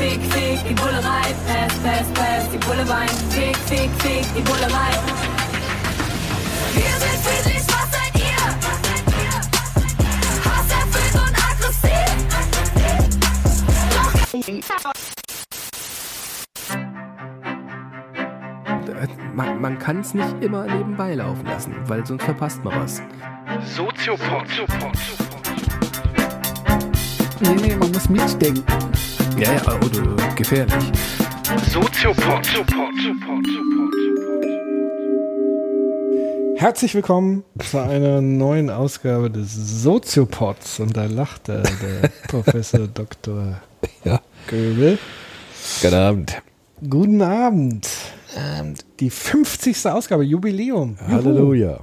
fick, fick, die Bullerei, pass, pass, pass, die Bulle weint, fick, fick, fick, die Bullerei. Wir sind friedlich, was seid ihr? Hasserfüllt und aggressiv. Doch man kann es nicht immer nebenbei laufen lassen, weil sonst verpasst man was. Soziopod. Nee, man muss mitdenken. Ja, oder gefährlich. Soziopod. Herzlich willkommen zu einer neuen Ausgabe des Soziopods. Und da lacht der Professor Dr. Göbel. Guten Abend. Guten Abend. Die 50. Ausgabe, Jubiläum. Halleluja. Juhu.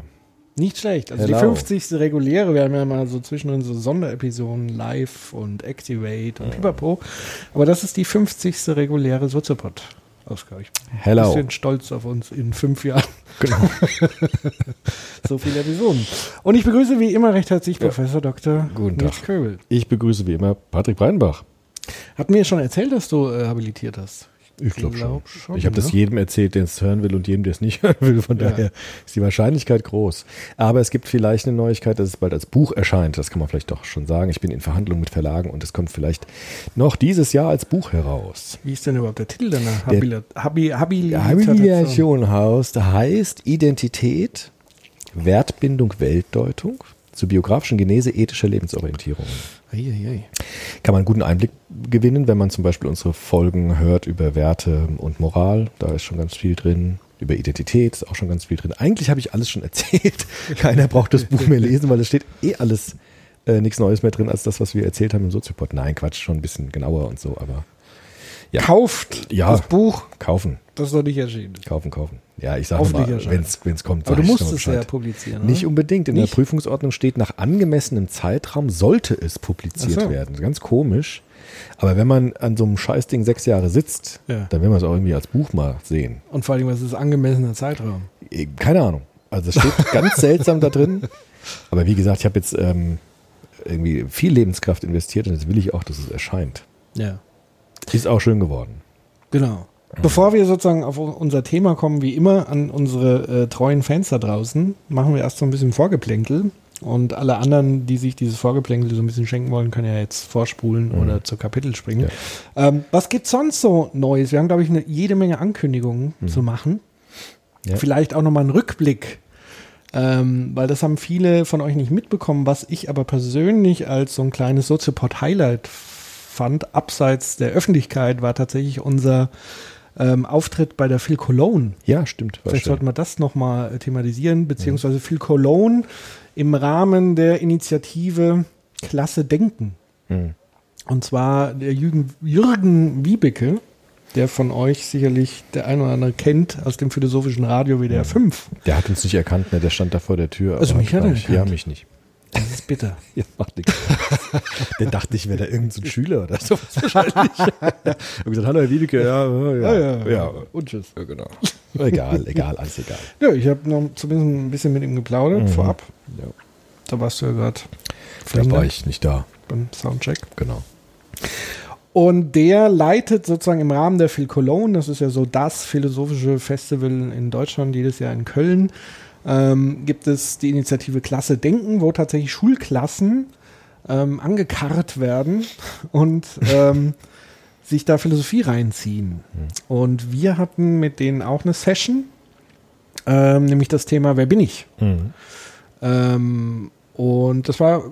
Nicht schlecht. Also hello. Die 50. reguläre, wir haben ja mal so zwischendrin so Sonderepisoden, Live und Activate und Pipapo. Aber das ist die 50. reguläre Soziopod-Ausgabe. Ich bin ein bisschen stolz auf uns in 5 Jahren. Genau. So viele Episoden. Und ich begrüße wie immer recht herzlich Professor Dr. Nils Köbel. Ich begrüße wie immer Patrick Breinbach. Hat mir schon erzählt, dass du habilitiert hast. Ich glaube schon. Ich habe das jedem erzählt, der es hören will und jedem, der es nicht hören will. Von daher ist die Wahrscheinlichkeit groß. Aber es gibt vielleicht eine Neuigkeit, dass es bald als Buch erscheint. Das kann man vielleicht doch schon sagen. Ich bin in Verhandlungen mit Verlagen und es kommt vielleicht noch dieses Jahr als Buch heraus. Wie ist denn überhaupt der Titel danach? Habilitation heißt Identität, Wertbindung, Weltdeutung zur biografischen Genese ethischer Lebensorientierung. Kann man einen guten Einblick gewinnen, wenn man zum Beispiel unsere Folgen hört über Werte und Moral. Da ist schon ganz viel drin. Über Identität ist auch schon ganz viel drin. Eigentlich habe ich alles schon erzählt. Keiner braucht das Buch mehr lesen, weil es steht alles, nichts Neues mehr drin als das, was wir erzählt haben im Soziopod. Nein, Quatsch, schon ein bisschen genauer und so, aber kauft das Buch. Kaufen. Das ist noch nicht erschienen. Kaufen. Ja, ich sage mal, wenn es kommt. Aber du musst es ja publizieren. Oder? Nicht unbedingt. In der Prüfungsordnung steht, nach angemessenem Zeitraum sollte es publiziert werden. Ganz komisch. Aber wenn man an so einem Scheißding 6 Jahre sitzt, dann will man es auch irgendwie als Buch mal sehen. Und vor allem, was ist angemessener Zeitraum? Keine Ahnung. Also es steht ganz seltsam da drin. Aber wie gesagt, ich habe jetzt irgendwie viel Lebenskraft investiert und jetzt will ich auch, dass es erscheint. Ja. Ist auch schön geworden. Genau. Bevor wir sozusagen auf unser Thema kommen, wie immer an unsere treuen Fans da draußen, machen wir erst so ein bisschen Vorgeplänkel. Und alle anderen, die sich dieses Vorgeplänkel so ein bisschen schenken wollen, können ja jetzt vorspulen oder zur Kapitel springen. Ja. Was gibt's sonst so Neues? Wir haben, glaube ich, jede Menge Ankündigungen zu machen. Ja. Vielleicht auch nochmal einen Rückblick. Weil das haben viele von euch nicht mitbekommen, was ich aber persönlich als so ein kleines Soziopod-Highlight fand, abseits der Öffentlichkeit, war tatsächlich unser Auftritt bei der Phil Cologne. Ja, stimmt. Vielleicht sollten wir das nochmal thematisieren, beziehungsweise Phil Cologne im Rahmen der Initiative Klasse Denken. Mhm. Und zwar der Jürgen Wiebicke, der von euch sicherlich der ein oder andere kennt, aus dem philosophischen Radio WDR 5. Der hat uns nicht erkannt, ne? Der stand da vor der Tür. Also mich hat er erkannt. Ja, mich nicht. Das ist bitter. Jetzt macht nichts. Der dachte, ich wäre da irgendein so Schüler oder so wahrscheinlich. Ich habe gesagt, hallo Herr Wiedeke, ja. Und tschüss. Ja, genau. Egal, alles egal. Ja, ich habe noch zumindest ein bisschen mit ihm geplaudert vorab. Ja. Da warst du ja gerade. Vielleicht war ich nicht da. Beim Soundcheck. Genau. Und der leitet sozusagen im Rahmen der Phil Cologne, das ist ja so das philosophische Festival in Deutschland, jedes Jahr in Köln, gibt es die Initiative Klasse Denken, wo tatsächlich Schulklassen angekarrt werden und sich da Philosophie reinziehen. Und wir hatten mit denen auch eine Session, nämlich das Thema, wer bin ich? Und das war,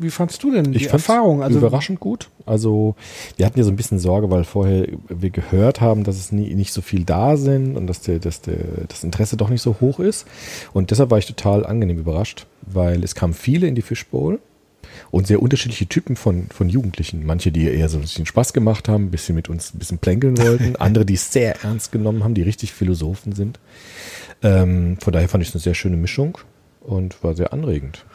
wie fandst du denn die Erfahrung? Also überraschend gut. Also wir hatten ja so ein bisschen Sorge, weil vorher wir gehört haben, dass es nicht so viel da sind und dass das Interesse doch nicht so hoch ist. Und deshalb war ich total angenehm überrascht, weil es kamen viele in die Fishbowl und sehr unterschiedliche Typen von Jugendlichen. Manche, die eher so ein bisschen Spaß gemacht haben, ein bisschen mit uns ein bisschen plänkeln wollten. Andere, die es sehr ernst genommen haben, die richtig Philosophen sind. Von daher fand ich es eine sehr schöne Mischung. Und war sehr anregend.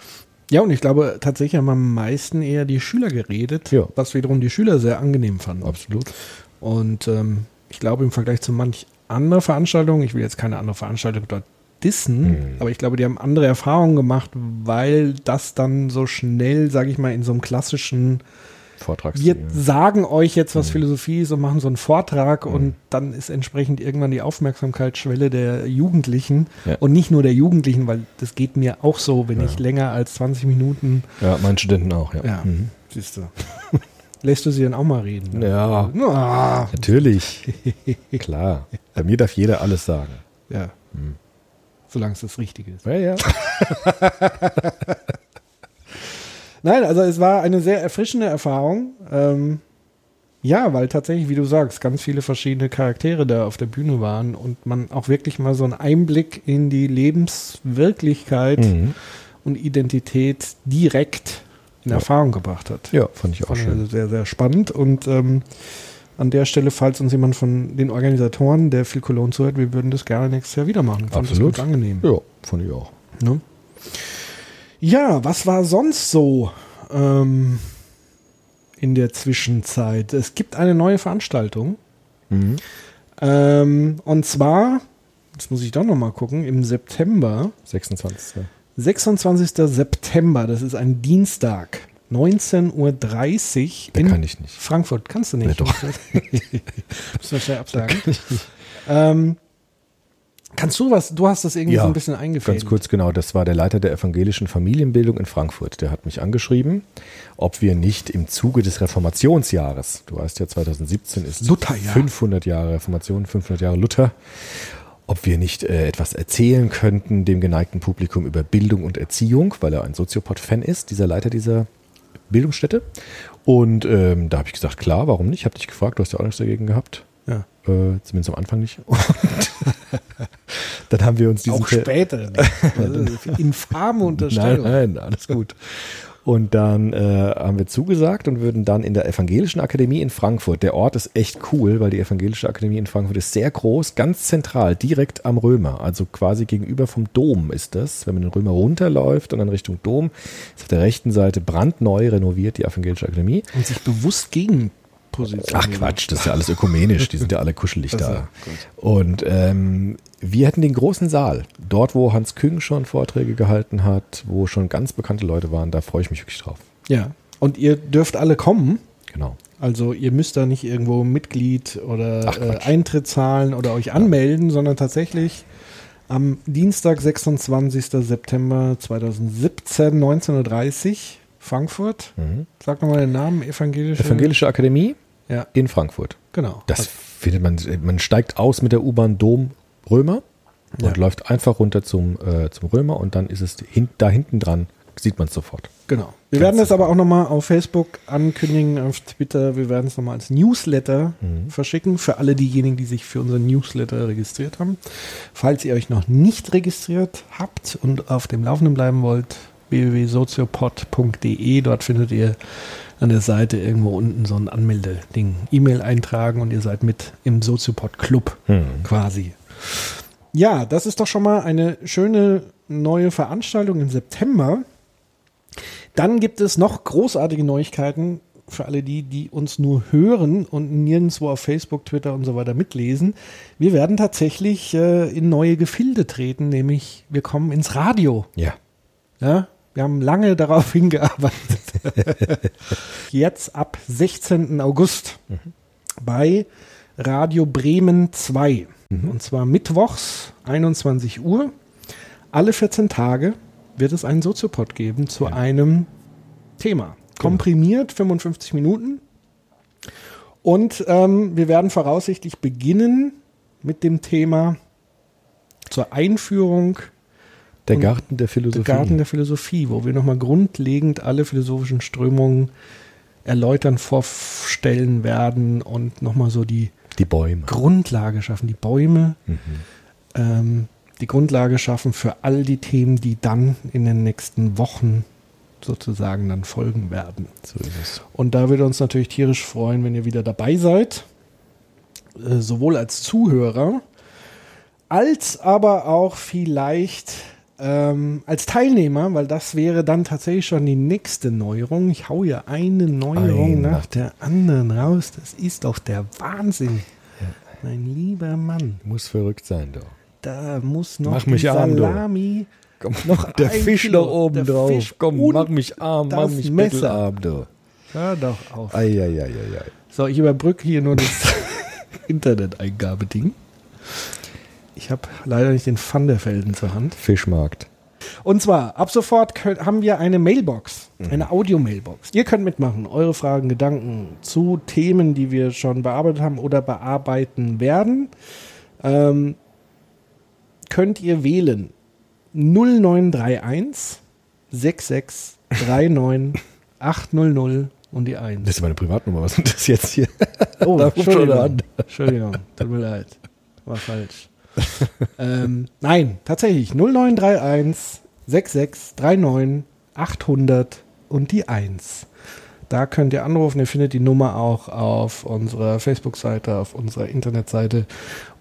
Ja, und ich glaube, tatsächlich haben am meisten eher die Schüler geredet, was wiederum die Schüler sehr angenehm fanden. Absolut. Und ich glaube, im Vergleich zu manch anderer Veranstaltung, ich will jetzt keine andere Veranstaltung dort dissen, aber ich glaube, die haben andere Erfahrungen gemacht, weil das dann so schnell, sage ich mal, in so einem klassischen wir sagen euch jetzt, was Philosophie ist und machen so einen Vortrag und dann ist entsprechend irgendwann die Aufmerksamkeitsschwelle der Jugendlichen und nicht nur der Jugendlichen, weil das geht mir auch so, wenn ich länger als 20 Minuten... Ja, meinen Studenten auch, siehst du. Lässt du sie dann auch mal reden? Ne? Ja, natürlich. Klar. Bei mir darf jeder alles sagen. Ja. Mhm. Solange es das Richtige ist. Ja, ja. Nein, also es war eine sehr erfrischende Erfahrung. Ja, weil tatsächlich, wie du sagst, ganz viele verschiedene Charaktere da auf der Bühne waren und man auch wirklich mal so einen Einblick in die Lebenswirklichkeit und Identität direkt in Erfahrung gebracht hat. Ja, fand ich auch schön. Also sehr, sehr spannend und an der Stelle, falls uns jemand von den Organisatoren, der Phil Cologne zuhört, wir würden das gerne nächstes Jahr wieder machen. Fand ich gut angenehm. Ja, fand ich auch. Ne? Ja, was war sonst so in der Zwischenzeit? Es gibt eine neue Veranstaltung. Und zwar, jetzt muss ich doch nochmal gucken, im September. 26. 26. September, das ist ein Dienstag, 19.30 Uhr in Frankfurt. Kannst du nicht? Nee, doch. Müssen wir schnell absagen. Kannst du was, du hast das irgendwie so ein bisschen eingefädelt. Ganz kurz, genau, das war der Leiter der evangelischen Familienbildung in Frankfurt. Der hat mich angeschrieben, ob wir nicht im Zuge des Reformationsjahres, du weißt ja, 2017 ist Lutherjahr. 500 Jahre Reformation, 500 Jahre Luther, ob wir nicht etwas erzählen könnten dem geneigten Publikum über Bildung und Erziehung, weil er ein Soziopod-Fan ist, dieser Leiter dieser Bildungsstätte. Und da habe ich gesagt, klar, warum nicht? Ich habe dich gefragt, du hast ja auch nichts dagegen gehabt. Ja. Zumindest am Anfang nicht. Und dann haben wir uns diesen... Auch später. Infame Unterstellung. Nein, nein, alles gut. Und dann haben wir zugesagt und würden dann in der Evangelischen Akademie in Frankfurt, der Ort ist echt cool, weil die Evangelische Akademie in Frankfurt ist sehr groß, ganz zentral, direkt am Römer, also quasi gegenüber vom Dom ist das. Wenn man den Römer runterläuft und dann Richtung Dom, ist auf der rechten Seite brandneu renoviert die Evangelische Akademie. Und sich bewusst gegen... Ach Quatsch, das ist ja alles ökumenisch, die sind ja alle kuschelig da. Und wir hatten den großen Saal, dort wo Hans Küng schon Vorträge gehalten hat, wo schon ganz bekannte Leute waren, da freue ich mich wirklich drauf. Ja, und ihr dürft alle kommen. Genau. Also ihr müsst da nicht irgendwo Mitglied oder Eintritt zahlen oder euch anmelden, sondern tatsächlich am Dienstag, 26. September 2017, 19.30 Uhr, Frankfurt. Sag nochmal den Namen, Evangelische Akademie. Ja. In Frankfurt. Genau. Das findet man, man steigt aus mit der U-Bahn Dom Römer und läuft einfach runter zum Römer und dann ist es da hinten dran, sieht man es sofort. Genau. Wir werden das aber auch nochmal auf Facebook ankündigen, auf Twitter, wir werden es nochmal als Newsletter verschicken, für alle diejenigen, die sich für unseren Newsletter registriert haben. Falls ihr euch noch nicht registriert habt und auf dem Laufenden bleiben wollt, www.soziopod.de, dort findet ihr an der Seite irgendwo unten so ein Anmeldeding. E-Mail eintragen und ihr seid mit im Soziopod-Club quasi. Ja, das ist doch schon mal eine schöne neue Veranstaltung im September. Dann gibt es noch großartige Neuigkeiten für alle die, die uns nur hören und nirgendwo auf Facebook, Twitter und so weiter mitlesen. Wir werden tatsächlich in neue Gefilde treten, nämlich wir kommen ins Radio. Ja. Wir haben lange darauf hingearbeitet. Jetzt ab 16. August bei Radio Bremen 2. Und zwar mittwochs, 21 Uhr. Alle 14 Tage wird es einen Soziopod geben zu einem Thema. Komprimiert, 55 Minuten. Und wir werden voraussichtlich beginnen mit dem Thema zur Einführung der Garten der Philosophie. Der Garten der Philosophie, wo wir nochmal grundlegend alle philosophischen Strömungen erläutern, vorstellen werden und nochmal so die Bäume. Grundlage schaffen, die Bäume, die Grundlage schaffen für all die Themen, die dann in den nächsten Wochen sozusagen dann folgen werden. So ist es. Und da würde uns natürlich tierisch freuen, wenn ihr wieder dabei seid, sowohl als Zuhörer, als aber auch vielleicht... als Teilnehmer, weil das wäre dann tatsächlich schon die nächste Neuerung. Ich hau ja eine Neuerung nach der anderen raus. Das ist doch der Wahnsinn. Ja. Mein lieber Mann. Muss verrückt sein, doch. Da muss noch die Salami, noch der Fisch Kilo, noch oben drauf. Komm, mach mich arm, mach mich bettelarm, doch. Hör doch auf. So, ich überbrücke hier nur das Internet-Eingabeding. Ich habe leider nicht den Van der Velden zur Hand. Fischmarkt. Und zwar, ab sofort haben wir eine Mailbox, eine Audio-Mailbox. Ihr könnt mitmachen, eure Fragen, Gedanken zu Themen, die wir schon bearbeitet haben oder bearbeiten werden, könnt ihr wählen 0931 6639 800 und die 1. Das ist meine Privatnummer, was ist das jetzt hier? Oh, Entschuldigung, tut mir leid, war falsch. Nein, tatsächlich 0931 6639 800 und die 1. Da könnt ihr anrufen, ihr findet die Nummer auch auf unserer Facebook-Seite, auf unserer Internetseite.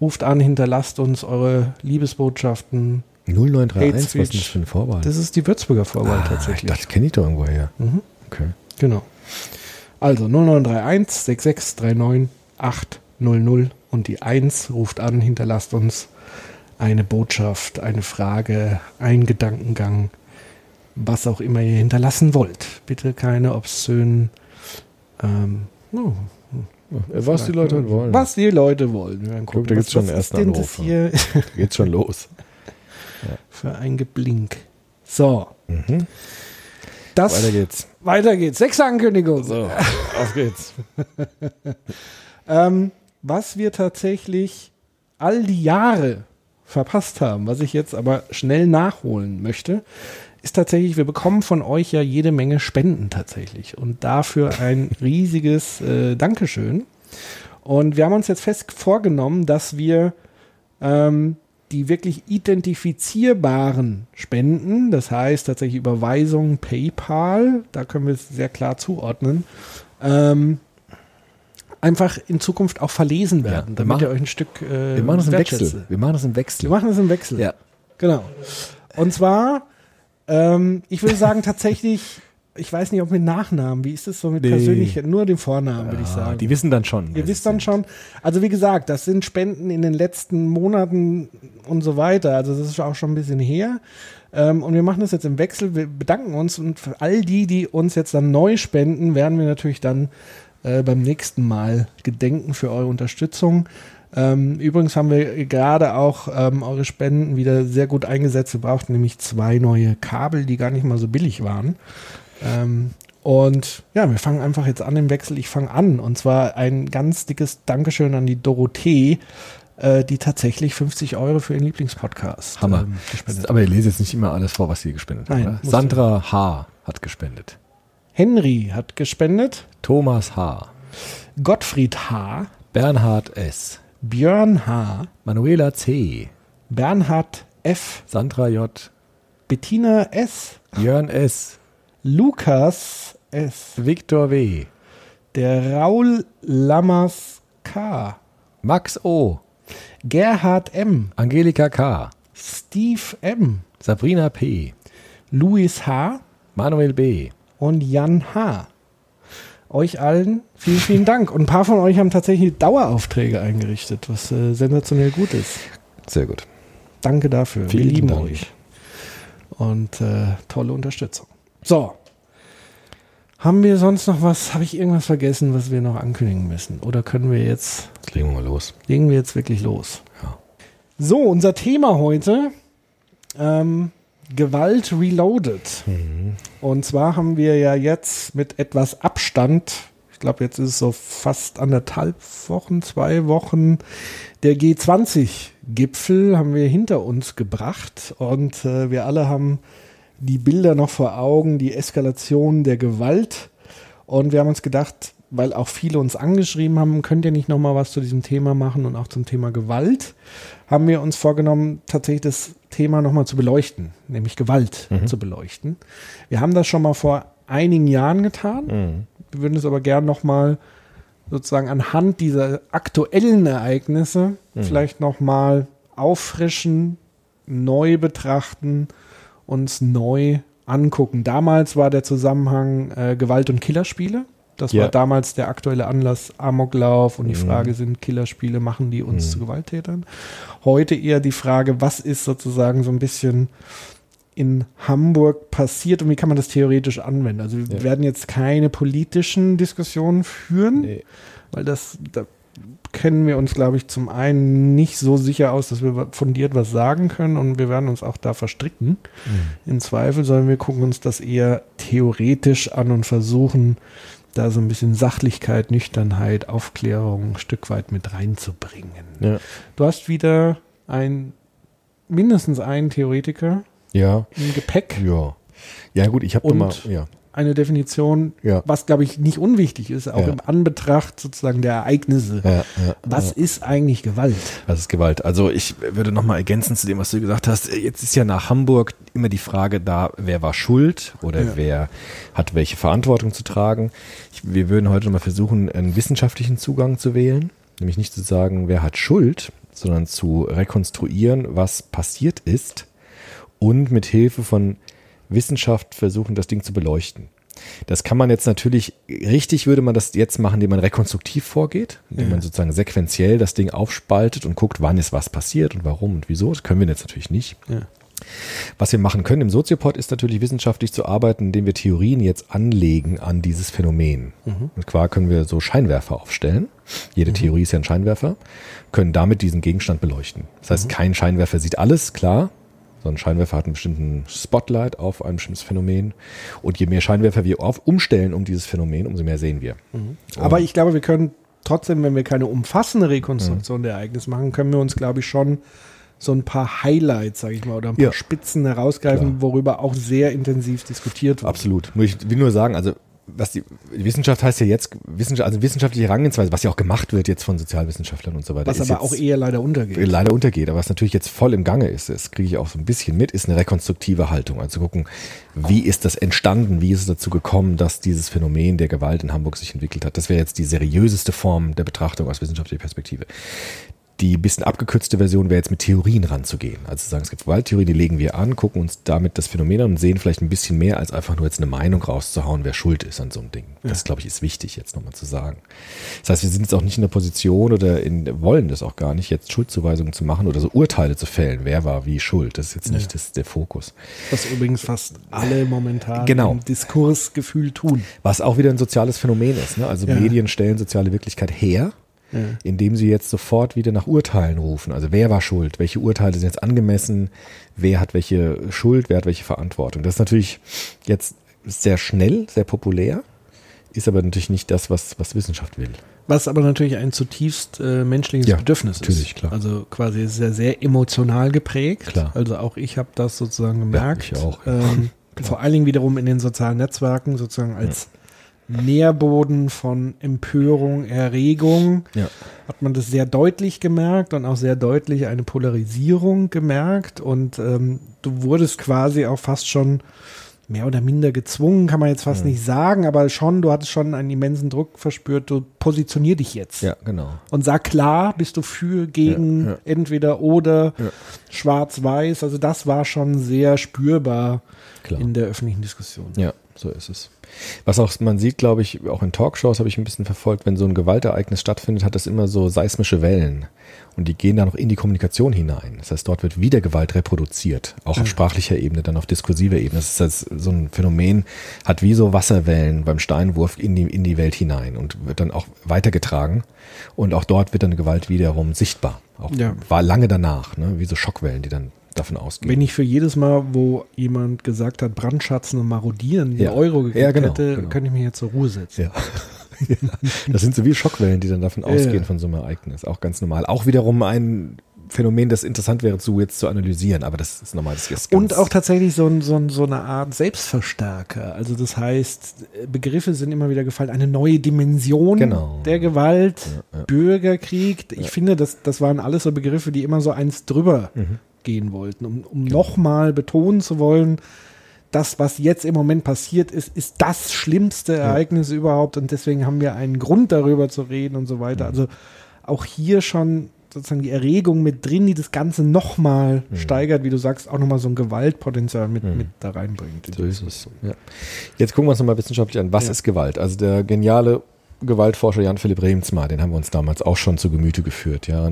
Ruft an, hinterlasst uns eure Liebesbotschaften. 0931, was ist das für eine Vorwahl? Das ist die Würzburger Vorwahl tatsächlich. Das kenne ich doch irgendwo her. Mhm. Okay. Genau. Also 0931 6639 800 und die 1, ruft an, hinterlasst uns eine Botschaft, eine Frage, einen Gedankengang, was auch immer ihr hinterlassen wollt. Bitte keine obszönen... was die Leute wollen. Was die Leute wollen. Wir gucken, da gibt es schon einen ersten Anruf. Da geht's schon los. Ja. Für ein Geblink. So. Mhm. Weiter geht's. 6 Ankündigungen. So, auf geht's. Was wir tatsächlich all die Jahre verpasst haben, was ich jetzt aber schnell nachholen möchte, ist tatsächlich, wir bekommen von euch ja jede Menge Spenden tatsächlich und dafür ein riesiges Dankeschön. Und wir haben uns jetzt fest vorgenommen, dass wir die wirklich identifizierbaren Spenden, das heißt tatsächlich Überweisung, PayPal, da können wir es sehr klar zuordnen, einfach in Zukunft auch verlesen werden, ja, damit ihr euch ein Stück Wir machen das im Wechsel. Ja. Genau. Und zwar, ich würde sagen, tatsächlich, ich weiß nicht, ob mit Nachnamen, wie ist es so mit persönlichen, nur dem Vornamen, würde ich sagen. Die wissen dann schon. Ihr wisst dann schon. Also wie gesagt, das sind Spenden in den letzten Monaten und so weiter. Also das ist auch schon ein bisschen her. Und wir machen das jetzt im Wechsel. Wir bedanken uns und für all die, die uns jetzt dann neu spenden, werden wir natürlich dann beim nächsten Mal gedenken für eure Unterstützung. Übrigens haben wir gerade auch eure Spenden wieder sehr gut eingesetzt. Wir brauchten nämlich 2 neue Kabel, die gar nicht mal so billig waren. Und ja, wir fangen einfach jetzt an im Wechsel. Ich fange an. Und zwar ein ganz dickes Dankeschön an die Dorothee, die tatsächlich 50 Euro für ihren Lieblingspodcast Hammer. Gespendet hat. Aber ihr lest jetzt nicht immer alles vor, was sie gespendet haben. Sandra du. H. hat gespendet. Henry hat gespendet. Thomas H. Gottfried H. Bernhard S. Björn H. Manuela C. Bernhard F. Sandra J. Bettina S. Jörn S. Lukas S. Viktor W. Der Raul Lammers K. Max O. Gerhard M. Angelika K. Steve M. Sabrina P. Luis H. Manuel B. und Jan H. Euch allen vielen, vielen Dank. Und ein paar von euch haben tatsächlich Daueraufträge eingerichtet, was sensationell gut ist. Sehr gut. Danke dafür. Vielen Wir lieben Dank. Euch. Und tolle Unterstützung. So. Haben wir sonst noch was? Habe ich irgendwas vergessen, was wir noch ankündigen müssen? Oder können wir jetzt... Das legen wir mal los. Legen wir jetzt wirklich los. Ja. So, unser Thema heute... Gewalt Reloaded. Mhm. Und zwar haben wir ja jetzt mit etwas Abstand, ich glaube jetzt ist es so fast 2 Wochen, der G20-Gipfel haben wir hinter uns gebracht und wir alle haben die Bilder noch vor Augen, die Eskalation der Gewalt und wir haben uns gedacht, weil auch viele uns angeschrieben haben, könnt ihr nicht nochmal was zu diesem Thema machen und auch zum Thema Gewalt, haben wir uns vorgenommen, tatsächlich das Thema nochmal zu beleuchten, nämlich Gewalt zu beleuchten. Wir haben das schon mal vor einigen Jahren getan, wir würden es aber gern nochmal sozusagen anhand dieser aktuellen Ereignisse vielleicht nochmal auffrischen, neu betrachten, uns neu angucken. Damals war der Zusammenhang Gewalt und Killerspiele. Das war damals der aktuelle Anlass, Amoklauf und die Frage, sind Killerspiele, machen die uns zu Gewalttätern? Heute eher die Frage, was ist sozusagen so ein bisschen in Hamburg passiert und wie kann man das theoretisch anwenden? Also wir werden jetzt keine politischen Diskussionen führen, weil da kennen wir uns, glaube ich, zum einen nicht so sicher aus, dass wir fundiert was sagen können und wir werden uns auch da verstricken. Im Zweifel, sondern wir gucken uns das eher theoretisch an und versuchen, da so ein bisschen Sachlichkeit, Nüchternheit, Aufklärung ein Stück weit mit reinzubringen. Ja. Du hast wieder mindestens einen Theoretiker im Gepäck. Ja gut, ich habe mal eine Definition, was, glaube ich, nicht unwichtig ist, auch im Anbetracht sozusagen der Ereignisse. Was ist eigentlich Gewalt? Was ist Gewalt? Also ich würde nochmal ergänzen zu dem, was du gesagt hast. Jetzt ist ja nach Hamburg immer die Frage da, wer war schuld oder wer hat welche Verantwortung zu tragen. Wir würden heute nochmal versuchen, einen wissenschaftlichen Zugang zu wählen, nämlich nicht zu sagen, wer hat Schuld, sondern zu rekonstruieren, was passiert ist und mit Hilfe von Wissenschaft versuchen, das Ding zu beleuchten. Das kann man jetzt natürlich, richtig würde man das jetzt machen, indem man rekonstruktiv vorgeht, indem man sozusagen sequenziell das Ding aufspaltet und guckt, wann ist was passiert und warum und wieso. Das können wir jetzt natürlich nicht. Ja. Was wir machen können im Soziopod ist natürlich wissenschaftlich zu arbeiten, indem wir Theorien jetzt anlegen an dieses Phänomen. Und zwar können wir so Scheinwerfer aufstellen. Jede Theorie ist ja ein Scheinwerfer. Können damit diesen Gegenstand beleuchten. Das heißt, kein Scheinwerfer sieht alles, klar. So ein Scheinwerfer hat einen bestimmten Spotlight auf ein bestimmtes Phänomen. Und je mehr Scheinwerfer wir umstellen um dieses Phänomen, umso mehr sehen wir. Aber ich glaube, wir können trotzdem, wenn wir keine umfassende Rekonstruktion der Ereignisse machen, können wir uns, glaube ich, schon so ein paar Highlights, sage ich mal, oder ein paar Spitzen herausgreifen, worüber auch sehr intensiv diskutiert wird. Absolut. Ich will nur sagen, also was die Wissenschaft heißt ja jetzt, also wissenschaftliche Herangehensweise, was ja auch gemacht wird jetzt von Sozialwissenschaftlern und so weiter. Was aber auch eher leider untergeht. Aber was natürlich jetzt voll im Gange ist, das kriege ich auch so ein bisschen mit, ist eine rekonstruktive Haltung. Also gucken, wie ist das entstanden, wie ist es dazu gekommen, dass dieses Phänomen der Gewalt in Hamburg sich entwickelt hat. Das wäre jetzt die seriöseste Form der Betrachtung aus wissenschaftlicher Perspektive. Die bisschen abgekürzte Version wäre jetzt mit Theorien ranzugehen. Also zu sagen, es gibt Gewalttheorien, die legen wir an, gucken uns damit das Phänomen an und sehen vielleicht ein bisschen mehr, als einfach nur jetzt eine Meinung rauszuhauen, wer schuld ist an so einem Ding. Das, glaube ich, ist wichtig jetzt nochmal zu sagen. Das heißt, wir sind jetzt auch nicht in der Position oder wollen das auch gar nicht, jetzt Schuldzuweisungen zu machen oder so Urteile zu fällen, wer war wie schuld. Das ist jetzt nicht der Fokus. Was übrigens fast alle momentan im Diskursgefühl tun. Was auch wieder ein soziales Phänomen ist. Ne? Also Medien stellen soziale Wirklichkeit her. Ja. Indem sie jetzt sofort wieder nach Urteilen rufen. Also wer war schuld? Welche Urteile sind jetzt angemessen? Wer hat welche Schuld? Wer hat welche Verantwortung? Das ist natürlich jetzt sehr schnell, sehr populär, ist aber natürlich nicht das, was Wissenschaft will. Was aber natürlich ein zutiefst menschliches Bedürfnis ist. Klar. Also quasi ist ja sehr emotional geprägt. Klar. Also auch ich habe das sozusagen gemerkt. Ja, ich auch. Vor allen Dingen wiederum in den sozialen Netzwerken sozusagen als Nährboden von Empörung, Erregung, hat man das sehr deutlich gemerkt und auch sehr deutlich eine Polarisierung gemerkt und du wurdest quasi auch fast schon mehr oder minder gezwungen, kann man jetzt fast nicht sagen, aber schon, du hattest schon einen immensen Druck verspürt, du positionier dich jetzt. Ja, genau. Und sag klar, bist du für, gegen, entweder oder, schwarz-weiß, also das war schon sehr spürbar in der öffentlichen Diskussion. Ja, so ist es. Was auch man sieht, glaube ich, auch in Talkshows habe ich ein bisschen verfolgt, wenn so ein Gewaltereignis stattfindet, hat das immer so seismische Wellen und die gehen dann auch in die Kommunikation hinein. Das heißt, dort wird wieder Gewalt reproduziert, auch auf sprachlicher Ebene, dann auf diskursiver Ebene. Das heißt, so ein Phänomen hat wie so Wasserwellen beim Steinwurf in die Welt hinein und wird dann auch weitergetragen und auch dort wird dann Gewalt wiederum sichtbar. Auch war lange danach, ne? Wie so Schockwellen, die dann davon ausgehen. Wenn ich für jedes Mal, wo jemand gesagt hat, brandschatzen und marodieren, einen Euro gekriegt hätte, könnte ich mich jetzt zur Ruhe setzen. Ja. Das sind so wie Schockwellen, die dann davon ausgehen von so einem Ereignis. Auch ganz normal. Auch wiederum ein Phänomen, das interessant wäre, jetzt zu analysieren, aber das ist normal. Das ist ganz und auch tatsächlich so eine Art Selbstverstärker. Also das heißt, Begriffe sind immer wieder gefallen. Eine neue Dimension der Gewalt, Bürgerkrieg. Ich finde, das waren alles so Begriffe, die immer so eins drüber gehen wollten, um nochmal betonen zu wollen, das, was jetzt im Moment passiert ist, ist das schlimmste Ereignis überhaupt und deswegen haben wir einen Grund darüber zu reden und so weiter. Also auch hier schon sozusagen die Erregung mit drin, die das Ganze nochmal steigert, wie du sagst, auch nochmal so ein Gewaltpotenzial mit da reinbringt. So ist es. Ja. Jetzt gucken wir uns nochmal wissenschaftlich an. Was ist Gewalt? Also der geniale Gewaltforscher Jan Philipp Reemtsma, den haben wir uns damals auch schon zu Gemüte geführt. Ja,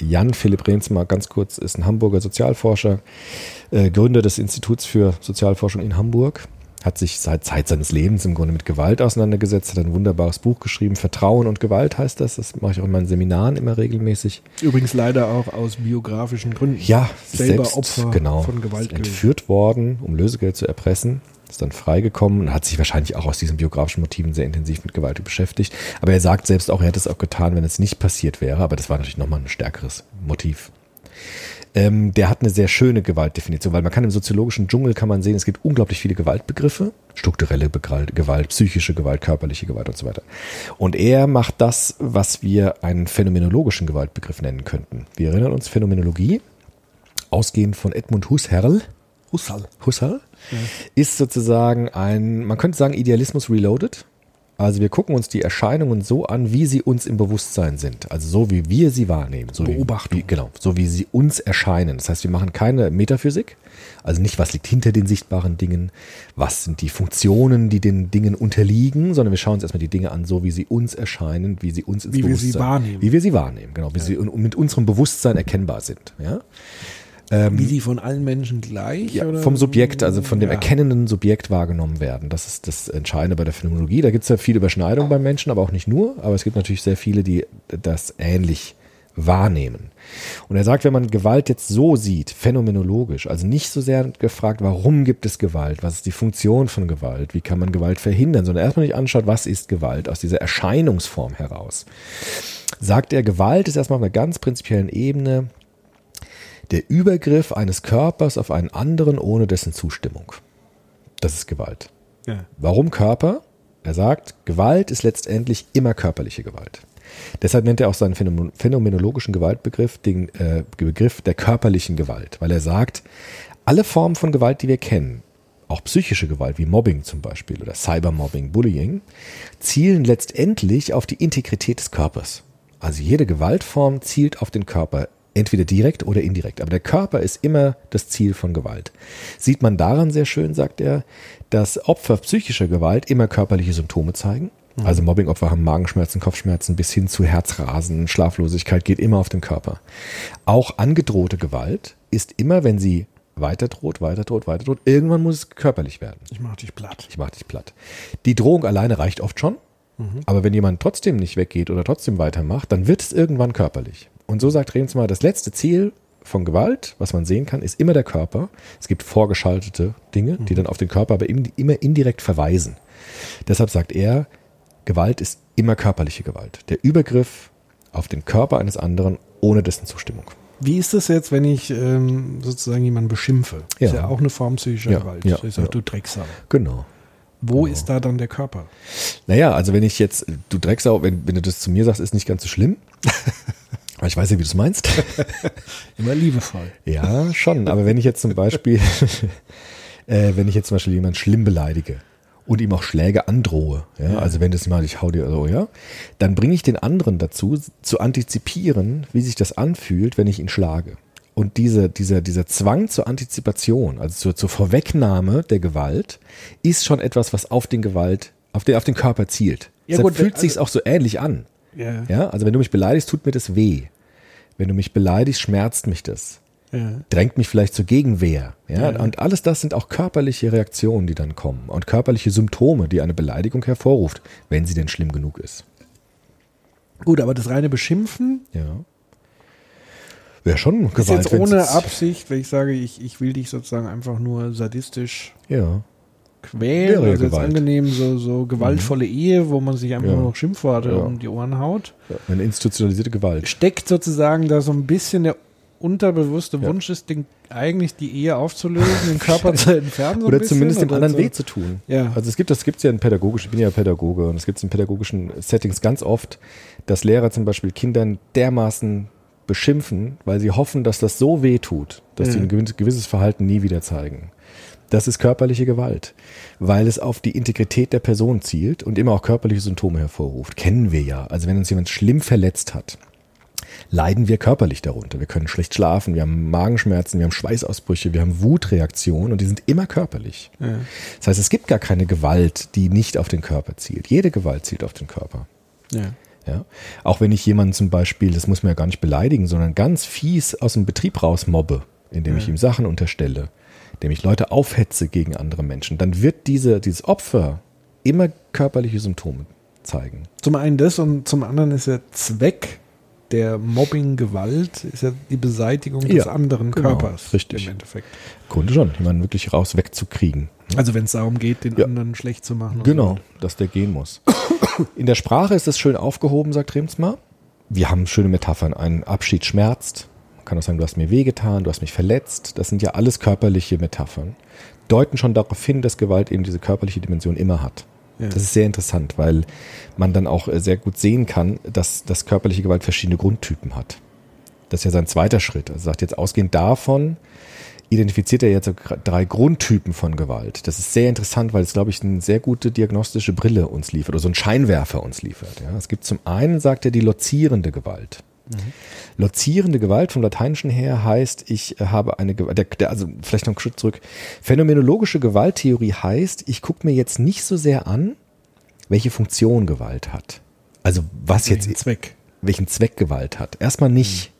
Jan Philipp Reemtsma, ganz kurz, ist ein Hamburger Sozialforscher, Gründer des Instituts für Sozialforschung in Hamburg, hat sich seit Zeit seines Lebens im Grunde mit Gewalt auseinandergesetzt, hat ein wunderbares Buch geschrieben, Vertrauen und Gewalt heißt das, das mache ich auch in meinen Seminaren immer regelmäßig. Übrigens leider auch aus biografischen Gründen. Ja, selbst Opfer von Gewalt entführt worden, um Lösegeld zu erpressen. Ist dann freigekommen und hat sich wahrscheinlich auch aus diesen biografischen Motiven sehr intensiv mit Gewalt beschäftigt. Aber er sagt selbst auch, er hätte es auch getan, wenn es nicht passiert wäre. Aber das war natürlich nochmal ein stärkeres Motiv. Der hat eine sehr schöne Gewaltdefinition, weil man kann im soziologischen Dschungel kann man sehen, es gibt unglaublich viele Gewaltbegriffe. Strukturelle Gewalt, psychische Gewalt, körperliche Gewalt und so weiter. Und er macht das, was wir einen phänomenologischen Gewaltbegriff nennen könnten. Wir erinnern uns, Phänomenologie, ausgehend von Edmund Husserl. Ja. Ist sozusagen ein, man könnte sagen, Idealismus reloaded. Also wir gucken uns die Erscheinungen so an, wie sie uns im Bewusstsein sind. Also so, wie wir sie wahrnehmen. So Beobachtung. So wie sie uns erscheinen. Das heißt, wir machen keine Metaphysik. Also nicht, was liegt hinter den sichtbaren Dingen, was sind die Funktionen, die den Dingen unterliegen, sondern wir schauen uns erstmal die Dinge an, so wie sie uns erscheinen, wie sie uns ins Bewusstsein... Wie wir sie wahrnehmen, genau. Wie sie mit unserem Bewusstsein erkennbar sind, ja. Wie sie von allen Menschen gleich? Ja, oder? Vom Subjekt, also von dem erkennenden Subjekt wahrgenommen werden. Das ist das Entscheidende bei der Phänomenologie. Da gibt es ja viele Überschneidungen beim Menschen, aber auch nicht nur. Aber es gibt natürlich sehr viele, die das ähnlich wahrnehmen. Und er sagt, wenn man Gewalt jetzt so sieht, phänomenologisch, also nicht so sehr gefragt, warum gibt es Gewalt? Was ist die Funktion von Gewalt? Wie kann man Gewalt verhindern? Sondern erstmal nicht anschaut, was ist Gewalt aus dieser Erscheinungsform heraus. Sagt er, Gewalt ist erstmal auf einer ganz prinzipiellen Ebene der Übergriff eines Körpers auf einen anderen ohne dessen Zustimmung. Das ist Gewalt. Ja. Warum Körper? Er sagt, Gewalt ist letztendlich immer körperliche Gewalt. Deshalb nennt er auch seinen phänomenologischen Gewaltbegriff den Begriff der körperlichen Gewalt, weil er sagt, alle Formen von Gewalt, die wir kennen, auch psychische Gewalt wie Mobbing zum Beispiel oder Cybermobbing, Bullying, zielen letztendlich auf die Integrität des Körpers. Also jede Gewaltform zielt auf den Körper. Entweder direkt oder indirekt. Aber der Körper ist immer das Ziel von Gewalt. Sieht man daran sehr schön, sagt er, dass Opfer psychischer Gewalt immer körperliche Symptome zeigen. Also Mobbingopfer haben Magenschmerzen, Kopfschmerzen bis hin zu Herzrasen, Schlaflosigkeit geht immer auf den Körper. Auch angedrohte Gewalt ist immer, wenn sie weiter droht. Irgendwann muss es körperlich werden. Ich mach dich platt. Die Drohung alleine reicht oft schon. Aber wenn jemand trotzdem nicht weggeht oder trotzdem weitermacht, dann wird es irgendwann körperlich. Und so sagt Reemtsma, das letzte Ziel von Gewalt, was man sehen kann, ist immer der Körper. Es gibt vorgeschaltete Dinge, die dann auf den Körper aber immer indirekt verweisen. Deshalb sagt er, Gewalt ist immer körperliche Gewalt. Der Übergriff auf den Körper eines anderen ohne dessen Zustimmung. Wie ist das jetzt, wenn ich sozusagen jemanden beschimpfe? Ja. Ist ja auch eine Form psychischer Gewalt. Ja, ich sage, du Drecksau. Genau. Wo ist da dann der Körper? Naja, also wenn ich jetzt, du Drecksau, wenn du das zu mir sagst, ist nicht ganz so schlimm. Aber ich weiß ja, wie du es meinst. Immer liebevoll. Ja, schon. Aber wenn ich jetzt zum Beispiel, jemanden schlimm beleidige und ihm auch Schläge androhe, ja, also wenn das mal, ich hau dir so, ja, dann bringe ich den anderen dazu, zu antizipieren, wie sich das anfühlt, wenn ich ihn schlage. Und dieser Zwang zur Antizipation, also zur Vorwegnahme der Gewalt, ist schon etwas, was auf den Körper zielt. Ja, deshalb fühlt es sich auch so ähnlich an. Yeah. Ja, also wenn du mich beleidigst, tut mir das weh. Wenn du mich beleidigst, schmerzt mich das. Yeah. Drängt mich vielleicht zur Gegenwehr. Ja? Yeah. Und alles das sind auch körperliche Reaktionen, die dann kommen. Und körperliche Symptome, die eine Beleidigung hervorruft, wenn sie denn schlimm genug ist. Gut, aber das reine Beschimpfen? Ja. Wäre schon Gewalt. Ist jetzt ohne Absicht, wenn ich sage, ich will dich sozusagen einfach nur sadistisch... Ja. Quälen, also jetzt angenehm, so gewaltvolle Ehe, wo man sich einfach nur noch Schimpfworte um die Ohren haut. Ja. Eine institutionalisierte Gewalt. Steckt sozusagen da so ein bisschen der unterbewusste Wunsch ist, eigentlich die Ehe aufzulösen, den Körper zu entfernen. So oder ein bisschen, zumindest dem anderen so. Weh zu tun. Ja. Also es gibt ja in pädagogischen, ich bin ja Pädagoge, und es gibt es in pädagogischen Settings ganz oft, dass Lehrer zum Beispiel Kindern dermaßen beschimpfen, weil sie hoffen, dass das so weh tut, dass sie ein gewisses Verhalten nie wieder zeigen. Das ist körperliche Gewalt, weil es auf die Integrität der Person zielt und immer auch körperliche Symptome hervorruft. Kennen wir ja. Also wenn uns jemand schlimm verletzt hat, leiden wir körperlich darunter. Wir können schlecht schlafen, wir haben Magenschmerzen, wir haben Schweißausbrüche, wir haben Wutreaktionen und die sind immer körperlich. Ja. Das heißt, es gibt gar keine Gewalt, die nicht auf den Körper zielt. Jede Gewalt zielt auf den Körper. Ja. Ja? Auch wenn ich jemanden zum Beispiel, das muss man ja gar nicht beleidigen, sondern ganz fies aus dem Betrieb raus mobbe, indem ich ihm Sachen unterstelle, indem ich Leute aufhetze gegen andere Menschen, dann wird dieses Opfer immer körperliche Symptome zeigen. Zum einen das und zum anderen ist der Zweck der Mobbing-Gewalt ist ja die Beseitigung des anderen Körpers. Richtig. Im Endeffekt. Grunde schon, jemanden wirklich raus wegzukriegen. Ne? Also wenn es darum geht, den anderen schlecht zu machen. Genau, dass der gehen muss. In der Sprache ist das schön aufgehoben, sagt Reemtsma. Wir haben schöne Metaphern. Ein Abschied schmerzt. Man kann auch sagen, du hast mir wehgetan, du hast mich verletzt. Das sind ja alles körperliche Metaphern. Deuten schon darauf hin, dass Gewalt eben diese körperliche Dimension immer hat. Das ist sehr interessant, weil man dann auch sehr gut sehen kann, dass körperliche Gewalt verschiedene Grundtypen hat. Das ist ja sein zweiter Schritt. Also sagt jetzt, ausgehend davon identifiziert er jetzt drei Grundtypen von Gewalt. Das ist sehr interessant, weil es, glaube ich, eine sehr gute diagnostische Brille uns liefert oder so ein Scheinwerfer uns liefert. Ja. Es gibt zum einen, sagt er, die lozierende Gewalt. Mhm. Lozierende Gewalt vom Lateinischen her heißt, ich habe eine Gewalt, also vielleicht noch einen Schritt zurück. Phänomenologische Gewalttheorie heißt, ich gucke mir jetzt nicht so sehr an, welche Funktion Gewalt hat. Also was welchen jetzt, Zweck. Welchen Zweck Gewalt hat. Erstmal nicht.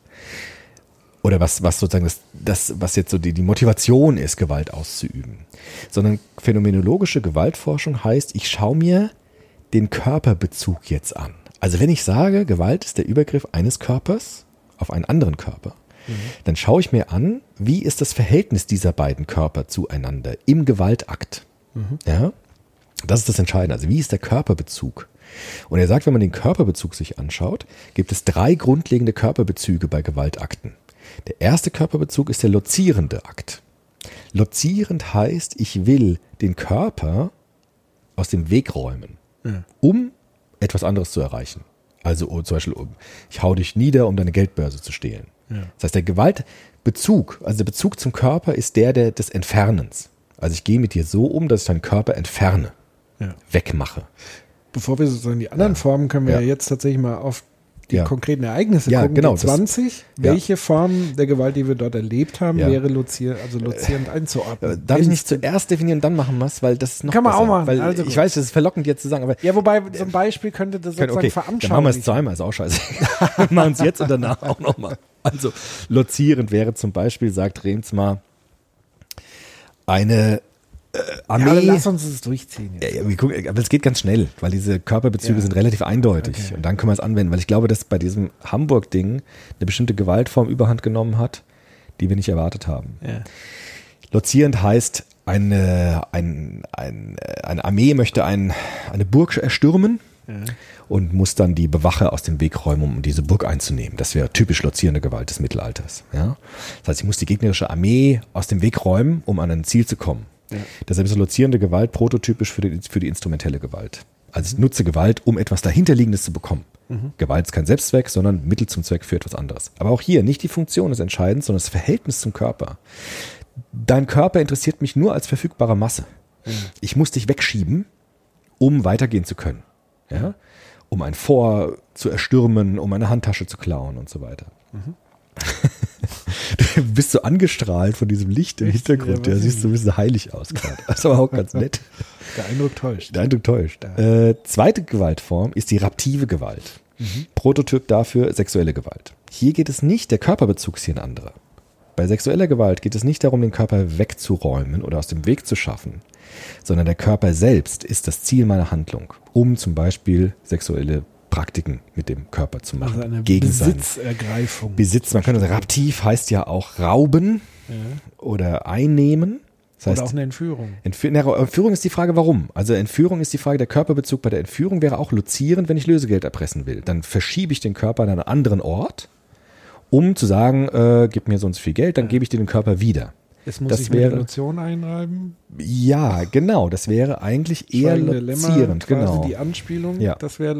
Oder was sozusagen was jetzt so die Motivation ist, Gewalt auszuüben. Sondern phänomenologische Gewaltforschung heißt, ich schaue mir den Körperbezug jetzt an. Also wenn ich sage, Gewalt ist der Übergriff eines Körpers auf einen anderen Körper, dann schaue ich mir an, wie ist das Verhältnis dieser beiden Körper zueinander im Gewaltakt. Mhm. Ja? Das ist das Entscheidende. Also wie ist der Körperbezug? Und er sagt, wenn man den Körperbezug sich anschaut, gibt es drei grundlegende Körperbezüge bei Gewaltakten. Der erste Körperbezug ist der lozierende Akt. Lozierend heißt, ich will den Körper aus dem Weg räumen, um etwas anderes zu erreichen. Also zum Beispiel, ich hau dich nieder, um deine Geldbörse zu stehlen. Ja. Das heißt, der Gewaltbezug, also der Bezug zum Körper ist der des Entfernens. Also ich gehe mit dir so um, dass ich deinen Körper entferne, wegmache. Bevor wir sozusagen die anderen Formen, können wir jetzt tatsächlich mal auf die konkreten Ereignisse gucken. Genau, G20, welche Form der Gewalt, die wir dort erlebt haben, wäre lozierend einzuordnen? Darf ich nicht zuerst definieren, dann machen wir es, weil das ist noch kann man besser, auch machen. Weil also ich weiß, das ist verlockend jetzt zu sagen. Aber ja, wobei so ein Beispiel könnte das sozusagen veranschaulichen. Dann machen wir es zweimal, ist auch scheiße. Wir machen es jetzt und danach auch nochmal. Also lozierend wäre zum Beispiel, sagt Reemtsma, eine Armee. Ja, aber lass uns das durchziehen. Jetzt. Ja, wir gucken, aber es geht ganz schnell, weil diese Körperbezüge sind relativ eindeutig. Okay. Und dann können wir es anwenden, weil ich glaube, dass bei diesem Hamburg-Ding eine bestimmte Gewaltform überhand genommen hat, die wir nicht erwartet haben. Ja. Lozierend heißt, eine Armee möchte eine Burg erstürmen und muss dann die Bewacher aus dem Weg räumen, um diese Burg einzunehmen. Das wäre typisch lozierende Gewalt des Mittelalters. Ja? Das heißt, ich muss die gegnerische Armee aus dem Weg räumen, um an ein Ziel zu kommen. Ja. Deshalb ist lozierende Gewalt prototypisch für die instrumentelle Gewalt. Also ich nutze Gewalt, um etwas dahinterliegendes zu bekommen. Mhm. Gewalt ist kein Selbstzweck, sondern Mittel zum Zweck für etwas anderes. Aber auch hier, nicht die Funktion ist entscheidend, sondern das Verhältnis zum Körper. Dein Körper interessiert mich nur als verfügbare Masse. Mhm. Ich muss dich wegschieben, um weitergehen zu können. Ja? Um ein Fort zu erstürmen, um eine Handtasche zu klauen und so weiter. Mhm. Du bist so angestrahlt von diesem Licht im Hintergrund. Der siehst so ein bisschen heilig aus gerade. Das ist aber auch ganz nett. Der Eindruck täuscht. Zweite Gewaltform ist die raptive Gewalt. Mhm. Prototyp dafür sexuelle Gewalt. Hier geht es nicht, der Körperbezug ist hier ein anderer. Bei sexueller Gewalt geht es nicht darum, den Körper wegzuräumen oder aus dem Weg zu schaffen, sondern der Körper selbst ist das Ziel meiner Handlung, um zum Beispiel sexuelle Praktiken mit dem Körper zu machen. Also eine gegen Besitzergreifung. Besitz, man könnte sagen, raptiv heißt ja auch rauben oder einnehmen. Das heißt, oder auch eine Entführung. Entführung ist die Frage, warum. Also Entführung ist die Frage, der Körperbezug bei der Entführung wäre auch lozierend, wenn ich Lösegeld erpressen will. Dann verschiebe ich den Körper an einen anderen Ort, um zu sagen, gib mir sonst viel Geld, dann gebe ich dir den Körper wieder. Jetzt muss ich mir Emotionen einreiben? Ja, genau. Das wäre eigentlich eher lozierend. Genau. Die Anspielung, das wäre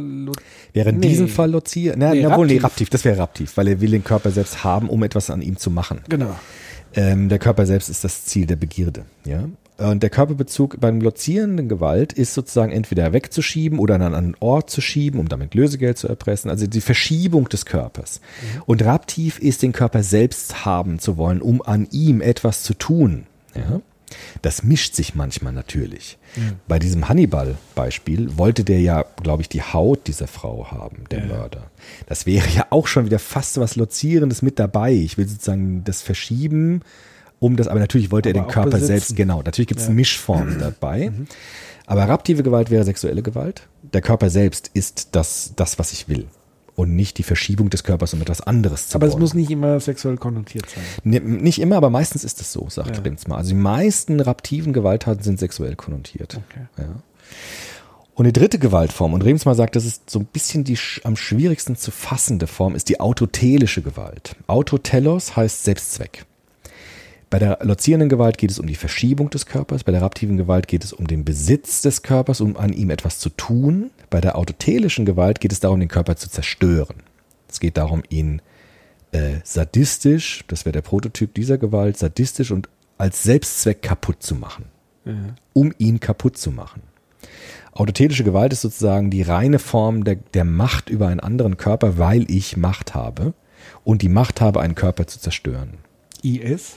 in diesem Fall lozierend. Raptiv. Das wäre raptiv, weil er will den Körper selbst haben, um etwas an ihm zu machen. Genau. Der Körper selbst ist das Ziel der Begierde. Ja? Und der Körperbezug beim lozierenden Gewalt ist sozusagen entweder wegzuschieben oder an einen anderen Ort zu schieben, um damit Lösegeld zu erpressen. Also die Verschiebung des Körpers. Und raptiv ist, den Körper selbst haben zu wollen, um an ihm etwas zu tun. Ja? Das mischt sich manchmal natürlich. Mhm. Bei diesem Hannibal-Beispiel wollte der ja, glaube ich, die Haut dieser Frau haben, der Mörder. Das wäre ja auch schon wieder fast so was Lozierendes mit dabei. Ich will sozusagen das verschieben, um das, aber natürlich wollte er den Körper besitzen. Selbst, genau. Natürlich gibt es Mischformen dabei. Mhm. Aber raptive Gewalt wäre sexuelle Gewalt. Der Körper selbst ist das, was ich will. Und nicht die Verschiebung des Körpers, um etwas anderes zu machen. Aber es muss nicht immer sexuell konnotiert sein. Nicht immer, aber meistens ist es so, sagt Reemtsma. Also die meisten raptiven Gewalttaten sind sexuell konnotiert. Okay. Ja. Und die dritte Gewaltform, und Reemtsma sagt, das ist so ein bisschen die am schwierigsten zu fassende Form, ist die autotelische Gewalt. Autotelos heißt Selbstzweck. Bei der lozierenden Gewalt geht es um die Verschiebung des Körpers, bei der raptiven Gewalt geht es um den Besitz des Körpers, um an ihm etwas zu tun. Bei der autotelischen Gewalt geht es darum, den Körper zu zerstören. Es geht darum, ihn sadistisch, das wäre der Prototyp dieser Gewalt, sadistisch und als Selbstzweck kaputt zu machen. Mhm. Um ihn kaputt zu machen. Autotelische Gewalt ist sozusagen die reine Form der Macht über einen anderen Körper, weil ich Macht habe und die Macht habe, einen Körper zu zerstören. IS?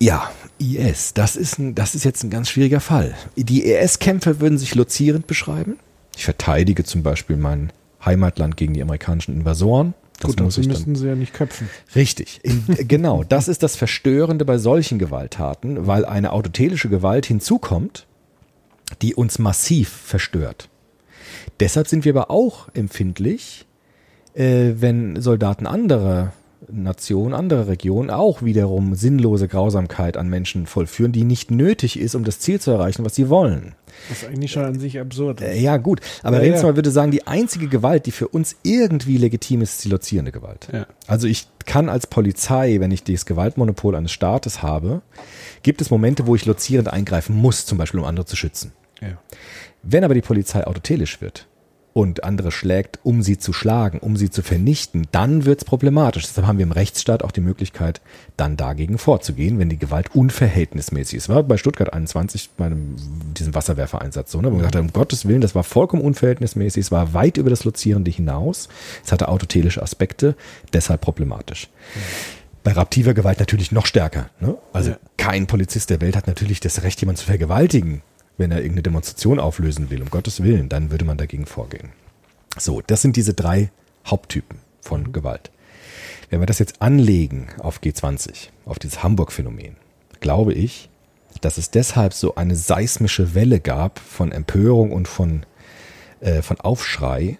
Ja, IS, das ist jetzt ein ganz schwieriger Fall. Die IS-Kämpfer würden sich lozierend beschreiben. Ich verteidige zum Beispiel mein Heimatland gegen die amerikanischen Invasoren. Das gut, das müssten sie ja nicht köpfen. Richtig, genau. Das ist das Verstörende bei solchen Gewalttaten, weil eine autotelische Gewalt hinzukommt, die uns massiv verstört. Deshalb sind wir aber auch empfindlich, wenn Soldaten anderer Nationen, andere Regionen auch wiederum sinnlose Grausamkeit an Menschen vollführen, die nicht nötig ist, um das Ziel zu erreichen, was sie wollen. Das ist eigentlich schon an sich absurd. Ja gut, aber Reemtsma würde sagen, die einzige Gewalt, die für uns irgendwie legitim ist, ist die lozierende Gewalt. Ja. Also ich kann als Polizei, wenn ich das Gewaltmonopol eines Staates habe, gibt es Momente, wo ich lozierend eingreifen muss, zum Beispiel um andere zu schützen. Ja. Wenn aber die Polizei autotelisch wird, und andere schlägt, um sie zu schlagen, um sie zu vernichten, dann wird es problematisch. Deshalb haben wir im Rechtsstaat auch die Möglichkeit, dann dagegen vorzugehen, wenn die Gewalt unverhältnismäßig ist. War bei Stuttgart 21, diesem Wasserwerfereinsatz so, ne? Wo man gesagt hat, um Gottes Willen, das war vollkommen unverhältnismäßig, es war weit über das Lozierende hinaus, es hatte autotelische Aspekte, deshalb problematisch. Mhm. Bei raptiver Gewalt natürlich noch stärker. Ne? Also kein Polizist der Welt hat natürlich das Recht, jemanden zu vergewaltigen. Wenn er irgendeine Demonstration auflösen will, um Gottes Willen, dann würde man dagegen vorgehen. So, das sind diese drei Haupttypen von Gewalt. Wenn wir das jetzt anlegen auf G20, auf dieses Hamburg-Phänomen, glaube ich, dass es deshalb so eine seismische Welle gab von Empörung und von Aufschrei,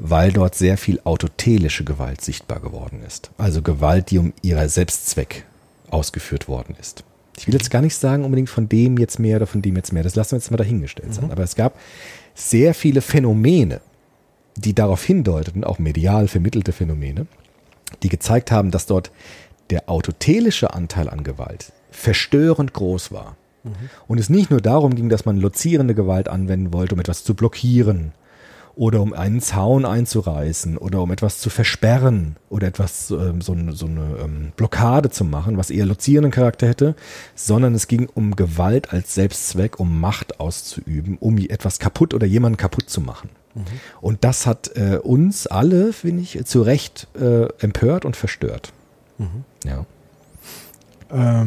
weil dort sehr viel autotelische Gewalt sichtbar geworden ist. Also Gewalt, die um ihrer Selbstzweck ausgeführt worden ist. Ich will jetzt gar nicht sagen unbedingt von dem jetzt mehr oder von dem jetzt mehr. Das lassen wir jetzt mal dahingestellt sein. Mhm. Aber es gab sehr viele Phänomene, die darauf hindeuteten, auch medial vermittelte Phänomene, die gezeigt haben, dass dort der autotelische Anteil an Gewalt verstörend groß war. Mhm. Und es nicht nur darum ging, dass man lozierende Gewalt anwenden wollte, um etwas zu blockieren oder um einen Zaun einzureißen oder um etwas zu versperren oder etwas so eine Blockade zu machen, was eher lozierenden Charakter hätte, sondern es ging um Gewalt als Selbstzweck, um Macht auszuüben, um etwas kaputt oder jemanden kaputt zu machen. Mhm. Und das hat uns alle, finde ich, zu Recht empört und verstört. Mhm. Ja.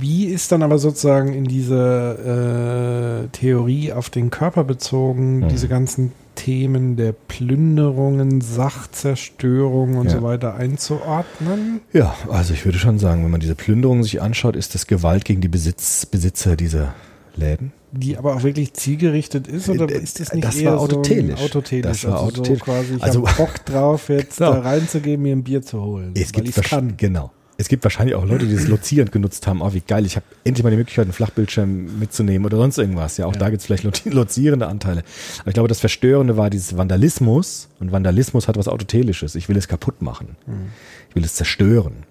Wie ist dann aber sozusagen in dieser Theorie auf den Körper bezogen, diese ganzen Themen der Plünderungen, Sachzerstörung und so weiter einzuordnen? Ja, also ich würde schon sagen, wenn man diese Plünderungen sich anschaut, ist das Gewalt gegen die Besitzer dieser Läden. Die aber auch wirklich zielgerichtet ist, oder ist das nicht das eher war autotelisch. So autotelisch? Das war also autotelisch. So quasi, ich habe Bock drauf, jetzt da reinzugehen, mir ein Bier zu holen, weil ich kann. Genau. Es gibt wahrscheinlich auch Leute, die das lozierend genutzt haben. Oh, wie geil, ich habe endlich mal die Möglichkeit, einen Flachbildschirm mitzunehmen oder sonst irgendwas. Ja, auch da gibt es vielleicht lozierende Anteile. Aber ich glaube, das Verstörende war dieses Vandalismus. Und Vandalismus hat was Autotelisches. Ich will es kaputt machen. Ich will es zerstören.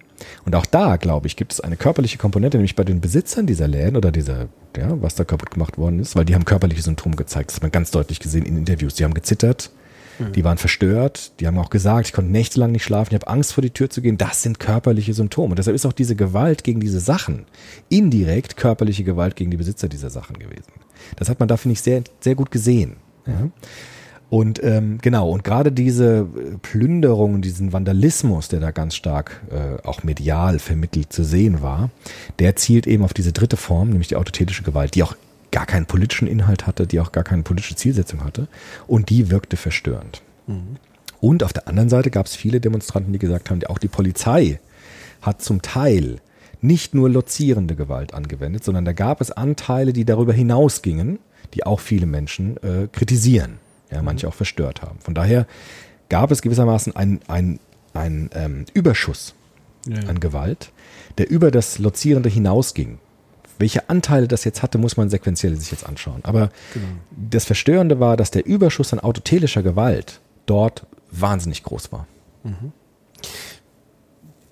Und auch da, glaube ich, gibt es eine körperliche Komponente, nämlich bei den Besitzern dieser Läden oder was da kaputt gemacht worden ist, weil die haben körperliche Symptome gezeigt. Das hat man ganz deutlich gesehen in Interviews. Die haben gezittert. Die waren verstört, die haben auch gesagt, ich konnte nächtelang nicht schlafen, ich habe Angst vor die Tür zu gehen. Das sind körperliche Symptome. Und deshalb ist auch diese Gewalt gegen diese Sachen indirekt körperliche Gewalt gegen die Besitzer dieser Sachen gewesen. Das hat man da, finde ich, sehr, sehr gut gesehen. Ja. Und genau, und gerade diese Plünderung, diesen Vandalismus, der da ganz stark auch medial vermittelt zu sehen war, der zielt eben auf diese dritte Form, nämlich die autothetische Gewalt, die auch gar keinen politischen Inhalt hatte, die auch gar keine politische Zielsetzung hatte, und die wirkte verstörend. Mhm. Und auf der anderen Seite gab es viele Demonstranten, die gesagt haben, auch die Polizei hat zum Teil nicht nur lozierende Gewalt angewendet, sondern da gab es Anteile, die darüber hinausgingen, die auch viele Menschen kritisieren. Ja, manche auch verstört haben. Von daher gab es gewissermaßen einen Überschuss an Gewalt, der über das Lozierende hinausging. Welche Anteile das jetzt hatte, muss man sequenziell sich jetzt anschauen. Aber das Verstörende war, dass der Überschuss an autotelischer Gewalt dort wahnsinnig groß war. Mhm.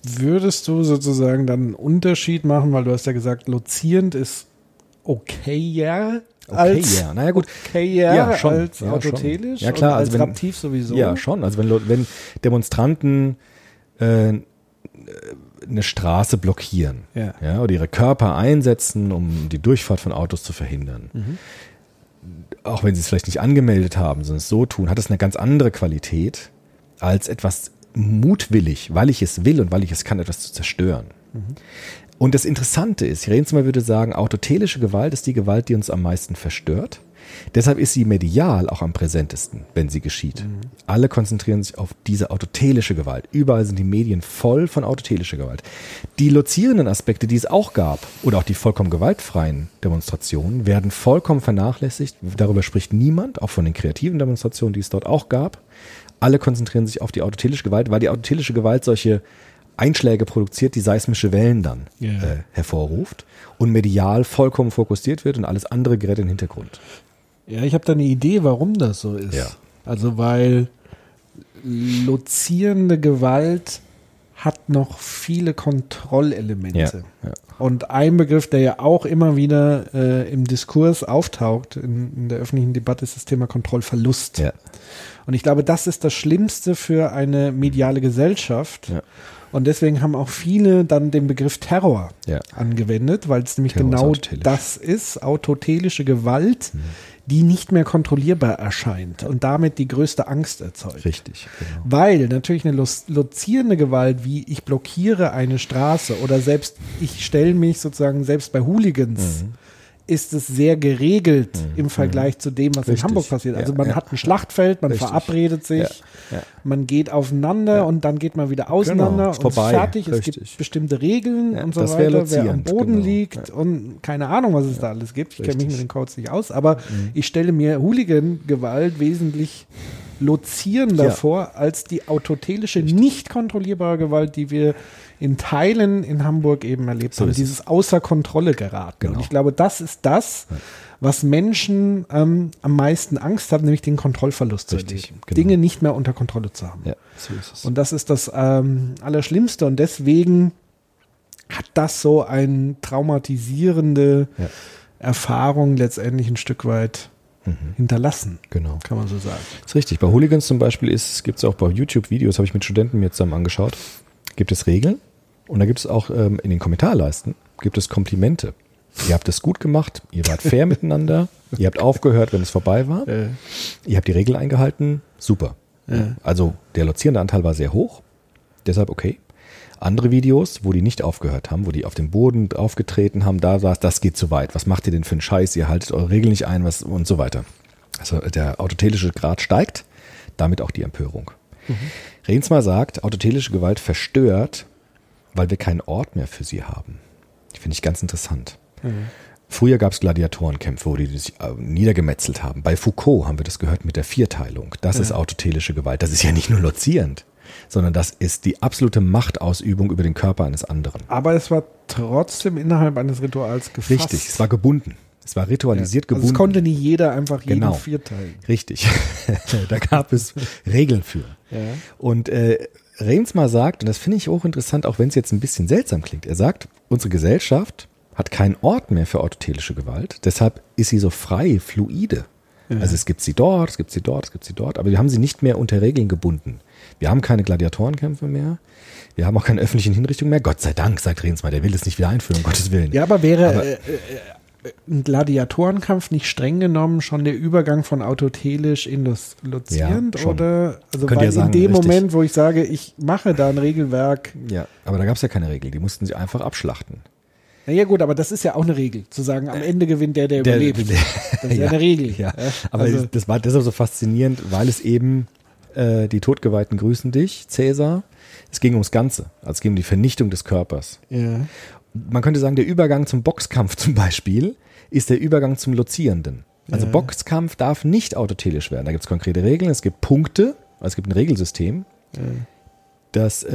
Würdest du sozusagen dann einen Unterschied machen, weil du hast ja gesagt, lozierend ist okayer. Als autotelisch, ja, klar, und als raptiv sowieso. Ja, schon. Also wenn Demonstranten eine Straße blockieren oder ihre Körper einsetzen, um die Durchfahrt von Autos zu verhindern, auch wenn sie es vielleicht nicht angemeldet haben, sondern es so tun, hat es eine ganz andere Qualität als etwas mutwillig, weil ich es will und weil ich es kann, etwas zu zerstören. Mhm. Und das Interessante ist, Reemtsma würde sagen, autotelische Gewalt ist die Gewalt, die uns am meisten verstört. Deshalb ist sie medial auch am präsentesten, wenn sie geschieht. Mhm. Alle konzentrieren sich auf diese autotelische Gewalt. Überall sind die Medien voll von autotelischer Gewalt. Die lozierenden Aspekte, die es auch gab, oder auch die vollkommen gewaltfreien Demonstrationen, werden vollkommen vernachlässigt. Darüber spricht niemand, auch von den kreativen Demonstrationen, die es dort auch gab. Alle konzentrieren sich auf die autotelische Gewalt, weil die autotelische Gewalt solche Einschläge produziert, die seismische Wellen dann hervorruft und medial vollkommen fokussiert wird und alles andere gerät in den Hintergrund. Ja, ich habe da eine Idee, warum das so ist. Ja. Also weil lozierende Gewalt hat noch viele Kontrollelemente. Ja, ja. Und ein Begriff, der ja auch immer wieder im Diskurs auftaucht, in der öffentlichen Debatte, ist das Thema Kontrollverlust. Ja. Und ich glaube, das ist das Schlimmste für eine mediale Gesellschaft. Ja. Und deswegen haben auch viele dann den Begriff Terror angewendet, weil es nämlich Terror genau das ist, autotelische Gewalt, die nicht mehr kontrollierbar erscheint und damit die größte Angst erzeugt. Richtig. Genau. Weil natürlich eine lozierende Gewalt, wie ich blockiere eine Straße oder selbst ich stelle mich sozusagen selbst bei Hooligans, ist es sehr geregelt im Vergleich zu dem, was in Hamburg passiert. Also man hat ein Schlachtfeld, man verabredet sich, man geht aufeinander und dann geht man wieder auseinander und ist fertig. Es gibt bestimmte Regeln und so weiter, wer am Boden liegt und keine Ahnung, was es da alles gibt. Ich kenne mich mit den Codes nicht aus, aber ich stelle mir Hooligan-Gewalt wesentlich lozierender vor als die autotelische, nicht kontrollierbare Gewalt, die wir in Teilen in Hamburg eben erlebt haben, dieses außer Kontrolle geraten. Genau. Und ich glaube, das ist das, was Menschen am meisten Angst haben, nämlich den Kontrollverlust zu erleben. Genau. Dinge nicht mehr unter Kontrolle zu haben. Ja, so ist es. Und das ist das Allerschlimmste. Und deswegen hat das so eine traumatisierende Erfahrung letztendlich ein Stück weit hinterlassen, kann man so sagen. Das ist richtig. Bei Hooligans zum Beispiel gibt es auch bei YouTube-Videos, habe ich mit Studenten mir zusammen angeschaut, gibt es Regeln und da gibt es auch in den Kommentarleisten gibt es Komplimente. Ihr habt es gut gemacht, ihr wart fair miteinander, ihr habt aufgehört, wenn es vorbei war, ihr habt die Regeln eingehalten, super. Also der lozierende Anteil war sehr hoch, deshalb okay. Andere Videos, wo die nicht aufgehört haben, wo die auf dem Boden aufgetreten haben, da war es, das geht zu weit, was macht ihr denn für einen Scheiß, ihr haltet eure Regeln nicht ein, was und so weiter. Also der autotelische Grad steigt, damit auch die Empörung. Reemtsma sagt, autotelische Gewalt verstört, weil wir keinen Ort mehr für sie haben. Finde ich ganz interessant. Früher gab es Gladiatorenkämpfe, wo die sich niedergemetzelt haben. Bei Foucault haben wir das gehört mit der Vierteilung. Das ist autotelische Gewalt. Das ist ja nicht nur lozierend, sondern das ist die absolute Machtausübung über den Körper eines anderen. Aber es war trotzdem innerhalb eines Rituals gefasst. Richtig, es war gebunden. Es war ritualisiert gebunden. Also es konnte nicht jeder einfach jeden vierteilen. Richtig. Da gab es Regeln für. Ja. Und Reemtsma sagt, und das finde ich auch interessant, auch wenn es jetzt ein bisschen seltsam klingt, er sagt, unsere Gesellschaft hat keinen Ort mehr für autotelische Gewalt, deshalb ist sie so frei, fluide. Ja. Also es gibt sie dort, aber wir haben sie nicht mehr unter Regeln gebunden. Wir haben keine Gladiatorenkämpfe mehr. Wir haben auch keine öffentlichen Hinrichtungen mehr. Gott sei Dank, sagt Reemtsma, der will das nicht wieder einführen, um Gottes Willen. Ja, aber wäre ein Gladiatorenkampf nicht streng genommen schon der Übergang von autotelisch in lozierend? Ja, oder? Also weil sagen, in dem richtig. Moment, wo ich sage, ich mache da ein Regelwerk. Ja, aber da gab es ja keine Regel. Die mussten sie einfach abschlachten. Naja gut, aber das ist ja auch eine Regel, zu sagen, am Ende gewinnt der überlebt. Das ist ja eine Regel. Ja. Ja. Aber also, das war deshalb so faszinierend, weil es eben die Todgeweihten grüßen dich, Cäsar. Es ging ums Ganze, also es ging um die Vernichtung des Körpers. Ja. Man könnte sagen, der Übergang zum Boxkampf zum Beispiel ist der Übergang zum Lozierenden. Also Boxkampf darf nicht autotelisch werden. Da gibt es konkrete Regeln, es gibt Punkte, also es gibt ein Regelsystem, das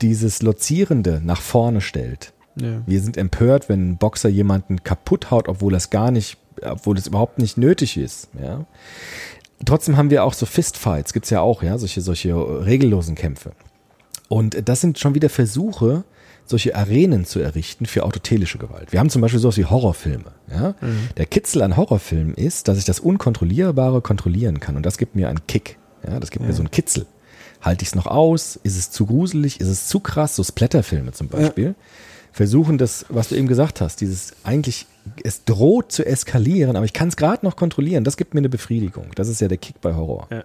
dieses Lozierende nach vorne stellt. Ja. Wir sind empört, wenn ein Boxer jemanden kaputt haut, obwohl es überhaupt nicht nötig ist. Ja? Trotzdem haben wir auch so Fistfights, gibt es ja auch, ja, solche regellosen Kämpfe. Und das sind schon wieder Versuche, solche Arenen zu errichten für autotelische Gewalt. Wir haben zum Beispiel sowas wie Horrorfilme. Ja? Mhm. Der Kitzel an Horrorfilmen ist, dass ich das Unkontrollierbare kontrollieren kann. Und das gibt mir einen Kick. Ja? Das gibt mir so einen Kitzel. Halte ich es noch aus? Ist es zu gruselig? Ist es zu krass? So Splatterfilme zum Beispiel. Ja. Versuchen das, was du eben gesagt hast, dieses eigentlich, es droht zu eskalieren, aber ich kann es gerade noch kontrollieren, das gibt mir eine Befriedigung. Das ist ja der Kick bei Horror. Ja.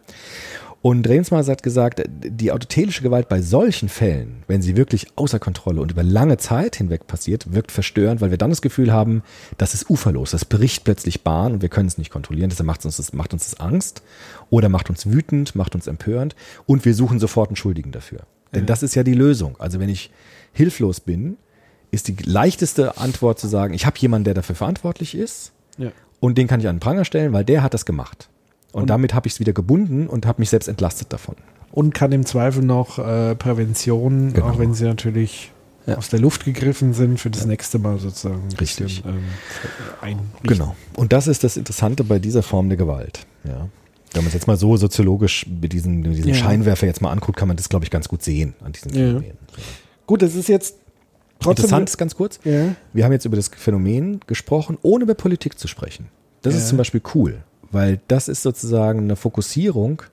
Und Reemtsma hat gesagt, die autotelische Gewalt bei solchen Fällen, wenn sie wirklich außer Kontrolle und über lange Zeit hinweg passiert, wirkt verstörend, weil wir dann das Gefühl haben, das ist uferlos, das bricht plötzlich Bahn und wir können es nicht kontrollieren, deshalb macht uns das Angst oder macht uns wütend, macht uns empörend und wir suchen sofort einen Schuldigen dafür. Ja. Denn das ist ja die Lösung. Also wenn ich hilflos bin, ist die leichteste Antwort zu sagen, ich habe jemanden, der dafür verantwortlich ist und den kann ich an den Pranger stellen, weil der hat das gemacht. Und damit habe ich es wieder gebunden und habe mich selbst entlastet davon. Und kann im Zweifel noch Prävention, auch wenn sie natürlich aus der Luft gegriffen sind, für das nächste Mal sozusagen richtig einrichten. Genau. Und das ist das Interessante bei dieser Form der Gewalt. Ja. Wenn man es jetzt mal so soziologisch mit diesem Scheinwerfer jetzt mal anguckt, kann man das, glaube ich, ganz gut sehen an diesen Phänomenen. Ja. Gut, das ist jetzt trotzdem interessant ist, ganz kurz, wir haben jetzt über das Phänomen gesprochen, ohne über Politik zu sprechen. Das ist zum Beispiel cool, weil das ist sozusagen eine Fokussierung,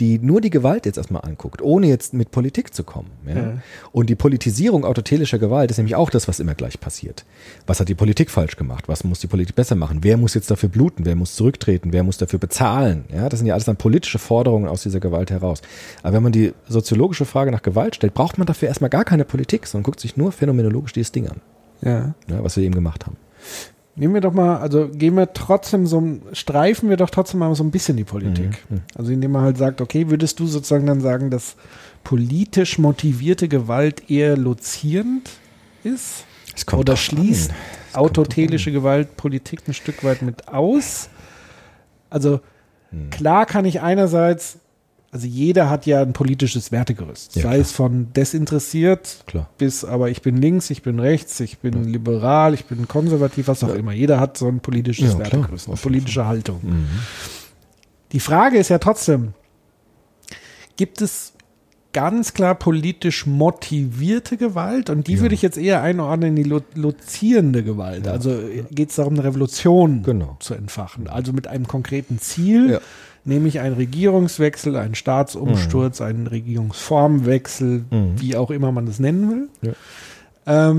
die nur die Gewalt jetzt erstmal anguckt, ohne jetzt mit Politik zu kommen. Ja? Ja. Und die Politisierung autotelischer Gewalt ist nämlich auch das, was immer gleich passiert. Was hat die Politik falsch gemacht? Was muss die Politik besser machen? Wer muss jetzt dafür bluten? Wer muss zurücktreten? Wer muss dafür bezahlen? Ja? Das sind ja alles dann politische Forderungen aus dieser Gewalt heraus. Aber wenn man die soziologische Frage nach Gewalt stellt, braucht man dafür erstmal gar keine Politik, sondern guckt sich nur phänomenologisch dieses Ding an. Ja. Ja, was wir eben gemacht haben. Nehmen wir doch mal, also streifen wir doch trotzdem mal so ein bisschen die Politik. Mhm. Also indem man halt sagt, okay, würdest du sozusagen dann sagen, dass politisch motivierte Gewalt eher lozierend ist? Oder schließt autotelische Gewalt Politik ein Stück weit mit aus? Also klar kann ich einerseits, also jeder hat ja ein politisches Wertegerüst. Ja, sei es von desinteressiert bis, aber ich bin links, ich bin rechts, ich bin liberal, ich bin konservativ, was auch immer. Jeder hat so ein politisches Wertegerüst, eine politische Haltung. Mhm. Die Frage ist ja trotzdem, gibt es ganz klar politisch motivierte Gewalt? Und die würde ich jetzt eher einordnen in die lozierende Gewalt. Ja. Also geht es darum, eine Revolution zu entfachen. Also mit einem konkreten Ziel. Ja. Nämlich ein Regierungswechsel, ein Staatsumsturz, einen Regierungsformwechsel, wie auch immer man das nennen will. Ja.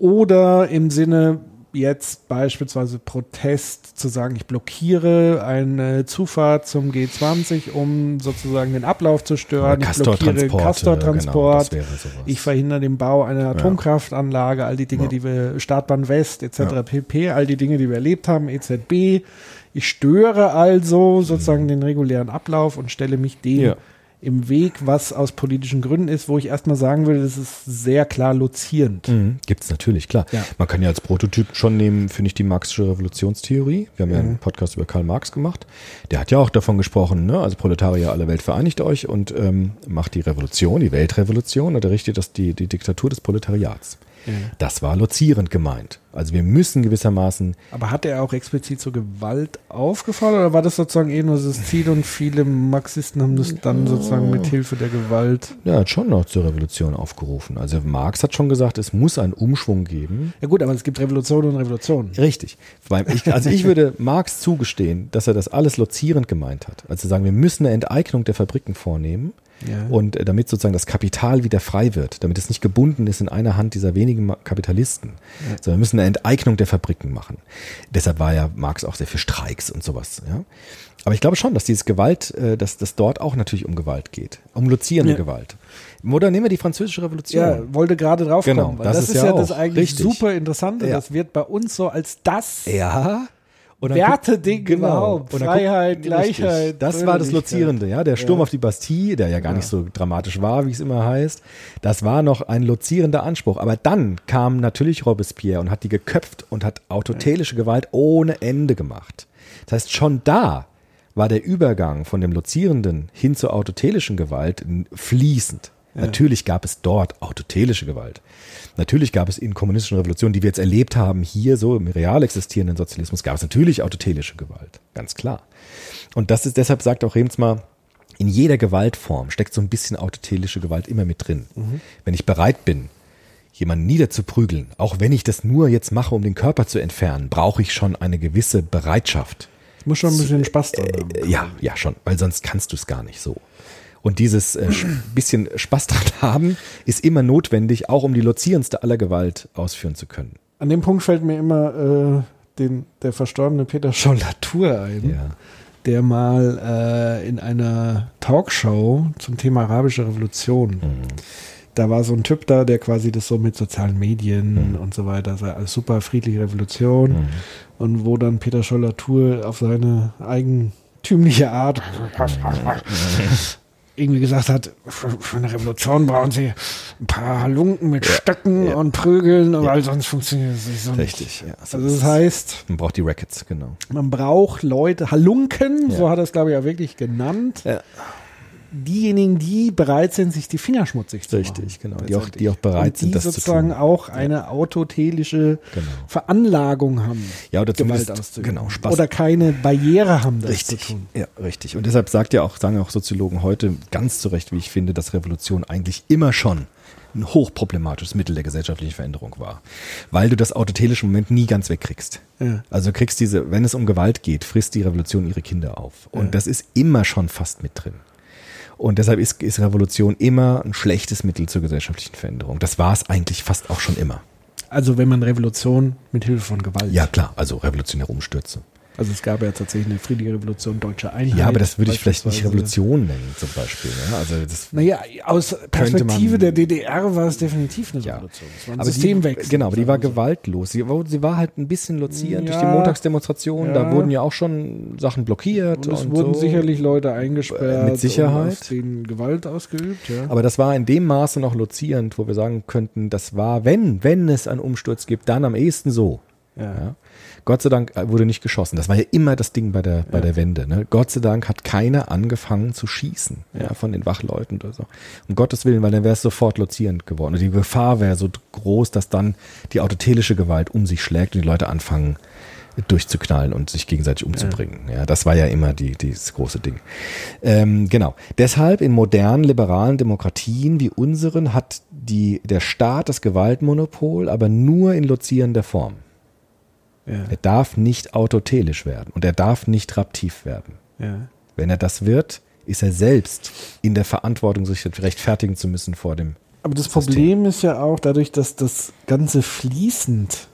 Oder im Sinne jetzt beispielsweise Protest zu sagen, ich blockiere eine Zufahrt zum G20, um sozusagen den Ablauf zu stören. Ich blockiere Castortransport. Genau, ich verhindere den Bau einer Atomkraftanlage, all die Dinge, die wir, Startbahn West etc. pp., all die Dinge, die wir erlebt haben, EZB. Ich störe also sozusagen den regulären Ablauf und stelle mich dem im Weg, was aus politischen Gründen ist, wo ich erstmal sagen würde, das ist sehr klar lozierend. Mhm. Gibt es natürlich, klar. Ja. Man kann ja als Prototyp schon nehmen, finde ich, die marxische Revolutionstheorie. Wir haben ja einen Podcast über Karl Marx gemacht. Der hat ja auch davon gesprochen, ne? Also Proletarier aller Welt, vereinigt euch und macht die Revolution, die Weltrevolution, oder richtet das die Diktatur des Proletariats. Ja. Das war lozierend gemeint. Also wir müssen gewissermaßen. Aber hat er auch explizit zur Gewalt aufgefordert oder war das sozusagen nur das Ziel und viele Marxisten haben das dann sozusagen mit Hilfe der Gewalt? Ja, er hat schon noch zur Revolution aufgerufen. Also Marx hat schon gesagt, es muss einen Umschwung geben. Ja gut, aber es gibt Revolution und Revolution. Richtig. Also ich würde Marx zugestehen, dass er das alles lozierend gemeint hat. Also sagen, wir müssen eine Enteignung der Fabriken vornehmen. Ja. Und damit sozusagen das Kapital wieder frei wird, damit es nicht gebunden ist in einer Hand dieser wenigen Kapitalisten, ja. Sondern wir müssen eine Enteignung der Fabriken machen. Deshalb war ja Marx auch sehr für Streiks und sowas. Ja? Aber ich glaube schon, dass dieses Gewalt, dass das dort auch natürlich um Gewalt geht, um lozierende ja. Gewalt. Oder nehmen wir die Französische Revolution. Ja, wollte gerade drauf kommen. Genau, weil das ist ja das eigentlich richtig. Super Interessante. Ja. Das wird bei uns so als das... Ja. Werte-Ding überhaupt. Genau. Freiheit, guck, Gleichheit. Das war das Lozierende, ja. Der Sturm auf die Bastille, der ja gar nicht so dramatisch war, wie es immer heißt. Das war noch ein lozierender Anspruch. Aber dann kam natürlich Robespierre und hat die geköpft und hat autotelische Gewalt ohne Ende gemacht. Das heißt, schon da war der Übergang von dem Lozierenden hin zur autotelischen Gewalt fließend. Ja. Natürlich gab es dort autotelische Gewalt. Natürlich gab es in kommunistischen Revolutionen, die wir jetzt erlebt haben, hier so im real existierenden Sozialismus, gab es natürlich autotelische Gewalt. Ganz klar. Und das ist, deshalb sagt auch Reemtsma, in jeder Gewaltform steckt so ein bisschen autotelische Gewalt immer mit drin. Mhm. Wenn ich bereit bin, jemanden niederzuprügeln, auch wenn ich das nur jetzt mache, um den Körper zu entfernen, brauche ich schon eine gewisse Bereitschaft. Muss schon ein bisschen Spaß dran haben. Ja, schon. Weil sonst kannst du es gar nicht so. Und dieses bisschen Spaß dran haben, ist immer notwendig, auch um die lozierendste aller Gewalt ausführen zu können. An dem Punkt fällt mir immer der verstorbene Peter Scholl-Latour ein, der mal in einer Talkshow zum Thema Arabische Revolution, da war so ein Typ da, der quasi das so mit sozialen Medien und so weiter, also als super friedliche Revolution und wo dann Peter Scholl-Latour auf seine eigentümliche Art irgendwie gesagt hat, für eine Revolution brauchen sie ein paar Halunken mit Stöcken und Prügeln, weil sonst funktioniert es nicht so. Richtig, ja. Also das heißt... Man braucht die Rackets, genau. Man braucht Leute, Halunken, so hat er es, glaube ich, ja wirklich genannt, diejenigen, die bereit sind, sich die Finger schmutzig zu machen. Richtig, genau. Die auch bereit sind, das zu tun. Die sozusagen auch eine autotelische Veranlagung haben, oder Gewalt auszuüben. Genau, Spaß. Oder keine Barriere haben, das zu tun. Ja, richtig. Und deshalb sagen auch Soziologen heute ganz zu Recht, wie ich finde, dass Revolution eigentlich immer schon ein hochproblematisches Mittel der gesellschaftlichen Veränderung war. Weil du das autotelische Moment nie ganz wegkriegst. Ja. Also wenn es um Gewalt geht, frisst die Revolution ihre Kinder auf. Und das ist immer schon fast mit drin. Und deshalb ist Revolution immer ein schlechtes Mittel zur gesellschaftlichen Veränderung. Das war es eigentlich fast auch schon immer. Also wenn man Revolution mit Hilfe von Gewalt... Ja klar, also revolutionäre Umstürze. Also es gab ja tatsächlich eine friedliche Revolution, deutsche Einheit. Ja, aber das würde ich vielleicht nicht Revolution nennen zum Beispiel. Ja? Also aus Perspektive der DDR war es definitiv eine Revolution. Es war ein Systemwechsel. Genau, aber die war gewaltlos. Sie war halt ein bisschen lozierend durch die Montagsdemonstrationen. Ja. Da wurden ja auch schon Sachen blockiert. Und wurden sicherlich Leute eingesperrt. Mit Sicherheit. Und denen Gewalt ausgeübt. Ja. Aber das war in dem Maße noch lozierend, wo wir sagen könnten, das war, wenn es einen Umsturz gibt, dann am ehesten so. Ja. Gott sei Dank wurde nicht geschossen. Das war ja immer das Ding bei der Wende. Ne? Gott sei Dank hat keiner angefangen zu schießen von den Wachleuten oder so. Um Gottes Willen, weil dann wäre es sofort lozierend geworden. Und die Gefahr wäre so groß, dass dann die autotelische Gewalt um sich schlägt und die Leute anfangen durchzuknallen und sich gegenseitig umzubringen. Ja, das war ja immer das große Ding. Genau. Deshalb in modernen liberalen Demokratien wie unseren hat der Staat das Gewaltmonopol, aber nur in lozierender Form. Ja. Er darf nicht autotelisch werden und er darf nicht raptiv werden. Ja. Wenn er das wird, ist er selbst in der Verantwortung, sich rechtfertigen zu müssen vor dem Aber das System. Problem ist ja auch, dadurch, dass das Ganze fließend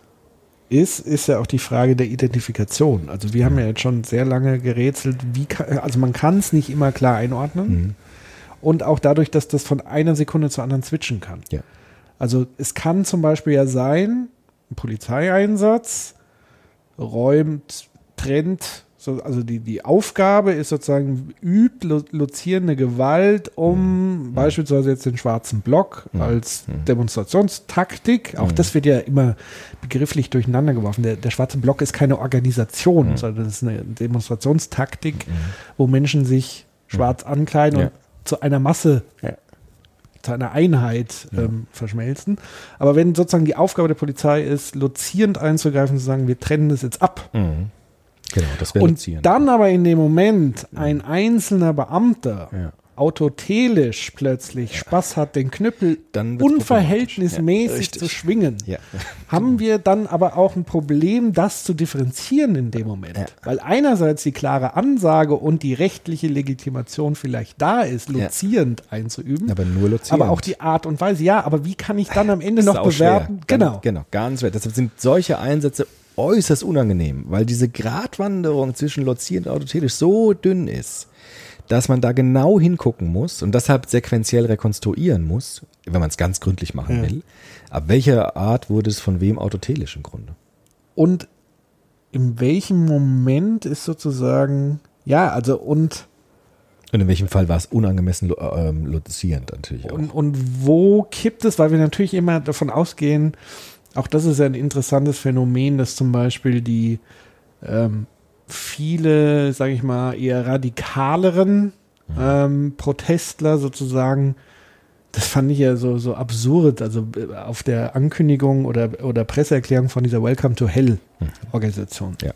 ist ja auch die Frage der Identifikation. Also wir haben ja jetzt schon sehr lange gerätselt, also man kann es nicht immer klar einordnen und auch dadurch, dass das von einer Sekunde zur anderen switchen kann. Ja. Also es kann zum Beispiel ja sein, ein Polizeieinsatz räumt, trennt, also die Aufgabe ist sozusagen, übt lozierende Gewalt, um beispielsweise jetzt den schwarzen Block als Demonstrationstaktik, auch das wird ja immer begrifflich durcheinander geworfen, der schwarze Block ist keine Organisation, sondern das ist eine Demonstrationstaktik, wo Menschen sich schwarz ankleiden und zu einer Masse zu einer Einheit verschmelzen. Aber wenn sozusagen die Aufgabe der Polizei ist, lozierend einzugreifen, zu sagen, wir trennen das jetzt ab. Mhm. Genau, das wäre lozierend. Und dann aber in dem Moment ein einzelner Beamter autotelisch plötzlich Spaß hat, den Knüppel unverhältnismäßig zu schwingen, haben wir dann aber auch ein Problem, das zu differenzieren in dem Moment. Ja. Weil einerseits die klare Ansage und die rechtliche Legitimation vielleicht da ist, lozierend einzuüben, aber nur lozierend. Aber auch die Art und Weise, aber wie kann ich dann am Ende noch bewerten? Genau, ganz schwer. Deshalb sind solche Einsätze äußerst unangenehm, weil diese Gratwanderung zwischen lozierend und autotelisch so dünn ist, dass man da genau hingucken muss und deshalb sequenziell rekonstruieren muss, wenn man es ganz gründlich machen will, ab welcher Art wurde es von wem autotelisch im Grunde. Und in welchem Moment ist sozusagen, und in welchem Fall war es unangemessen lozierend natürlich auch. Und wo kippt es, weil wir natürlich immer davon ausgehen, auch das ist ja ein interessantes Phänomen, dass zum Beispiel die viele, sage ich mal, eher radikaleren Protestler sozusagen, das fand ich ja so absurd, also auf der Ankündigung oder Presseerklärung von dieser Welcome to Hell Organisation. Ja.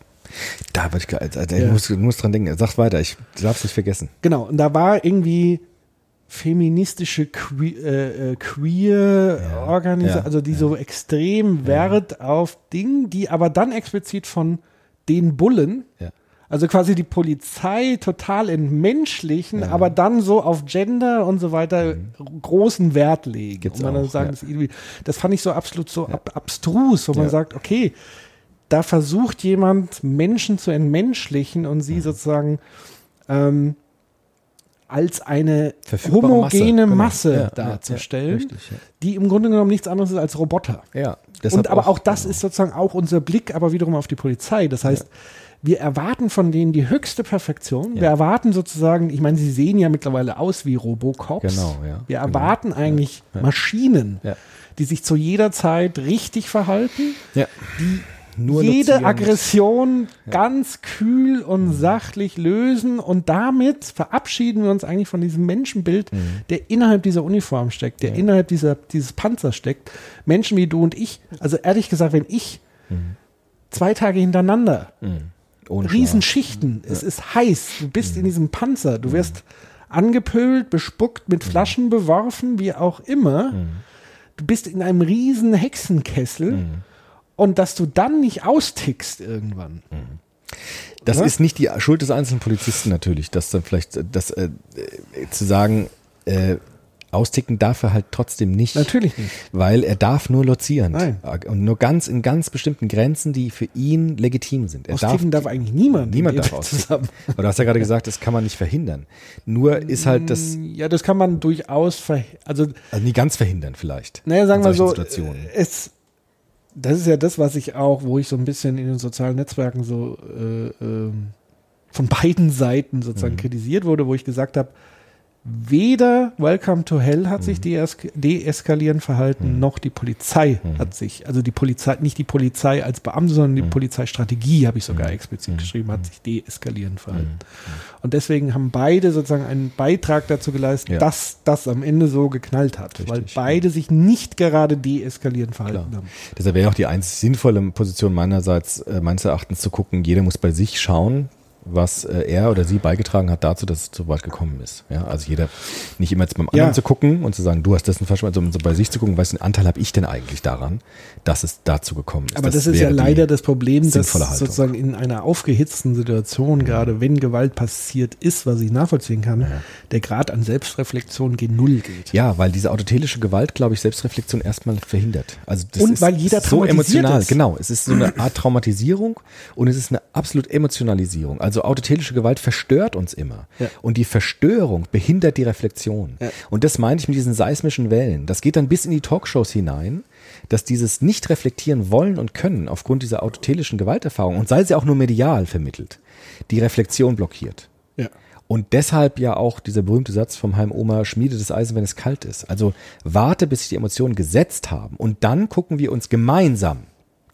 Da wird ich muss dran denken, sag weiter, ich darf es nicht vergessen. Genau, und da war irgendwie feministische queer Organisation, also die so extrem Wert auf Dinge, die aber dann explizit von den Bullen, also quasi die Polizei total entmenschlichen, aber dann so auf Gender und so weiter großen Wert legen. Gibt's man auch, sagen, das fand ich so absolut so abstrus, wo man sagt, okay, da versucht jemand, Menschen zu entmenschlichen und sie sozusagen als eine homogene Masse darzustellen, die im Grunde genommen nichts anderes ist als Roboter. Ja. Und aber auch das ist sozusagen auch unser Blick, aber wiederum auf die Polizei. Das heißt, wir erwarten von denen die höchste Perfektion. Wir erwarten sozusagen, ich meine, sie sehen ja mittlerweile aus wie Robocops. Genau, ja. Wir erwarten eigentlich Maschinen, die sich zu jeder Zeit richtig verhalten, die nur jede Aggression ganz kühl und sachlich lösen, und damit verabschieden wir uns eigentlich von diesem Menschenbild, der innerhalb dieser Uniform steckt, der innerhalb dieses Panzers steckt. Menschen wie du und ich, also ehrlich gesagt, wenn ich 2 Tage hintereinander, Riesenschichten, es ist heiß, du bist in diesem Panzer, du wirst angepölt, bespuckt, mit Flaschen beworfen, wie auch immer, du bist in einem riesen Hexenkessel, und dass du dann nicht austickst irgendwann. Das ist nicht die Schuld des einzelnen Polizisten natürlich, dass dann vielleicht zu sagen, austicken darf er halt trotzdem nicht. Natürlich nicht. Weil er darf nur lozierend. Nein. Und nur in ganz bestimmten Grenzen, die für ihn legitim sind. Er austicken darf eigentlich niemand. Niemand darf austicken. Aber du hast ja gerade gesagt, das kann man nicht verhindern. Nur ist halt das... Ja, das kann man durchaus verhindern. Also nie ganz verhindern vielleicht. Naja, sagen wir so, das ist ja das, was ich auch, wo ich so ein bisschen in den sozialen Netzwerken so von beiden Seiten sozusagen kritisiert wurde, wo ich gesagt habe, weder Welcome to Hell hat sich deeskalierend verhalten, noch die Polizei hat sich, also die Polizei, nicht die Polizei als Beamte, sondern die Polizeistrategie, habe ich sogar explizit geschrieben, hat sich deeskalierend verhalten. Und deswegen haben beide sozusagen einen Beitrag dazu geleistet, dass das am Ende so geknallt hat, richtig, weil beide sich nicht gerade deeskalierend verhalten haben. Deshalb wäre auch die einzig sinnvolle Position meines Erachtens zu gucken, jeder muss bei sich schauen, was er oder sie beigetragen hat dazu, dass es so weit gekommen ist. Ja, also jeder, nicht immer jetzt beim anderen zu gucken und zu sagen, du hast das sondern so bei sich zu gucken, welchen Anteil habe ich denn eigentlich daran, dass es dazu gekommen ist. Aber das ist ja leider das Problem, dass sozusagen in einer aufgehitzten Situation, gerade wenn Gewalt passiert ist, was ich nachvollziehen kann, der Grad an Selbstreflexion gen Null geht. Ja, weil diese autotelische Gewalt, glaube ich, Selbstreflexion erstmal verhindert. Also das und ist weil jeder so emotional ist. Genau, es ist so eine Art Traumatisierung und es ist eine absolut Emotionalisierung. Also autotelische Gewalt verstört uns immer. Ja. Und die Verstörung behindert die Reflexion. Ja. Und das meine ich mit diesen seismischen Wellen. Das geht dann bis in die Talkshows hinein, dass dieses nicht reflektieren wollen und können aufgrund dieser autotelischen Gewalterfahrung, und sei sie auch nur medial vermittelt, die Reflexion blockiert. Ja. Und deshalb ja auch dieser berühmte Satz vom Heim-Oma, schmiede das Eisen, wenn es kalt ist. Also warte, bis sich die Emotionen gesetzt haben, und dann gucken wir uns gemeinsam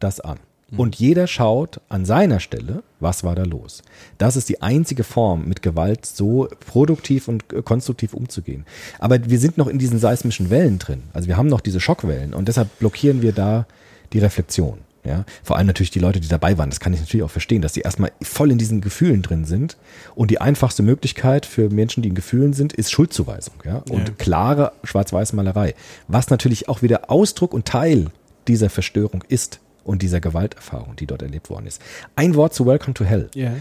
das an. Und jeder schaut an seiner Stelle, was war da los. Das ist die einzige Form, mit Gewalt so produktiv und konstruktiv umzugehen. Aber wir sind noch in diesen seismischen Wellen drin. Also wir haben noch diese Schockwellen und deshalb blockieren wir da die Reflexion. Ja? Vor allem natürlich die Leute, die dabei waren. Das kann ich natürlich auch verstehen, dass die erstmal voll in diesen Gefühlen drin sind. Und die einfachste Möglichkeit für Menschen, die in Gefühlen sind, ist Schuldzuweisung. Ja? Und klare Schwarz-Weiß-Malerei. Was natürlich auch wieder Ausdruck und Teil dieser Verstörung ist. Und dieser Gewalterfahrung, die dort erlebt worden ist. Ein Wort zu Welcome to Hell. Yeah.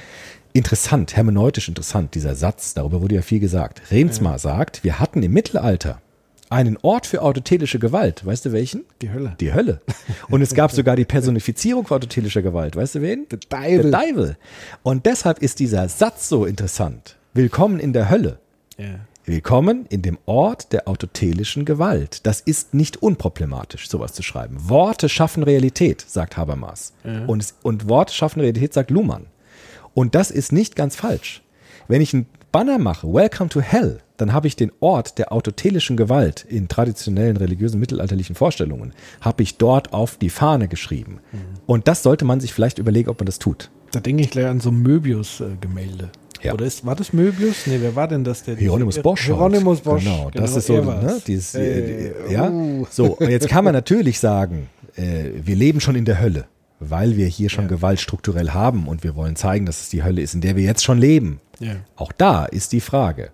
Interessant, hermeneutisch interessant, dieser Satz, darüber wurde ja viel gesagt. Reemtsma sagt, wir hatten im Mittelalter einen Ort für autotelische Gewalt. Weißt du welchen? Die Hölle. Die Hölle. Und es gab sogar die Personifizierung autotelischer Gewalt. Weißt du wen? The Devil. The Devil. Und deshalb ist dieser Satz so interessant. Willkommen in der Hölle. Yeah. Willkommen in dem Ort der autotelischen Gewalt. Das ist nicht unproblematisch, sowas zu schreiben. Worte schaffen Realität, sagt Habermas. Ja. Und Worte schaffen Realität, sagt Luhmann. Und das ist nicht ganz falsch. Wenn ich einen Banner mache, Welcome to Hell, dann habe ich den Ort der autotelischen Gewalt in traditionellen religiösen mittelalterlichen Vorstellungen, habe ich dort auf die Fahne geschrieben. Mhm. Und das sollte man sich vielleicht überlegen, ob man das tut. Da denke ich gleich an so ein Möbius-Gemälde. Ja. Oder war das Möbius? Nee, wer war denn das? Der Hieronymus Bosch. Hieronymus Bosch. Genau, das ist so. Ne, dieses, So, und jetzt kann man natürlich sagen, wir leben schon in der Hölle, weil wir hier schon Gewalt strukturell haben und wir wollen zeigen, dass es die Hölle ist, in der wir jetzt schon leben. Ja. Auch da ist die Frage,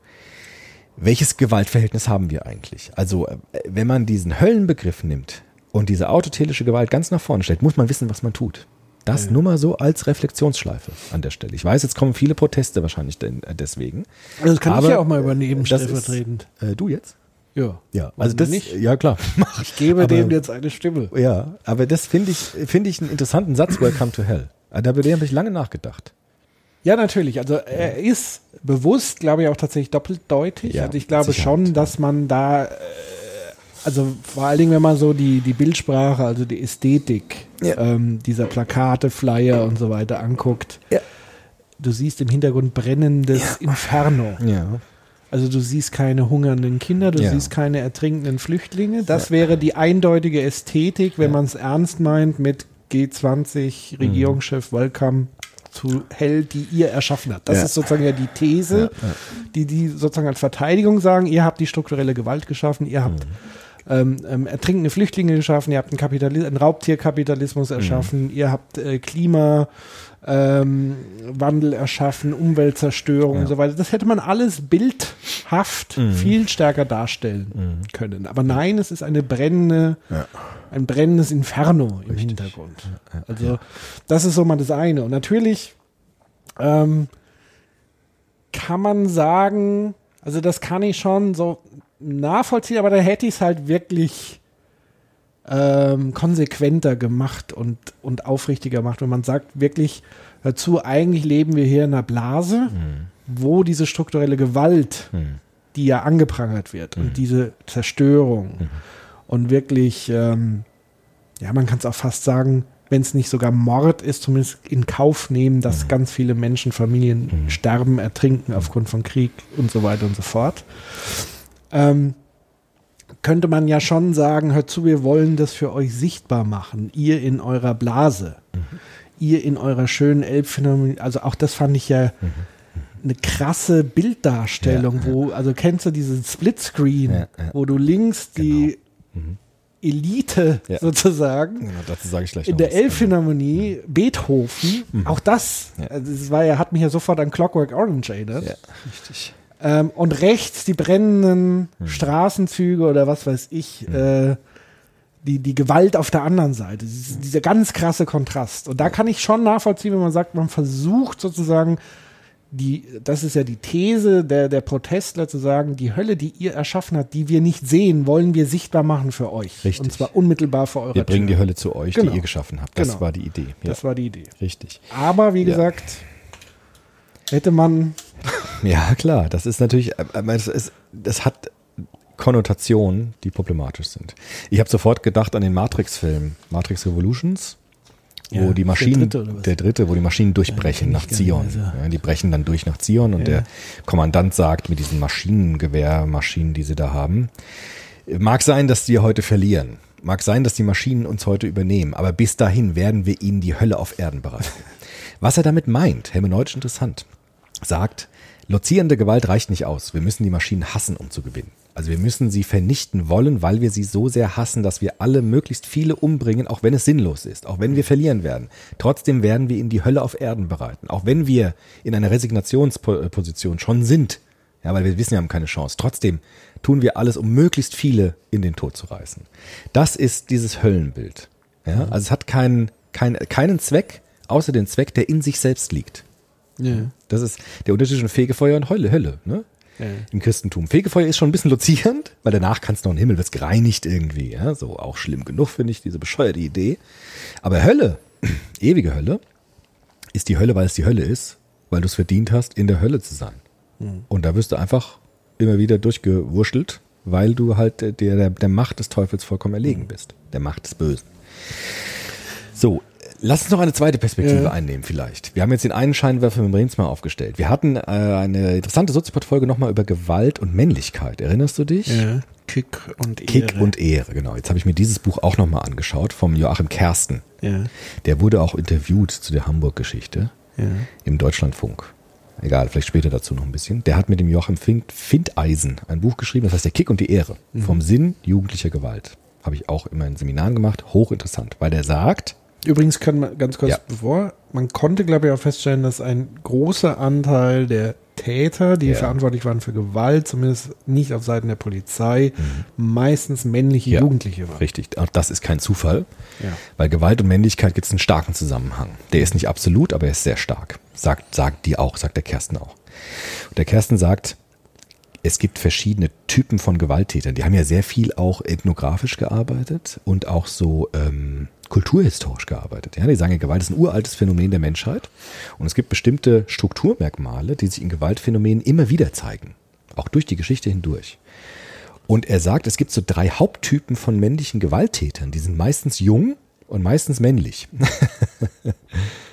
welches Gewaltverhältnis haben wir eigentlich? Also, wenn man diesen Höllenbegriff nimmt und diese autotelische Gewalt ganz nach vorne stellt, muss man wissen, was man tut. Das nur mal so als Reflexionsschleife an der Stelle. Ich weiß, jetzt kommen viele Proteste wahrscheinlich deswegen. Also das kann ich ja auch mal übernehmen, stellvertretend. Du jetzt? Ja, also das nicht. Ja, klar. Ich gebe dem jetzt eine Stimme. Ja, aber das finde ich einen interessanten Satz, Welcome to Hell. Da habe ich lange nachgedacht. Ja, natürlich. Also er ist bewusst, glaube ich, auch tatsächlich doppeldeutig. Ja, also ich glaube schon, dass man da... Also vor allen Dingen, wenn man so die Bildsprache, also die Ästhetik dieser Plakate, Flyer und so weiter anguckt, du siehst im Hintergrund brennendes Inferno. Ja. Also du siehst keine hungernden Kinder, du siehst keine ertrinkenden Flüchtlinge. Das wäre die eindeutige Ästhetik, wenn man es ernst meint mit G20, Regierungschef, Welcome to Hell, die ihr erschaffen habt. Das ist sozusagen ja die These, die sozusagen als Verteidigung sagen, ihr habt die strukturelle Gewalt geschaffen, ihr habt ertrinkende Flüchtlinge geschaffen, ihr habt einen Raubtierkapitalismus erschaffen, ihr habt Klimawandel erschaffen, Umweltzerstörung und so weiter. Das hätte man alles bildhaft viel stärker darstellen können. Aber nein, es ist eine ein brennendes Inferno im Hintergrund. Also das ist so mal das eine. Und natürlich kann man sagen, also das kann ich schon so nachvollziehen, aber da hätte ich es halt wirklich konsequenter gemacht und aufrichtiger gemacht. Wenn man sagt, wirklich, hör zu, eigentlich leben wir hier in einer Blase, wo diese strukturelle Gewalt, die ja angeprangert wird und diese Zerstörung und wirklich, man kann es auch fast sagen, wenn es nicht sogar Mord ist, zumindest in Kauf nehmen, dass ganz viele Menschen, Familien sterben, ertrinken aufgrund von Krieg und so weiter und so fort. Könnte man ja schon sagen, hört zu, wir wollen das für euch sichtbar machen. Ihr in eurer Blase, ihr in eurer schönen Elbphilharmonie. Also auch das fand ich ja eine krasse Bilddarstellung, also kennst du diesen Splitscreen, wo du links die Elite sozusagen, dazu sage ich gleich in der Elbphilharmonie, Beethoven, auch das, also das hat mich ja sofort an Clockwork Orange erinnert. Ja, richtig. Und rechts die brennenden Straßenzüge oder was weiß ich, die Gewalt auf der anderen Seite. Dieser ganz krasse Kontrast. Und da kann ich schon nachvollziehen, wenn man sagt, man versucht sozusagen, das ist ja die These der Protestler zu sagen, die Hölle, die ihr erschaffen habt, die wir nicht sehen, wollen wir sichtbar machen für euch. Richtig. Und zwar unmittelbar vor eurer Tür. Wir bringen die Hölle zu euch, die ihr geschaffen habt. Das war die Idee. Ja. Das war die Idee. Richtig. Aber wie gesagt, hätte man... Ja, klar, das ist natürlich, das hat Konnotationen, die problematisch sind. Ich habe sofort gedacht an den Matrix-Film, Matrix Revolutions, wo die Maschinen, der dritte, wo die Maschinen durchbrechen nach Zion. Ja, die brechen dann durch nach Zion und der Kommandant sagt mit diesem Maschinengewehr, Maschinen, die sie da haben, Mag sein, dass wir heute verlieren. Mag sein, dass die Maschinen uns heute übernehmen. Aber bis dahin werden wir ihnen die Hölle auf Erden bereiten. Was er damit meint, hermeneutisch interessant, sagt, lozierende Gewalt reicht nicht aus. Wir müssen die Maschinen hassen, um zu gewinnen. Also wir müssen sie vernichten wollen, weil wir sie so sehr hassen, dass wir alle möglichst viele umbringen, auch wenn es sinnlos ist, auch wenn wir verlieren werden. Trotzdem werden wir ihnen die Hölle auf Erden bereiten. Auch wenn wir in einer Resignationsposition schon sind, ja, weil wir wissen, wir haben keine Chance. Trotzdem tun wir alles, um möglichst viele in den Tod zu reißen. Das ist dieses Höllenbild. Ja? Also es hat keinen Zweck, außer den Zweck, der in sich selbst liegt. Ja. Das ist der Unterschied zwischen Fegefeuer und Hölle, ne? Ja. Im Christentum. Fegefeuer ist schon ein bisschen lozierend, weil danach kannst du noch in den Himmel, wirst gereinigt irgendwie. Ja? So auch schlimm genug, finde ich, diese bescheuerte Idee. Aber Hölle, ewige Hölle, ist die Hölle, weil es die Hölle ist, weil du es verdient hast, in der Hölle zu sein. Mhm. Und da wirst du einfach immer wieder durchgewurschtelt, weil du halt der Macht des Teufels vollkommen erlegen bist. Der Macht des Bösen. So, lass uns noch eine zweite Perspektive einnehmen vielleicht. Wir haben jetzt den einen Scheinwerfer mit Reemtsma aufgestellt. Wir hatten eine interessante Soziopod-Folge nochmal über Gewalt und Männlichkeit. Erinnerst du dich? Ja. Kick und Ehre, genau. Jetzt habe ich mir dieses Buch auch nochmal angeschaut vom Joachim Kersten. Ja. Der wurde auch interviewt zu der Hamburg-Geschichte im Deutschlandfunk. Egal, vielleicht später dazu noch ein bisschen. Der hat mit dem Joachim Findeisen ein Buch geschrieben, das heißt der Kick und die Ehre. Mhm. Vom Sinn jugendlicher Gewalt. Habe ich auch immer in Seminaren gemacht. Hochinteressant, weil der sagt... Übrigens kann man ganz kurz bevor, man konnte, glaube ich, auch feststellen, dass ein großer Anteil der Täter, die verantwortlich waren für Gewalt, zumindest nicht auf Seiten der Polizei, meistens männliche Jugendliche waren. Richtig, auch das ist kein Zufall, weil Gewalt und Männlichkeit gibt es einen starken Zusammenhang. Der ist nicht absolut, aber er ist sehr stark, sagt der Kersten auch. Und der Kersten sagt, es gibt verschiedene Typen von Gewalttätern. Die haben ja sehr viel auch ethnografisch gearbeitet und auch so kulturhistorisch gearbeitet. Ja, die sagen ja, Gewalt ist ein uraltes Phänomen der Menschheit. Und es gibt bestimmte Strukturmerkmale, die sich in Gewaltphänomenen immer wieder zeigen. Auch durch die Geschichte hindurch. Und er sagt, es gibt so drei Haupttypen von männlichen Gewalttätern. Die sind meistens jung und meistens männlich.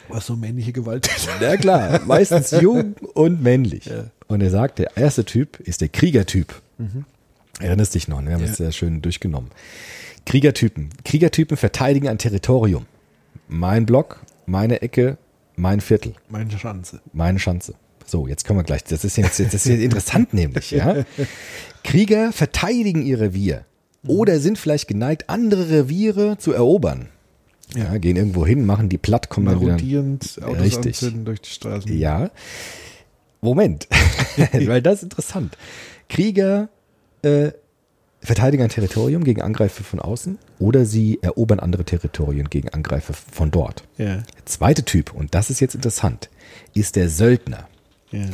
Was so männliche Gewalttäter? Na klar, meistens jung und männlich. Ja. Und er sagt, der erste Typ ist der Kriegertyp. Mhm. Erinnerst dich noch, wir haben es sehr schön durchgenommen. Kriegertypen verteidigen ein Territorium. Mein Block, meine Ecke, mein Viertel. Meine Schanze. So, jetzt kommen wir gleich, das ist jetzt interessant nämlich. Ja? Krieger verteidigen ihr Revier oder sind vielleicht geneigt, andere Reviere zu erobern. Ja, gehen irgendwo hin, machen die platt, kommen dann wieder. Marodierend, Autos anzünden durch die Straßen. Ja, Moment, weil das ist interessant. Krieger verteidigen ein Territorium gegen Angreifer von außen oder sie erobern andere Territorien gegen Angreifer von dort. Yeah. Der zweite Typ, und das ist jetzt interessant, ist der Söldner. Yeah.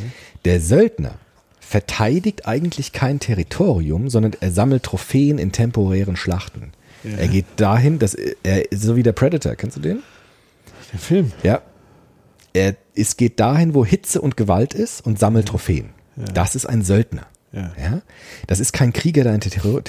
Der Söldner verteidigt eigentlich kein Territorium, sondern er sammelt Trophäen in temporären Schlachten. Yeah. Er geht dahin, dass er, so wie der Predator, kennst du den? Der Film. Ja. Es geht dahin, wo Hitze und Gewalt ist und sammelt Trophäen. Ja. Das ist ein Söldner. Ja. Ja? Das ist kein Krieger, der ein Territorium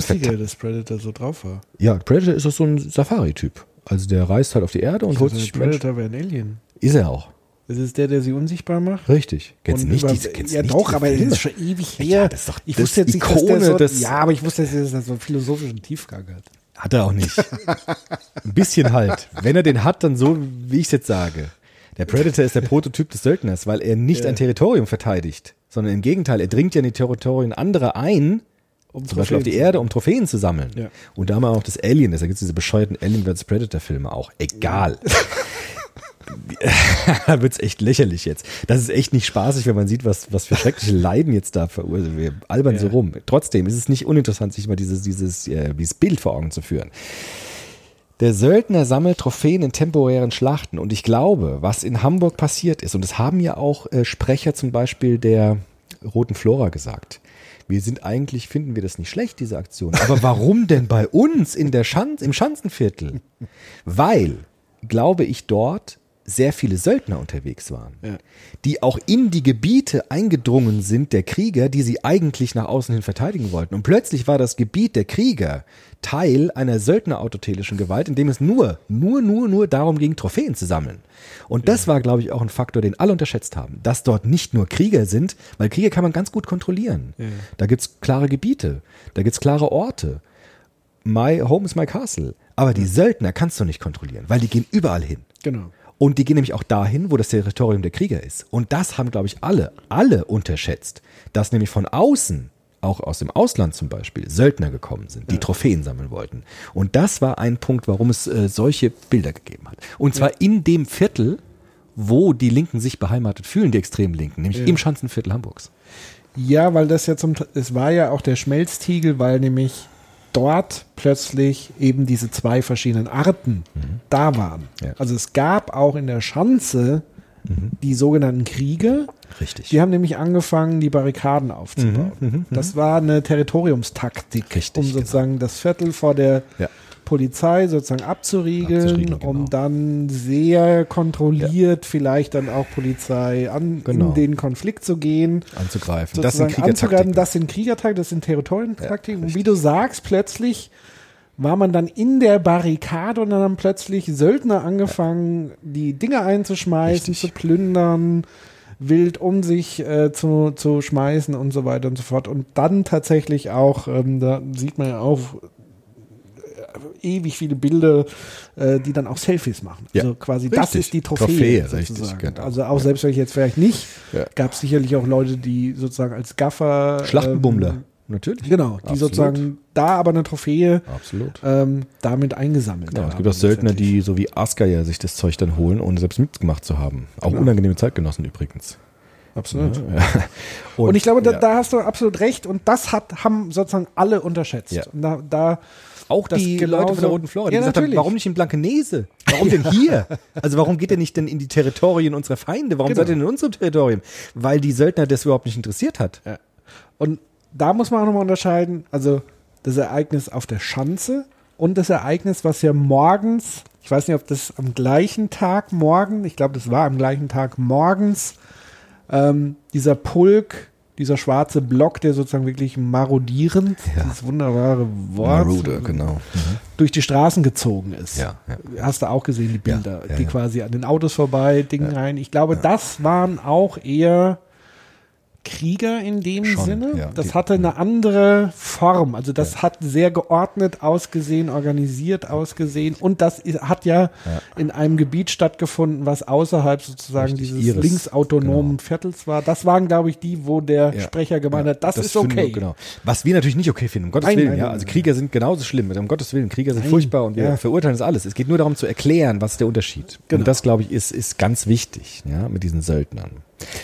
verteidigt. Ich wusste, dass Predator so drauf war. Ja, Predator ist doch so ein Safari-Typ. Also der reist halt auf die Erde und holt sich Predator wäre ein Alien. Ist er auch. Das ist der sie unsichtbar macht? Richtig. Kennst du nicht diese Filme? Ja doch, aber das ist schon ewig her. Ja, das ist doch ich wusste jetzt nicht, Ikone, dass der so, ja, aber ich wusste, dass er so einen philosophischen Tiefgang hat. Hat er auch nicht. Ein bisschen halt. Wenn er den hat, dann so, wie ich es jetzt sage. Der Predator ist der Prototyp des Söldners, weil er nicht ein Territorium verteidigt, sondern im Gegenteil, er dringt ja in die Territorien anderer ein, zum Beispiel auf die Erde, um Trophäen zu sammeln. Ja. Und da haben wir auch das Alien, deshalb gibt es diese bescheuerten Alien vs. Predator-Filme auch. Egal. Da wird es echt lächerlich jetzt. Das ist echt nicht spaßig, wenn man sieht, was für schreckliche Leiden jetzt da verursachen. Wir albern so rum. Trotzdem ist es nicht uninteressant, sich mal dieses Bild vor Augen zu führen. Der Söldner sammelt Trophäen in temporären Schlachten. Und ich glaube, was in Hamburg passiert ist, und das haben ja auch Sprecher zum Beispiel der Roten Flora gesagt, finden wir das nicht schlecht, diese Aktion. Aber warum denn bei uns im Schanzenviertel? Weil, glaube ich, dort sehr viele Söldner unterwegs waren, ja, die auch in die Gebiete eingedrungen sind der Krieger, die sie eigentlich nach außen hin verteidigen wollten. Und plötzlich war das Gebiet der Krieger Teil einer söldnerautotelischen Gewalt, in dem es nur darum ging, Trophäen zu sammeln. Und das war, glaube ich, auch ein Faktor, den alle unterschätzt haben, dass dort nicht nur Krieger sind, weil Krieger kann man ganz gut kontrollieren. Ja. Da gibt es klare Gebiete, da gibt es klare Orte. My home is my castle. Aber die Söldner kannst du nicht kontrollieren, weil die gehen überall hin. Genau. Und die gehen nämlich auch dahin, wo das Territorium der Krieger ist. Und das haben, glaube ich, alle unterschätzt, dass nämlich von außen, auch aus dem Ausland zum Beispiel, Söldner gekommen sind, die Trophäen sammeln wollten. Und das war ein Punkt, warum es solche Bilder gegeben hat. Und zwar in dem Viertel, wo die Linken sich beheimatet fühlen, die extremen Linken, nämlich im Schanzenviertel Hamburgs. Ja, weil das ja es war ja auch der Schmelztiegel, weil nämlich dort plötzlich eben diese zwei verschiedenen Arten da waren. Ja. Also es gab auch in der Schanze die sogenannten Kriege. Richtig. Die haben nämlich angefangen, die Barrikaden aufzubauen. Das war eine Territoriumstaktik, um sozusagen das Viertel vor der Polizei sozusagen abzuriegeln, um dann sehr kontrolliert vielleicht dann auch Polizei in den Konflikt zu gehen. Anzugreifen. Das sind Kriegertaktiken. Das sind Territoriumstaktiken. Ja, und wie du sagst, plötzlich war man dann in der Barrikade und dann haben plötzlich Söldner angefangen, die Dinge einzuschmeißen, zu plündern, wild um sich zu schmeißen und so weiter und so fort. Und dann tatsächlich auch, da sieht man ja auch ewig viele Bilder, die dann auch Selfies machen. Ja. Also quasi, das ist die Trophäe sozusagen. Richtig, genau. Also auch selbst wenn ich jetzt vielleicht nicht, gab es sicherlich auch Leute, die sozusagen als Gaffer Schlachtenbummler. Natürlich. Genau, die sozusagen da aber eine Trophäe damit eingesammelt haben. Es gibt auch Söldner, die so wie Askaya sich das Zeug dann holen, ohne selbst mitgemacht zu haben. Auch unangenehme Zeitgenossen übrigens. Absolut. Ja. Und ich glaube, da hast du absolut recht und das haben sozusagen alle unterschätzt. Ja. Und da auch das die Leute von der Roten Flora, die gesagt haben, warum nicht in Blankenese? Warum denn hier? Also warum geht ihr nicht denn in die Territorien unserer Feinde? Warum seid ihr in unserem Territorium? Weil die Söldner das überhaupt nicht interessiert hat. Ja. Und da muss man auch nochmal unterscheiden, also das Ereignis auf der Schanze und das Ereignis, was ja morgens, ich weiß nicht, ob das am gleichen Tag morgens, dieser Pulk, dieser schwarze Block, der sozusagen wirklich marodierend, dieses wunderbare Wort, Marode, durch die Straßen gezogen ist. Ja, ja. Hast du auch gesehen, die Bilder, die quasi an den Autos vorbei, Dingen rein. Ich glaube, das waren auch eher Krieger in dem Sinne. Ja, das hatte eine andere Form. Also das hat sehr geordnet ausgesehen, organisiert ausgesehen und das hat in einem Gebiet stattgefunden, was außerhalb sozusagen dieses linksautonomen Viertels war. Das waren, glaube ich, die, wo der Sprecher gemeint hat, das ist okay. Was wir natürlich nicht okay finden, um Gottes Willen. Also Krieger sind genauso schlimm, um Gottes Willen. Krieger sind furchtbar und wir verurteilen das alles. Es geht nur darum zu erklären, was ist der Unterschied. Genau. Und das, glaube ich, ist ganz wichtig mit diesen Söldnern.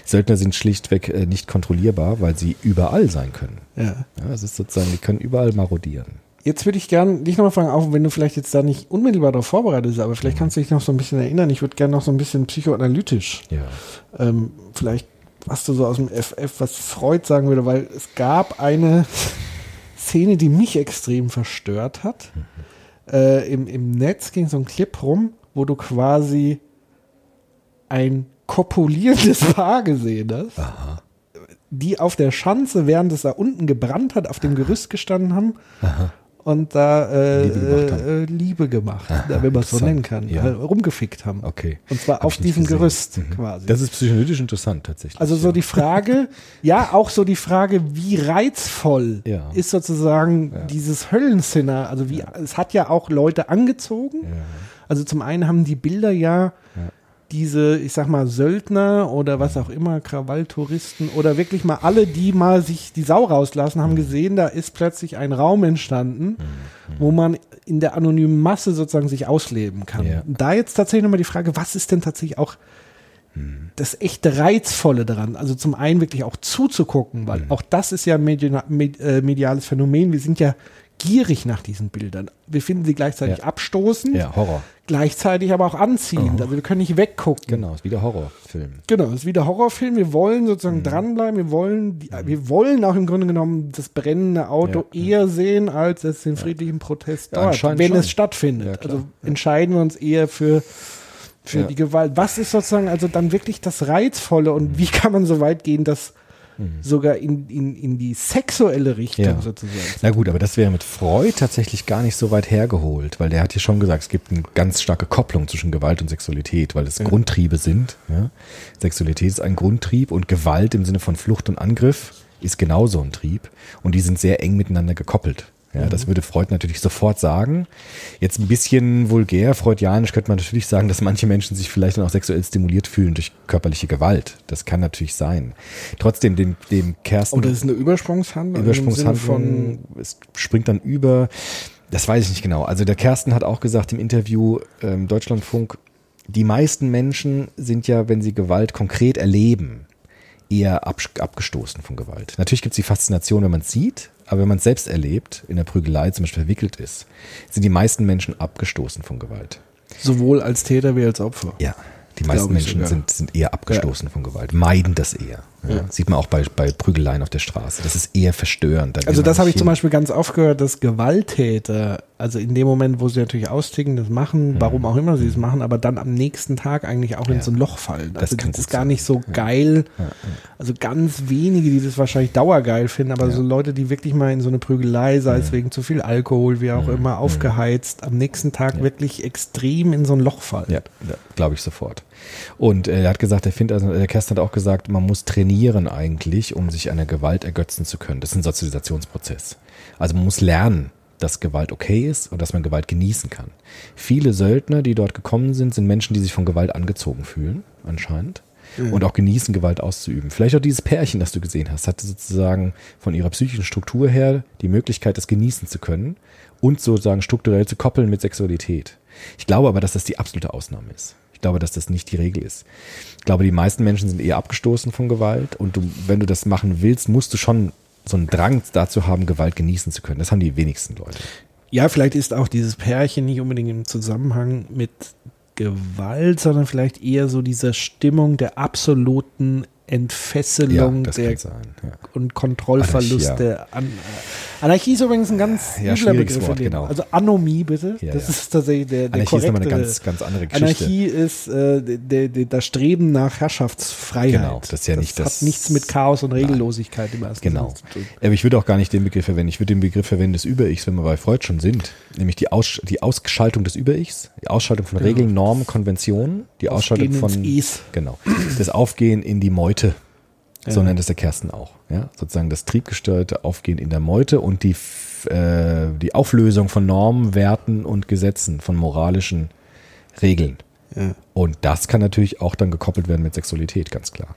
Söldner sind schlichtweg nicht kontrollierbar, weil sie überall sein können. Ja. Es ist sozusagen, die können überall marodieren. Jetzt würde ich gerne dich nochmal fragen, auch wenn du vielleicht jetzt da nicht unmittelbar darauf vorbereitet bist, aber vielleicht kannst du dich noch so ein bisschen erinnern. Ich würde gerne noch so ein bisschen psychoanalytisch. Ja. Vielleicht, was du so aus dem FF, was Freud sagen würde, weil es gab eine Szene, die mich extrem verstört hat. Im Netz ging so ein Clip rum, wo du quasi ein kopulierendes Paar gesehen hast, die auf der Schanze, während es da unten gebrannt hat, auf dem Gerüst gestanden haben und da Liebe gemacht haben, wenn man es so nennen kann, rumgefickt haben. Okay. Und zwar auf diesem Gerüst quasi. Das ist psychoanalytisch interessant tatsächlich. Also so die Frage, auch so die Frage, wie reizvoll ist sozusagen dieses Höllenszenar, also wie es hat ja auch Leute angezogen. Ja. Also zum einen haben die Bilder diese, ich sag mal, Söldner oder was auch immer, Krawalltouristen oder wirklich mal alle, die mal sich die Sau rauslassen, haben gesehen, da ist plötzlich ein Raum entstanden, wo man in der anonymen Masse sozusagen sich ausleben kann. Ja. Da jetzt tatsächlich nochmal die Frage, was ist denn tatsächlich auch das echte Reizvolle daran? Also zum einen wirklich auch zuzugucken, weil auch das ist ja ein mediales Phänomen. Wir sind ja gierig nach diesen Bildern. Wir finden sie gleichzeitig abstoßend, Horror. Gleichzeitig aber auch anziehend. Also wir können nicht weggucken. Genau, ist wieder Horrorfilm. Wir wollen sozusagen dranbleiben. Wir wollen auch im Grunde genommen das brennende Auto eher sehen, als den friedlichen Protest dort, wenn es stattfindet. Ja, also entscheiden wir uns eher für für die Gewalt. Was ist sozusagen also dann wirklich das Reizvolle und wie kann man so weit gehen, dass sogar in die sexuelle Richtung sozusagen. Na gut, aber das wäre mit Freud tatsächlich gar nicht so weit hergeholt, weil der hat hier schon gesagt, es gibt eine ganz starke Kopplung zwischen Gewalt und Sexualität, weil es Grundtriebe sind. Ja? Sexualität ist ein Grundtrieb und Gewalt im Sinne von Flucht und Angriff ist genauso ein Trieb und die sind sehr eng miteinander gekoppelt. Ja, das würde Freud natürlich sofort sagen. Jetzt ein bisschen vulgär, freudianisch könnte man natürlich sagen, dass manche Menschen sich vielleicht dann auch sexuell stimuliert fühlen durch körperliche Gewalt. Das kann natürlich sein. Trotzdem, dem Kersten... Oder ist es eine Übersprungshandlung? Übersprungshandlung, es springt dann über. Das weiß ich nicht genau. Also der Kersten hat auch gesagt im Interview Deutschlandfunk, die meisten Menschen sind ja, wenn sie Gewalt konkret erleben, eher abgestoßen von Gewalt. Natürlich gibt es die Faszination, wenn man es sieht, aber wenn man es selbst erlebt, in der Prügelei zum Beispiel verwickelt ist, sind die meisten Menschen abgestoßen von Gewalt. Sowohl als Täter wie als Opfer. Ja, die meisten Menschen sind eher abgestoßen von Gewalt, meiden das eher. Ja. Ja. Sieht man auch bei Prügeleien auf der Straße. Das ist eher verstörend. Also das habe ich zum Beispiel ganz oft gehört, dass Gewalttäter, also in dem Moment, wo sie natürlich austicken, das machen, warum auch immer sie es machen, aber dann am nächsten Tag eigentlich auch in so ein Loch fallen. Also das ist gar nicht so geil. Ja. Ja. Also ganz wenige, die das wahrscheinlich dauergeil finden, aber so Leute, die wirklich mal in so eine Prügelei, sei es wegen zu viel Alkohol, wie auch immer, aufgeheizt, am nächsten Tag wirklich extrem in so ein Loch fallen. Ja, glaube ich sofort. Und er hat gesagt, der Kersten hat auch gesagt, man muss trainieren eigentlich, um sich an der Gewalt ergötzen zu können. Das ist ein Sozialisationsprozess. Also man muss lernen, dass Gewalt okay ist und dass man Gewalt genießen kann. Viele Söldner, die dort gekommen sind, sind Menschen, die sich von Gewalt angezogen fühlen, anscheinend. Und auch genießen, Gewalt auszuüben. Vielleicht auch dieses Pärchen, das du gesehen hast, hatte sozusagen von ihrer psychischen Struktur her die Möglichkeit, das genießen zu können und sozusagen strukturell zu koppeln mit Sexualität. Ich glaube aber, dass das die absolute Ausnahme ist. Ich glaube, dass das nicht die Regel ist. Ich glaube, die meisten Menschen sind eher abgestoßen von Gewalt und wenn du das machen willst, musst du schon so einen Drang dazu haben, Gewalt genießen zu können. Das haben die wenigsten Leute. Ja, vielleicht ist auch dieses Pärchen nicht unbedingt im Zusammenhang mit Gewalt, sondern vielleicht eher so dieser Stimmung der absoluten Entfesselung und Kontrollverluste. Anarchie ist übrigens ein ganz übler Begriff. Wort, genau. Also Anomie, bitte. Ja, das ist tatsächlich der Anarchie korrekte. Anarchie ist nochmal eine ganz, ganz andere Geschichte. Anarchie ist das Streben nach Herrschaftsfreiheit. Genau, das ist ja nicht das. Das hat nichts mit Chaos und Regellosigkeit im ersten Sinne zu tun. Aber ich würde auch gar nicht den Begriff verwenden. Ich würde den Begriff verwenden des Über-Ichs, wenn wir bei Freud schon sind. Nämlich die Ausschaltung des Über-Ichs, die Ausschaltung von Regeln, Normen, Konventionen, die Ausschaltung von Is. Genau. Das Aufgehen in die Meute. Sondern das ist der Kersten auch. Ja? Sozusagen das triebgesteuerte Aufgehen in der Meute und die Auflösung von Normen, Werten und Gesetzen, von moralischen Regeln. Ja. Und das kann natürlich auch dann gekoppelt werden mit Sexualität, ganz klar.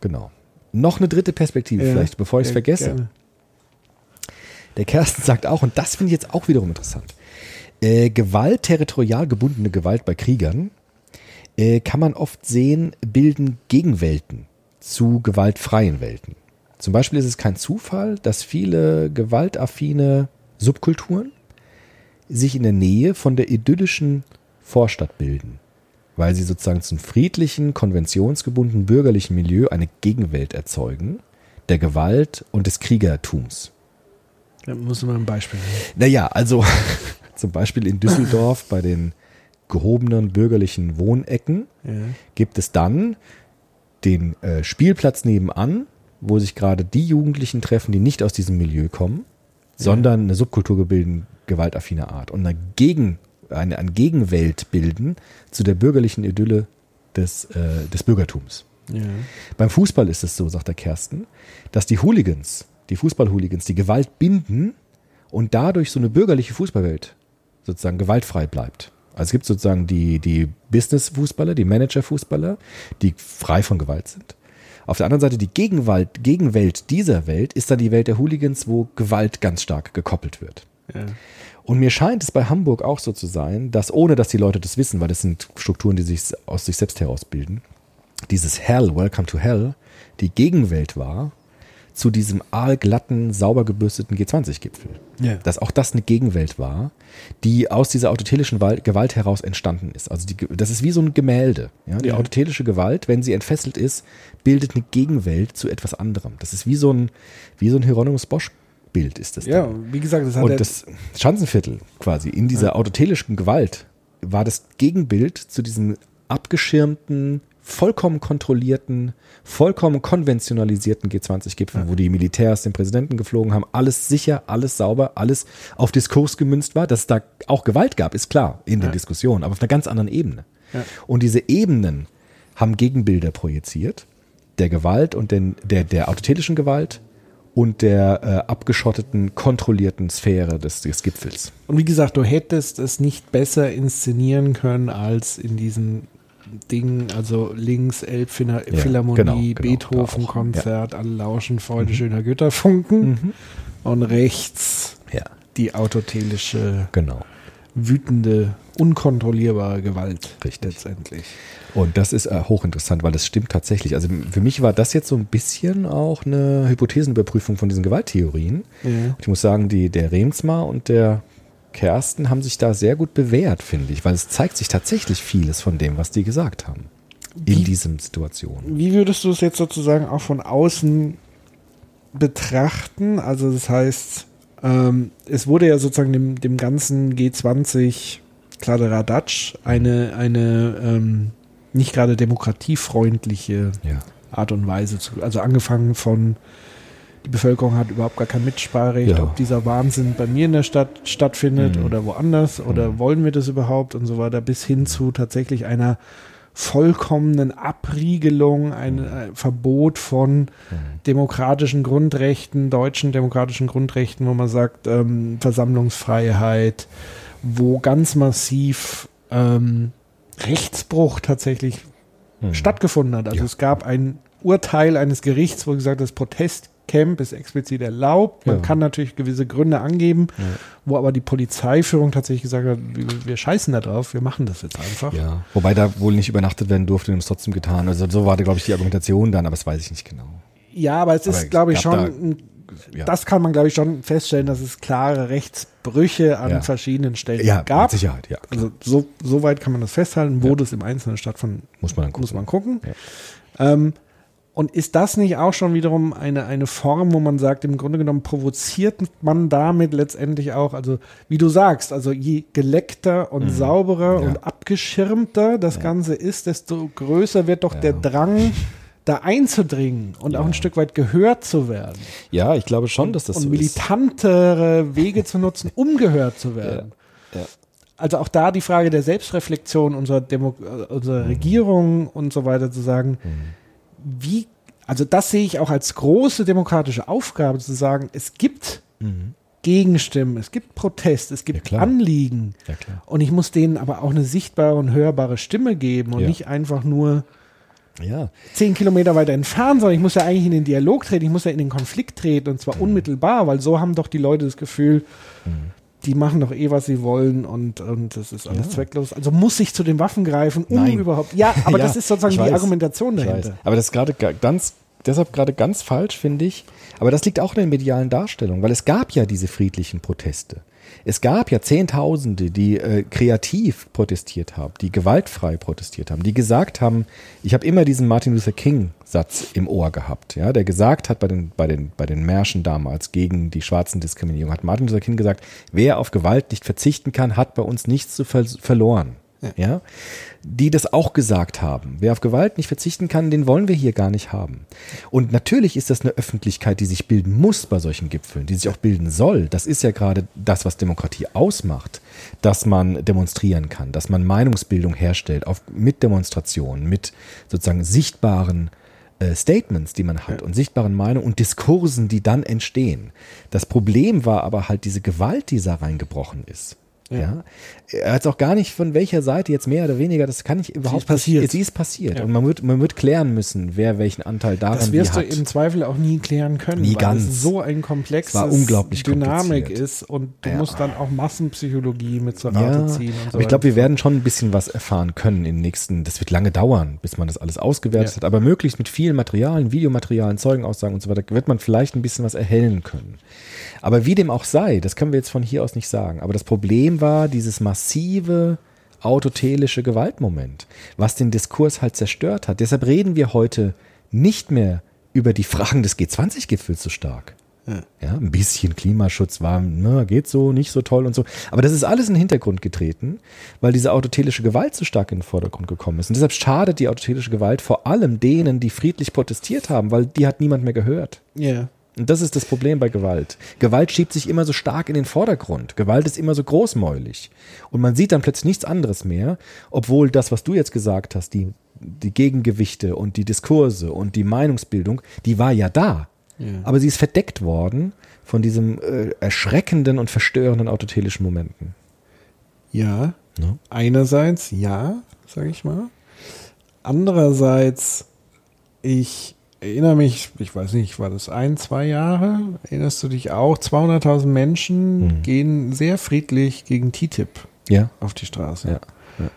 Genau. Noch eine dritte Perspektive vielleicht, bevor ich es vergesse. Gerne. Der Kersten sagt auch, und das finde ich jetzt auch wiederum interessant, Gewalt, territorial gebundene Gewalt bei Kriegern, kann man oft sehen, bilden Gegenwelten zu gewaltfreien Welten. Zum Beispiel ist es kein Zufall, dass viele gewaltaffine Subkulturen sich in der Nähe von der idyllischen Vorstadt bilden, weil sie sozusagen zum friedlichen, konventionsgebundenen bürgerlichen Milieu eine Gegenwelt erzeugen, der Gewalt und des Kriegertums. Da musst du mal ein Beispiel nehmen. Naja, also zum Beispiel in Düsseldorf bei den gehobenen bürgerlichen Wohnecken gibt es dann den Spielplatz nebenan, wo sich gerade die Jugendlichen treffen, die nicht aus diesem Milieu kommen, sondern eine Subkultur gebilden, gewaltaffiner Art und eine Gegenwelt bilden zu der bürgerlichen Idylle des Bürgertums. Ja. Beim Fußball ist es so, sagt der Kersten, dass die Fußball-Hooligans, die Gewalt binden und dadurch so eine bürgerliche Fußballwelt sozusagen gewaltfrei bleibt. Also es gibt sozusagen die Business-Fußballer, die Manager-Fußballer, die frei von Gewalt sind. Auf der anderen Seite die Gegenwelt dieser Welt ist dann die Welt der Hooligans, wo Gewalt ganz stark gekoppelt wird. Ja. Und mir scheint es bei Hamburg auch so zu sein, dass ohne, dass die Leute das wissen, weil das sind Strukturen, die sich aus sich selbst herausbilden, dieses Hell, Welcome to Hell, die Gegenwelt war zu diesem aalglatten, sauber gebürsteten G20-Gipfel. Yeah. Dass auch das eine Gegenwelt war, die aus dieser autotelischen Gewalt heraus entstanden ist. Also das ist wie so ein Gemälde. Ja? Die autotelische Gewalt, wenn sie entfesselt ist, bildet eine Gegenwelt zu etwas anderem. Das ist wie so ein Hieronymus Bosch Bild ist das. Ja, dann. Wie gesagt, das hat und das Schanzenviertel quasi in dieser autotelischen Gewalt war das Gegenbild zu diesem abgeschirmten, vollkommen kontrollierten, vollkommen konventionalisierten G20-Gipfel, wo die Militärs den Präsidenten geflogen haben, alles sicher, alles sauber, alles auf Diskurs gemünzt war, dass es da auch Gewalt gab, ist klar, in den Diskussionen, aber auf einer ganz anderen Ebene. Ja. Und diese Ebenen haben Gegenbilder projiziert, der Gewalt und der autotelischen Gewalt und der abgeschotteten, kontrollierten Sphäre des Gipfels. Und wie gesagt, du hättest es nicht besser inszenieren können als in diesen Ding, also links Elbphilharmonie, genau, Beethoven-Konzert, alle lauschen Freude schöner Götterfunken und rechts die autotelische, wütende, unkontrollierbare Gewalt letztendlich. Und das ist hochinteressant, weil das stimmt tatsächlich. Also für mich war das jetzt so ein bisschen auch eine Hypothesenüberprüfung von diesen Gewalttheorien. Ja. Und ich muss sagen, der Reemtsma und der Kersten haben sich da sehr gut bewährt, finde ich, weil es zeigt sich tatsächlich vieles von dem, was die gesagt haben in diesen Situationen. Wie würdest du es jetzt sozusagen auch von außen betrachten? Also das heißt, es wurde ja sozusagen dem ganzen G20 Kladderadatsch eine nicht gerade demokratiefreundliche Art und Weise, also angefangen von die Bevölkerung hat überhaupt gar kein Mitspracherecht, ob dieser Wahnsinn bei mir in der Stadt stattfindet oder woanders oder wollen wir das überhaupt und so weiter, bis hin zu tatsächlich einer vollkommenen Abriegelung, ein Verbot von demokratischen Grundrechten, deutschen demokratischen Grundrechten, wo man sagt, Versammlungsfreiheit, wo ganz massiv Rechtsbruch tatsächlich stattgefunden hat. Also es gab ein Urteil eines Gerichts, wo gesagt, das Protest Camp ist explizit erlaubt. Man kann natürlich gewisse Gründe angeben, wo aber die Polizeiführung tatsächlich gesagt hat, wir scheißen da drauf, wir machen das jetzt einfach. Ja. Wobei da wohl nicht übernachtet werden durfte und es trotzdem getan. Also so war, glaube ich, die Argumentation dann, aber das weiß ich nicht genau. Ja, aber es ist, glaube ich, schon, das kann man, glaube ich, schon feststellen, dass es klare Rechtsbrüche an verschiedenen Stellen gab. Mit Sicherheit, ja. Klar. Also so weit kann man das festhalten, wo das im Einzelnen stattfand. Muss man dann gucken. Ja. Und ist das nicht auch schon wiederum eine Form, wo man sagt, im Grunde genommen provoziert man damit letztendlich auch, also wie du sagst, also je geleckter und sauberer und abgeschirmter das Ganze ist, desto größer wird doch der Drang, da einzudringen und auch ein Stück weit gehört zu werden. Ja, ich glaube schon, dass das so ist. Und militantere Wege zu nutzen, um gehört zu werden. Ja. Also auch da die Frage der Selbstreflexion unserer Regierung und so weiter zu sagen, also das sehe ich auch als große demokratische Aufgabe zu sagen, es gibt Gegenstimmen, es gibt Protest, es gibt Anliegen und ich muss denen aber auch eine sichtbare und hörbare Stimme geben und nicht einfach nur 10 Kilometer weiter entfernt, sondern ich muss ja eigentlich in den Dialog treten, ich muss ja in den Konflikt treten und zwar unmittelbar, weil so haben doch die Leute das Gefühl, die machen doch eh, was sie wollen und das ist alles zwecklos. Also muss ich zu den Waffen greifen, überhaupt. Ja, aber das ist sozusagen die Argumentation dahinter. Aber das ist deshalb gerade ganz falsch, finde ich. Aber das liegt auch in der medialen Darstellung, weil es gab ja diese friedlichen Proteste. Es gab ja Zehntausende, die kreativ protestiert haben, die gewaltfrei protestiert haben, die gesagt haben, ich habe immer diesen Martin Luther King-Satz im Ohr gehabt, der gesagt hat bei den Märschen damals gegen die schwarzen Diskriminierung, hat Martin Luther King gesagt, wer auf Gewalt nicht verzichten kann, hat bei uns nichts zu verloren. Ja, die das auch gesagt haben. Wer auf Gewalt nicht verzichten kann, den wollen wir hier gar nicht haben. Und natürlich ist das eine Öffentlichkeit, die sich bilden muss bei solchen Gipfeln, die sich auch bilden soll. Das ist ja gerade das, was Demokratie ausmacht, dass man demonstrieren kann, dass man Meinungsbildung herstellt mit Demonstrationen, mit sozusagen sichtbaren Statements, die man hat und sichtbaren Meinungen und Diskursen, die dann entstehen. Das Problem war aber halt diese Gewalt, die da reingebrochen ist. Ja. Er hat es auch gar nicht von welcher Seite jetzt mehr oder weniger, das kann ich überhaupt nicht. Sie ist passiert. Ja. Und man wird klären müssen, wer welchen Anteil daran hat. Das wirst du im Zweifel auch nie klären können, nie weil ganz. Es so ein komplexes Dynamik ist und du musst dann auch Massenpsychologie mit zur Rate ziehen. Und aber ich glaube, wir werden schon ein bisschen was erfahren können im nächsten, das wird lange dauern, bis man das alles ausgewertet hat, aber möglichst mit vielen Materialien, Videomaterialien, Zeugenaussagen und so weiter, wird man vielleicht ein bisschen was erhellen können. Aber wie dem auch sei, das können wir jetzt von hier aus nicht sagen, aber das Problem war dieses massive autotelische Gewaltmoment, was den Diskurs halt zerstört hat. Deshalb reden wir heute nicht mehr über die Fragen des G20-Gipfels so stark. Ja, ein bisschen Klimaschutz war, na, geht so, nicht so toll und so. Aber das ist alles in den Hintergrund getreten, weil diese autotelische Gewalt so stark in den Vordergrund gekommen ist. Und deshalb schadet die autotelische Gewalt vor allem denen, die friedlich protestiert haben, weil die hat niemand mehr gehört. Ja. Und das ist das Problem bei Gewalt. Gewalt schiebt sich immer so stark in den Vordergrund. Gewalt ist immer so großmäulig. Und man sieht dann plötzlich nichts anderes mehr, obwohl das, was du jetzt gesagt hast, die Gegengewichte und die Diskurse und die Meinungsbildung, die war ja da. Ja. Aber sie ist verdeckt worden von diesem erschreckenden und verstörenden autotelischen Momenten. Ja, no? Einerseits ja, sage ich mal. Andererseits, ich weiß nicht, war das 1, 2 Jahre? Erinnerst du dich auch? 200.000 Menschen gehen sehr friedlich gegen TTIP auf die Straße. Ja. Ja.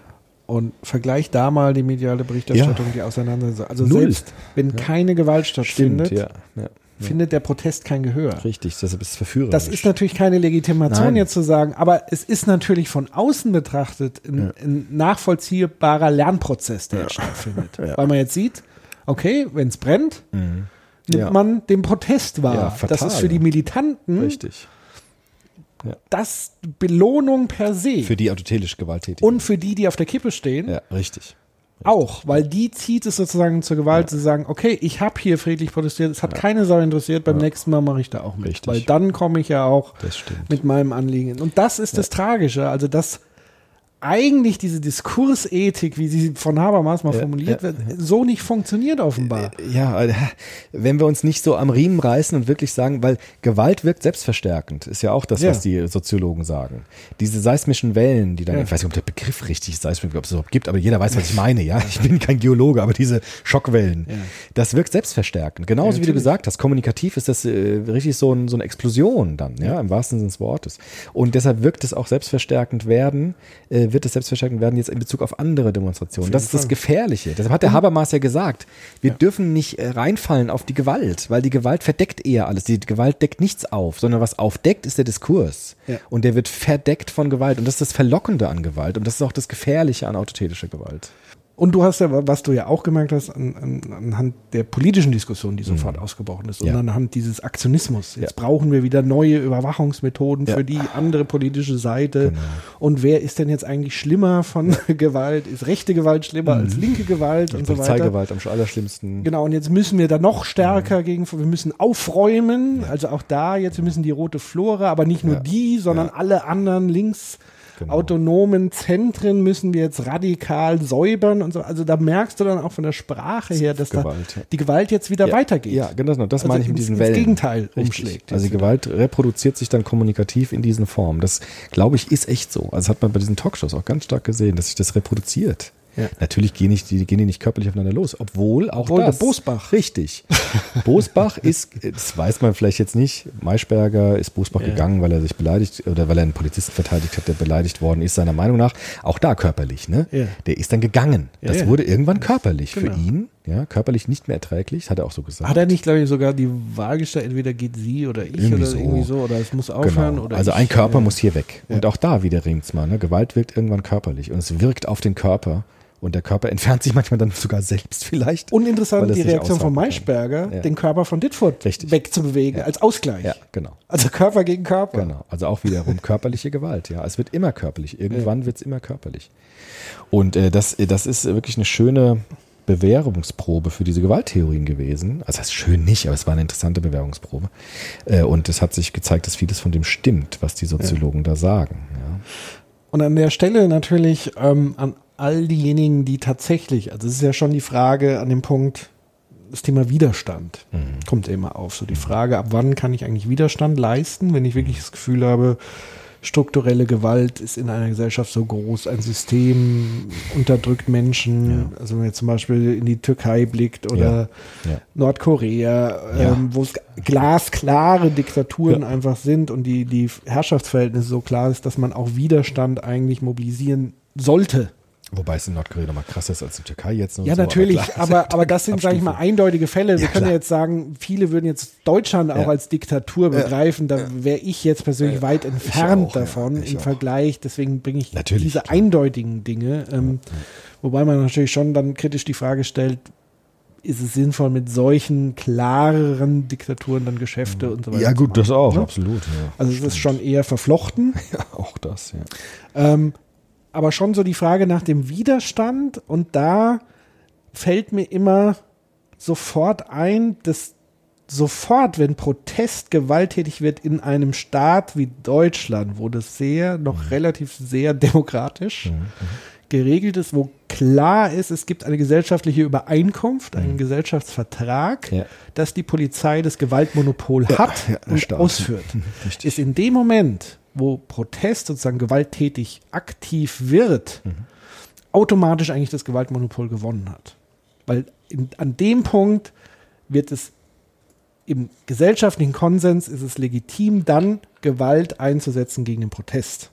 Und vergleich da mal die mediale Berichterstattung, die Auseinandersetzung. Also selbst wenn keine Gewalt stattfindet, findet der Protest kein Gehör. Richtig, das ist verführerisch. Das ist natürlich keine Legitimation, jetzt zu sagen, aber es ist natürlich von außen betrachtet ein nachvollziehbarer Lernprozess, der stattfindet. Ja. Weil man jetzt sieht, okay, wenn es brennt, nimmt man den Protest wahr. Ja, fatal, das ist für die Militanten das Belohnung per se. Für die autotelisch Gewalttätigen. Und für die auf der Kippe stehen. Ja, richtig. Auch, weil die zieht es sozusagen zur Gewalt, zu sagen, okay, ich habe hier friedlich protestiert, es hat keine Sau interessiert, beim nächsten Mal mache ich da auch mit. Richtig. Weil dann komme ich ja auch mit meinem Anliegen. Und das ist das Tragische, also dass eigentlich diese Diskursethik, wie sie von Habermas mal formuliert wird, so nicht funktioniert offenbar. Ja, wenn wir uns nicht so am Riemen reißen und wirklich sagen, weil Gewalt wirkt selbstverstärkend, ist ja auch das, was die Soziologen sagen. Diese seismischen Wellen, die dann, ich weiß nicht, ob der Begriff richtig ist, ob es überhaupt gibt, aber jeder weiß, was ich meine, ja. Ich bin kein Geologe, aber diese Schockwellen, das wirkt selbstverstärkend. Genauso wie du gesagt hast, kommunikativ ist das richtig so eine Explosion dann, im wahrsten Sinne des Wortes. Und deshalb wirkt es auch selbstverstärkend jetzt in Bezug auf andere Demonstrationen. Das ist das Gefährliche. Deshalb hat der Habermas ja gesagt, wir dürfen nicht reinfallen auf die Gewalt, weil die Gewalt verdeckt eher alles. Die Gewalt deckt nichts auf, sondern was aufdeckt, ist der Diskurs. Ja. Und der wird verdeckt von Gewalt. Und das ist das Verlockende an Gewalt. Und das ist auch das Gefährliche an autotelischer Gewalt. Und du hast ja, was du ja auch gemerkt hast, anhand der politischen Diskussion, die sofort ausgebrochen ist, und anhand dieses Aktionismus. Jetzt brauchen wir wieder neue Überwachungsmethoden für die andere politische Seite. Genau. Und wer ist denn jetzt eigentlich schlimmer von Gewalt? Ist rechte Gewalt schlimmer als linke Gewalt und so weiter? Polizeigewalt am allerschlimmsten. Genau, und jetzt müssen wir da noch stärker wir müssen aufräumen. Ja. Also auch da jetzt, wir müssen die Rote Flora, aber nicht nur die, sondern alle anderen links. Genau. Autonomen Zentren müssen wir jetzt radikal säubern und so. Also da merkst du dann auch von der Sprache her, dass da die Gewalt jetzt wieder weitergeht. Ja, genau. Das meine ich mit diesen Wellen. Das Gegenteil umschlägt. Also die Gewalt reproduziert sich dann kommunikativ in diesen Formen. Das, glaube ich, ist echt so. Also hat man bei diesen Talkshows auch ganz stark gesehen, dass sich das reproduziert. Ja. Natürlich gehen die nicht körperlich aufeinander los, obwohl das. Bosbach. Richtig. Bosbach ist, das weiß man vielleicht jetzt nicht, Maischberger ist Bosbach gegangen, weil er sich beleidigt oder weil er einen Polizisten verteidigt hat, der beleidigt worden ist, seiner Meinung nach. Auch da körperlich, ne? Ja. Der ist dann gegangen. Ja, das wurde irgendwann körperlich für ihn. Ja, körperlich nicht mehr erträglich, hat er auch so gesagt. Hat er nicht, glaube ich, sogar die Wahl gestellt, entweder geht sie oder ich oder es muss aufhören. Genau. Oder also ein Körper muss hier weg. Ja. Und auch da wieder Reemtsma, ne? Gewalt wirkt irgendwann körperlich und es wirkt auf den Körper. Und der Körper entfernt sich manchmal dann sogar selbst vielleicht. Und interessant die Reaktion von Maischberger, den Körper von Dittfurt wegzubewegen als Ausgleich. Ja, genau. Also Körper gegen Körper. Genau. Also auch wiederum körperliche Gewalt. Ja, es wird immer körperlich. Irgendwann wird es immer körperlich. Und das ist wirklich eine schöne Bewährungsprobe für diese Gewalttheorien gewesen. Also das ist schön nicht, aber es war eine interessante Bewährungsprobe. Und es hat sich gezeigt, dass vieles von dem stimmt, was die Soziologen da sagen. Ja. Und an der Stelle natürlich an all diejenigen, die tatsächlich, also es ist ja schon die Frage an dem Punkt, das Thema Widerstand kommt immer auf. So die Frage, ab wann kann ich eigentlich Widerstand leisten, wenn ich wirklich das Gefühl habe, strukturelle Gewalt ist in einer Gesellschaft so groß, ein System unterdrückt Menschen, also wenn man jetzt zum Beispiel in die Türkei blickt oder Nordkorea, wo es glasklare Diktaturen einfach sind und die Herrschaftsverhältnisse so klar ist, dass man auch Widerstand eigentlich mobilisieren sollte. Wobei es in Nordkorea nochmal krasser ist als in der Türkei jetzt. Ja, so, natürlich, aber das sind, sage ich mal, eindeutige Fälle. Wir können ja jetzt sagen, viele würden jetzt Deutschland auch als Diktatur begreifen. Da wäre ich jetzt persönlich weit entfernt davon im Vergleich. Deswegen bringe ich diese eindeutigen Dinge. Wobei man natürlich schon dann kritisch die Frage stellt, ist es sinnvoll, mit solchen klareren Diktaturen dann Geschäfte und so weiter. Ja gut, das auch, ja? Absolut. Ja, also es ist schon eher verflochten. Ja, auch das, ja. Aber schon so die Frage nach dem Widerstand, und da fällt mir immer sofort ein, dass sofort, wenn Protest gewalttätig wird in einem Staat wie Deutschland, wo das relativ sehr demokratisch geregelt ist, wo klar ist, es gibt eine gesellschaftliche Übereinkunft, einen Gesellschaftsvertrag, dass die Polizei das Gewaltmonopol hat und ausführt. Richtig. Ist in dem Moment, wo Protest sozusagen gewalttätig aktiv wird, automatisch eigentlich das Gewaltmonopol gewonnen hat. Weil an dem Punkt wird es im gesellschaftlichen Konsens, ist es legitim, dann Gewalt einzusetzen gegen den Protest.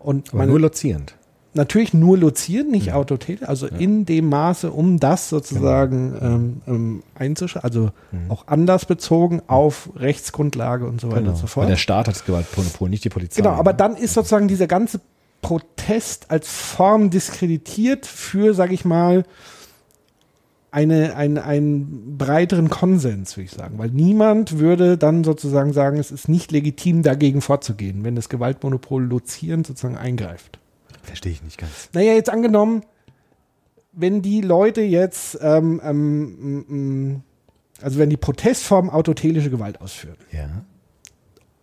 Und aber nur lozierend. Natürlich nur lozierend, nicht autotelisch, also in dem Maße, um das sozusagen einzuschränken, also auch anders bezogen auf Rechtsgrundlage und so weiter und so fort. Weil der Staat hat das Gewaltmonopol, nicht die Polizei. Genau, aber dann ist sozusagen dieser ganze Protest als Form diskreditiert für, sage ich mal, einen breiteren Konsens, würde ich sagen. Weil niemand würde dann sozusagen sagen, es ist nicht legitim, dagegen vorzugehen, wenn das Gewaltmonopol lozierend sozusagen eingreift. Verstehe ich nicht ganz. Naja, jetzt angenommen, wenn die Leute jetzt, also wenn die Protestformen autotelische Gewalt ausführen,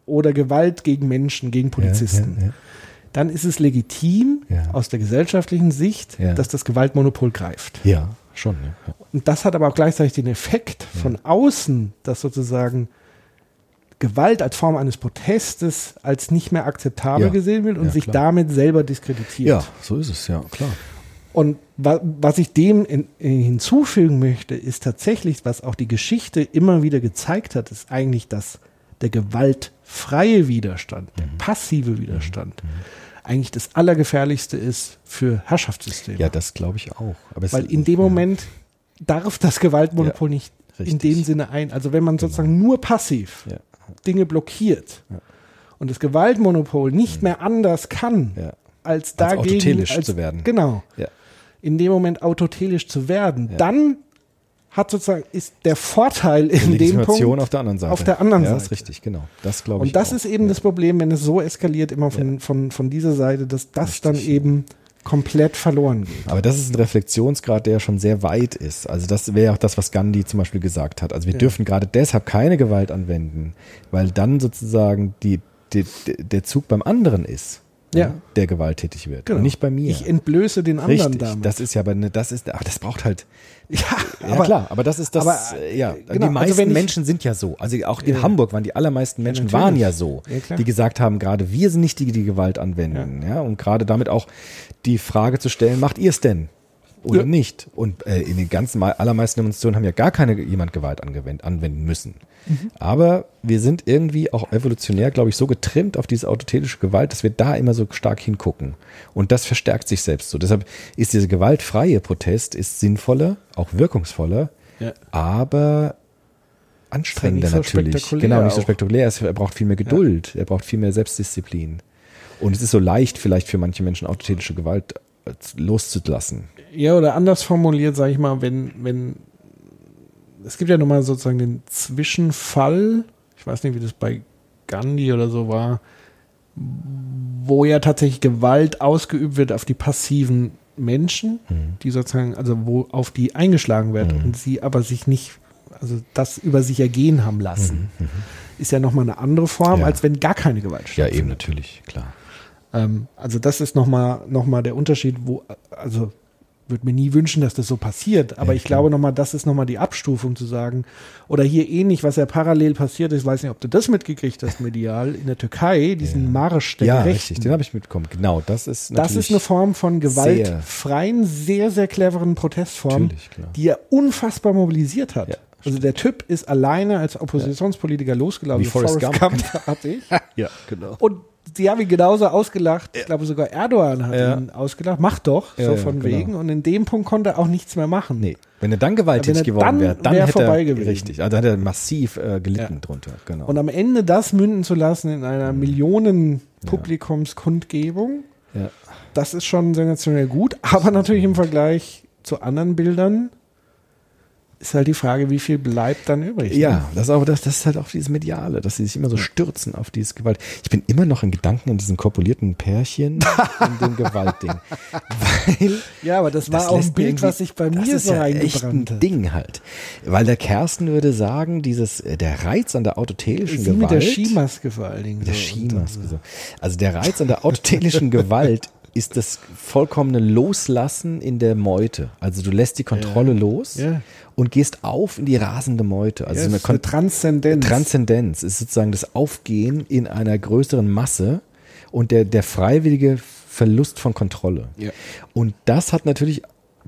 oder Gewalt gegen Menschen, gegen Polizisten, dann ist es legitim, aus der gesellschaftlichen Sicht, dass das Gewaltmonopol greift. Ja, schon. Ja. Und das hat aber auch gleichzeitig den Effekt von außen, dass sozusagen Gewalt als Form eines Protestes als nicht mehr akzeptabel gesehen wird und sich damit selber diskreditiert. Ja, so ist es, ja, klar. Und was ich dem hinzufügen möchte, ist tatsächlich, was auch die Geschichte immer wieder gezeigt hat, ist eigentlich, dass der gewaltfreie Widerstand, der passive Widerstand, eigentlich das Allergefährlichste ist für Herrschaftssysteme. Ja, das glaube ich auch. Aber weil in dem Moment darf das Gewaltmonopol nicht in dem Sinne ein. Also wenn man sozusagen nur passiv Dinge blockiert und das Gewaltmonopol nicht mehr anders kann, als dagegen autotelisch zu werden. Genau. Ja. In dem Moment autotelisch zu werden, dann hat sozusagen, ist der Vorteil in dem Punkt auf der anderen Seite. Ja, das ist richtig, genau. Das glaube ich. Und das ist eben das Problem, wenn es so eskaliert, immer von dieser Seite, dass das richtig, dann eben komplett verloren geht. Aber das ist ein Reflexionsgrad, der schon sehr weit ist. Also das wäre auch das, was Gandhi zum Beispiel gesagt hat. Also wir dürfen gerade deshalb keine Gewalt anwenden, weil dann sozusagen der Zug beim anderen ist, der gewalttätig wird. Genau. Und nicht bei mir. Ich entblöße den anderen damit. Das ist ja, aber das braucht halt. Ja, aber, klar, aber das ist das. Aber, genau, die meisten Menschen sind ja so. Also auch in Hamburg waren die allermeisten Menschen waren ja so, die gesagt haben, gerade wir sind nicht die, die Gewalt anwenden. Ja, und gerade damit auch die Frage zu stellen, macht ihr es denn? Oder nicht. Und in den allermeisten Demonstrationen haben ja gar jemand Gewalt anwenden müssen. Mhm. Aber wir sind irgendwie auch evolutionär, glaube ich, so getrimmt auf diese autotelische Gewalt, dass wir da immer so stark hingucken. Und das verstärkt sich selbst so. Deshalb ist dieser gewaltfreie Protest ist sinnvoller, auch wirkungsvoller, aber anstrengender natürlich. Genau, nicht so spektakulär. Er braucht viel mehr Geduld. Er braucht viel mehr Selbstdisziplin. Und es ist so leicht vielleicht für manche Menschen autotelische Gewalt loszulassen. Ja, oder anders formuliert, sage ich mal, wenn es gibt ja nochmal sozusagen den Zwischenfall, ich weiß nicht, wie das bei Gandhi oder so war, wo ja tatsächlich Gewalt ausgeübt wird auf die passiven Menschen, die sozusagen, also wo auf die eingeschlagen wird und sie aber sich nicht, also das über sich ergehen haben lassen. Ist ja nochmal eine andere Form, als wenn gar keine Gewalt stattfindet. Ja, eben natürlich, klar. Also das ist nochmal der Unterschied, wo, also würde mir nie wünschen, dass das so passiert, aber ich glaube nochmal, das ist nochmal die Abstufung zu sagen, oder hier ähnlich, was ja parallel passiert ist, ich weiß nicht, ob du das mitgekriegt hast medial, in der Türkei, diesen Marsch der Rechten. Ja, richtig, den habe ich mitbekommen, genau, das ist natürlich. Das ist eine Form von gewaltfreien, sehr, sehr cleveren Protestform, die er unfassbar mobilisiert hat. Ja. Also der Typ ist alleine als Oppositionspolitiker losgelaufen. Wie Forrest Gump hatte ich. Ja, genau. Und die haben ihn genauso ausgelacht. Ich glaube, sogar Erdogan hat ihn ausgelacht. Mach doch, so von wegen. Und in dem Punkt konnte er auch nichts mehr machen. Nee. Wenn er dann gewalttätig geworden wäre, dann hätte er richtig. Also hat er massiv gelitten drunter. Genau. Und am Ende das münden zu lassen in einer Millionen-Publikums-Kundgebung, das ist schon sensationell gut. Aber natürlich im Vergleich zu anderen Bildern ist halt die Frage, wie viel bleibt dann übrig? Ne? Ja, das ist halt auch dieses Mediale, dass sie sich immer so stürzen auf dieses Gewalt. Ich bin immer noch in Gedanken an diesem kopulierten Pärchen und dem Gewaltding. Ja, aber das war auch ein Bild, was sich bei mir so eingebrannt hat. Das ist ja echt ein Ding halt. Weil der Kersten würde sagen, der Reiz an der autotelischen Gewalt. Mit der Skimaske vor allen Dingen. Der Skimaske so. Also der Reiz an der autotelischen Gewalt ist das vollkommene Loslassen in der Meute. Also du lässt die Kontrolle los und gehst auf in die rasende Meute. Also so eine Transzendenz. Transzendenz ist sozusagen das Aufgehen in einer größeren Masse und der freiwillige Verlust von Kontrolle. Ja. Und das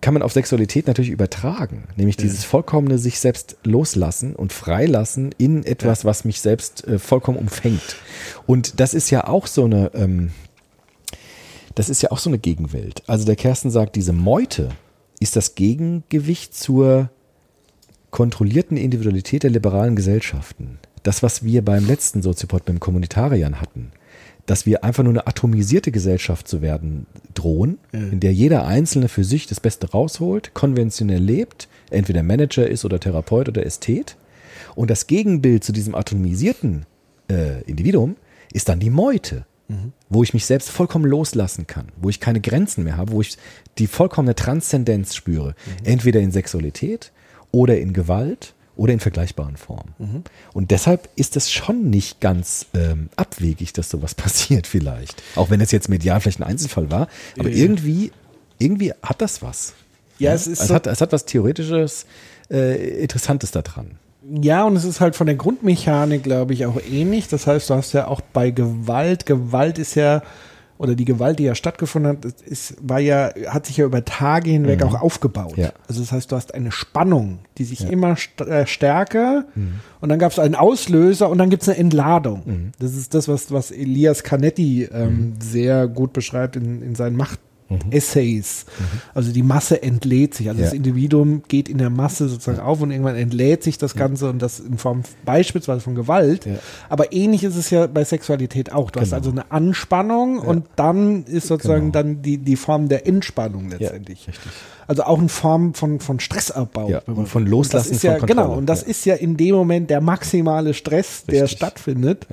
kann man auf Sexualität natürlich übertragen, nämlich dieses vollkommene sich selbst loslassen und freilassen in etwas, was mich selbst vollkommen umfängt. Und das ist ja auch so eine Gegenwelt. Also der Kersten sagt, diese Meute ist das Gegengewicht zur kontrollierten Individualität der liberalen Gesellschaften. Das, was wir beim letzten Soziopod, beim Kommunitarian hatten, dass wir einfach nur eine atomisierte Gesellschaft zu werden drohen, in der jeder Einzelne für sich das Beste rausholt, konventionell lebt, entweder Manager ist oder Therapeut oder Ästhet. Und das Gegenbild zu diesem atomisierten Individuum ist dann die Meute. Wo ich mich selbst vollkommen loslassen kann, wo ich keine Grenzen mehr habe, wo ich die vollkommene Transzendenz spüre, entweder in Sexualität oder in Gewalt oder in vergleichbaren Formen. Und deshalb ist es schon nicht ganz abwegig, dass sowas passiert vielleicht. Auch wenn es jetzt medial vielleicht ein Einzelfall war, aber irgendwie hat das was. Ja, es hat was Theoretisches, Interessantes da dran. Ja, und es ist halt von der Grundmechanik, glaube ich, auch ähnlich. Das heißt, du hast ja auch bei Gewalt ist ja, oder die Gewalt, die ja stattgefunden hat, hat sich ja über Tage hinweg auch aufgebaut. Ja. Also das heißt, du hast eine Spannung, die sich immer stärker und dann gab es einen Auslöser und dann gibt es eine Entladung. Das ist das, was Elias Canetti sehr gut beschreibt in seinen Macht-Essays. Also die Masse entlädt sich. Also das Individuum geht in der Masse sozusagen auf und irgendwann entlädt sich das Ganze und das in Form beispielsweise von Gewalt. Ja. Aber ähnlich ist es ja bei Sexualität auch. Du hast also eine Anspannung und dann ist sozusagen dann die Form der Entspannung letztendlich. Ja, also auch eine Form von Stressabbau. Ja, und von Loslassen von Kontrolle. Genau, und das ist ja in dem Moment der maximale Stress, der stattfindet.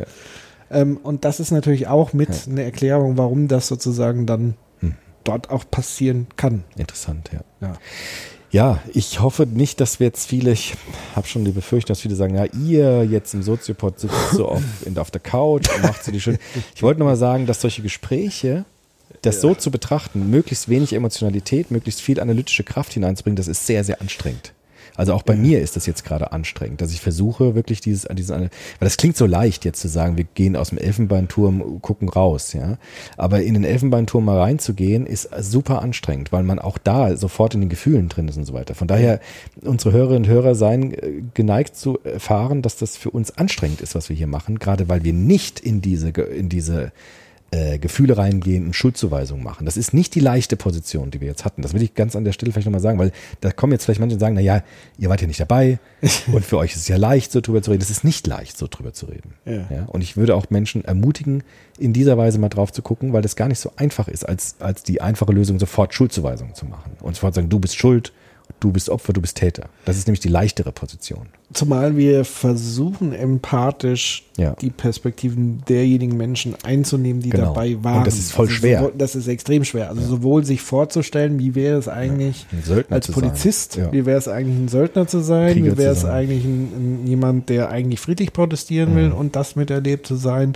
Ja. Und das ist natürlich auch mit eine Erklärung, warum das sozusagen dann dort auch passieren kann. Interessant, ja, ich hoffe nicht, dass wir jetzt viele, ich habe schon die Befürchtung, dass viele sagen, ja, ihr jetzt im Soziopod sitzt so auf der Couch und macht so die schönen. Ich wollte nochmal sagen, dass solche Gespräche, das so zu betrachten, möglichst wenig Emotionalität, möglichst viel analytische Kraft hineinzubringen, das ist sehr, sehr anstrengend. Also auch bei mir ist das jetzt gerade anstrengend, dass ich versuche wirklich weil das klingt so leicht jetzt zu sagen, wir gehen aus dem Elfenbeinturm, gucken raus, ja. Aber in den Elfenbeinturm mal reinzugehen, ist super anstrengend, weil man auch da sofort in den Gefühlen drin ist und so weiter. Von daher, unsere Hörerinnen und Hörer seien geneigt zu erfahren, dass das für uns anstrengend ist, was wir hier machen, gerade weil wir nicht in diese Gefühle reingehen und Schuldzuweisungen machen. Das ist nicht die leichte Position, die wir jetzt hatten. Das will ich ganz an der Stelle vielleicht nochmal sagen, weil da kommen jetzt vielleicht manche und sagen, naja, ihr wart ja nicht dabei und für euch ist es ja leicht, so drüber zu reden. Es ist nicht leicht, so drüber zu reden. Ja. Ja? Und ich würde auch Menschen ermutigen, in dieser Weise mal drauf zu gucken, weil das gar nicht so einfach ist, als die einfache Lösung, sofort Schuldzuweisungen zu machen und sofort sagen, du bist schuld, du bist Opfer, du bist Täter. Das ist nämlich die leichtere Position. Zumal wir versuchen, empathisch die Perspektiven derjenigen Menschen einzunehmen, die dabei waren. Und das ist voll schwer. Das ist extrem schwer. Also sowohl sich vorzustellen, wie wäre es eigentlich als Polizist, wie wäre es eigentlich ein Söldner zu sein, Krieger wie wäre es eigentlich jemand, der eigentlich friedlich protestieren will und das miterlebt zu sein,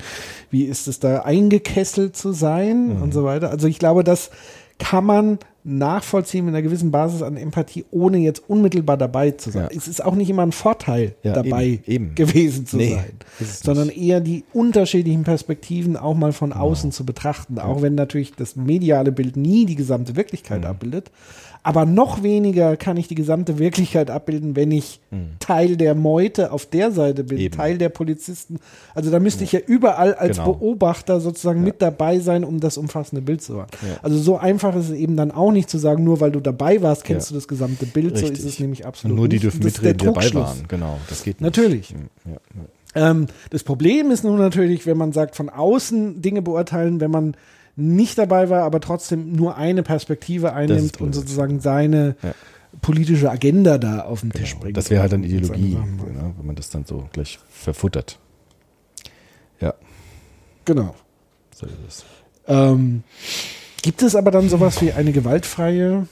wie ist es da eingekesselt zu sein und so weiter. Also ich glaube, das kann man nachvollziehen mit einer gewissen Basis an Empathie, ohne jetzt unmittelbar dabei zu sein. Ja. Es ist auch nicht immer ein Vorteil, dabei gewesen zu sein, sondern eher die unterschiedlichen Perspektiven auch mal von außen zu betrachten, auch wenn natürlich das mediale Bild nie die gesamte Wirklichkeit abbildet. Aber noch weniger kann ich die gesamte Wirklichkeit abbilden, wenn ich Teil der Meute auf der Seite bin, Teil der Polizisten. Also da müsste ich ja überall als Beobachter sozusagen mit dabei sein, um das umfassende Bild zu haben. Ja. Also so einfach ist es eben dann auch nicht zu sagen, nur weil du dabei warst, kennst du das gesamte Bild. Richtig. So ist es nämlich absolut nur nicht. Nur die dürfen mitreden, die dabei waren. Genau, das geht nicht. Natürlich. Ja. Das Problem ist nun natürlich, wenn man sagt, von außen Dinge beurteilen, wenn man nicht dabei war, aber trotzdem nur eine Perspektive einnimmt und sozusagen seine politische Agenda da auf den Tisch bringt. Das wäre halt dann Ideologie, ja, wenn man das dann so gleich verfuttert. Ja. Genau. So ist es. Gibt es aber dann sowas wie eine gewaltfreie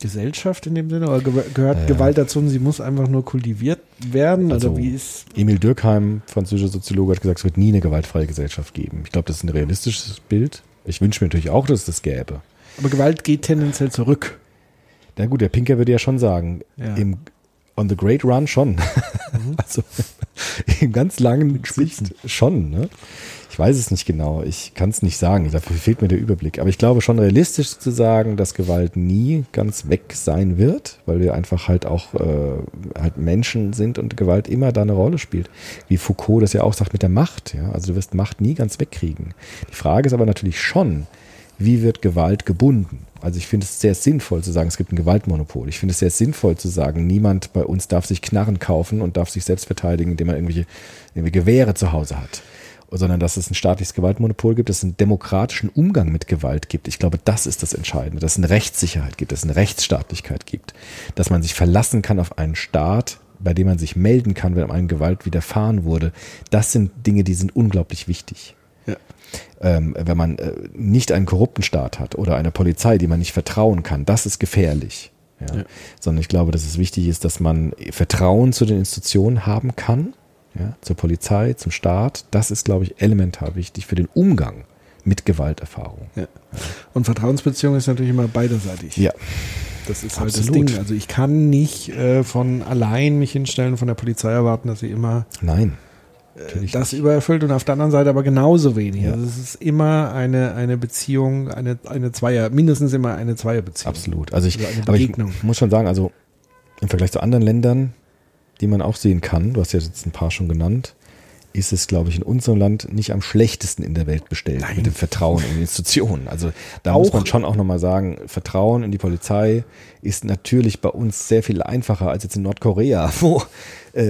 Gesellschaft in dem Sinne? Oder gehört Gewalt dazu und sie muss einfach nur kultiviert werden? Also, oder wie ist Emil Durkheim, französischer Soziologe, hat gesagt, es wird nie eine gewaltfreie Gesellschaft geben. Ich glaube, das ist ein realistisches Bild. Ich wünsche mir natürlich auch, dass es das gäbe. Aber Gewalt geht tendenziell zurück. Na gut, der Pinker würde ja schon sagen, ja. On the Great Run schon. Mhm. Also im ganz langen Sicht schon. Ne? Ich weiß es nicht genau. Ich kann es nicht sagen. Dafür fehlt mir der Überblick. Aber ich glaube schon realistisch zu sagen, dass Gewalt nie ganz weg sein wird, weil wir einfach halt auch halt Menschen sind und Gewalt immer da eine Rolle spielt. Wie Foucault das ja auch sagt mit der Macht. Ja? Also du wirst Macht nie ganz wegkriegen. Die Frage ist aber natürlich schon, wie wird Gewalt gebunden? Also ich finde es sehr sinnvoll zu sagen, es gibt ein Gewaltmonopol. Ich finde es sehr sinnvoll zu sagen, niemand bei uns darf sich Knarren kaufen und darf sich selbst verteidigen, indem man irgendwelche Gewehre zu Hause hat. Sondern dass es ein staatliches Gewaltmonopol gibt, dass es einen demokratischen Umgang mit Gewalt gibt. Ich glaube, das ist das Entscheidende, dass es eine Rechtssicherheit gibt, dass es eine Rechtsstaatlichkeit gibt. Dass man sich verlassen kann auf einen Staat, bei dem man sich melden kann, wenn einem Gewalt widerfahren wurde. Das sind Dinge, die sind unglaublich wichtig. Ja. Wenn man nicht einen korrupten Staat hat oder eine Polizei, die man nicht vertrauen kann, das ist gefährlich. Ja? Ja. Sondern ich glaube, dass es wichtig ist, dass man Vertrauen zu den Institutionen haben kann, ja? Zur Polizei, zum Staat. Das ist, glaube ich, elementar wichtig für den Umgang mit Gewalterfahrung. Ja. Ja. Und Vertrauensbeziehung ist natürlich immer beiderseitig. Ja. Das ist halt absolut. Das Ding. Also ich kann nicht von allein mich hinstellen und von der Polizei erwarten, dass sie immer... Nein. Natürlich das nicht. Übererfüllt und auf der anderen Seite aber genauso wenig. Ja. Also es ist immer eine Beziehung, eine Zweier, mindestens immer eine Zweierbeziehung. Absolut. Also ich muss schon sagen, also im Vergleich zu anderen Ländern, die man auch sehen kann, du hast ja jetzt ein paar schon genannt, ist es, glaube ich, in unserem Land nicht am schlechtesten in der Welt bestellt. Nein. Mit dem Vertrauen in Institutionen. Also da muss man schon auch nochmal sagen, Vertrauen in die Polizei ist natürlich bei uns sehr viel einfacher als jetzt in Nordkorea, wo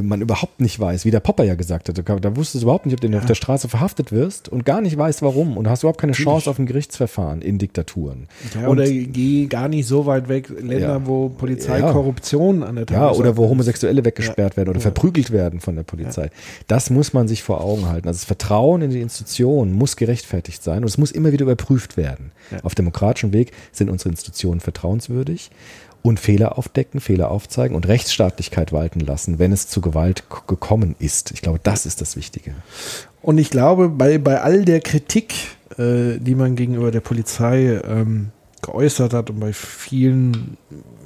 man überhaupt nicht weiß, wie der Popper ja gesagt hat. Da wusstest du überhaupt nicht, ob du auf der Straße verhaftet wirst und gar nicht weißt, warum. Und hast überhaupt keine Chance auf ein Gerichtsverfahren in Diktaturen. Ja, oder geh gar nicht so weit weg, Länder, wo Polizeikorruption an der Tagesordnung ist. Ja, oder wo Homosexuelle weggesperrt werden oder verprügelt werden von der Polizei. Ja. Das muss man sich vor Augen halten. Also das Vertrauen in die Institutionen muss gerechtfertigt sein und es muss immer wieder überprüft werden. Ja. Auf demokratischem Weg sind unsere Institutionen vertrauenswürdig. Und Fehler aufdecken, Fehler aufzeigen und Rechtsstaatlichkeit walten lassen, wenn es zu Gewalt gekommen ist. Ich glaube, das ist das Wichtige. Und ich glaube, bei all der Kritik, die man gegenüber der Polizei geäußert hat und bei vielen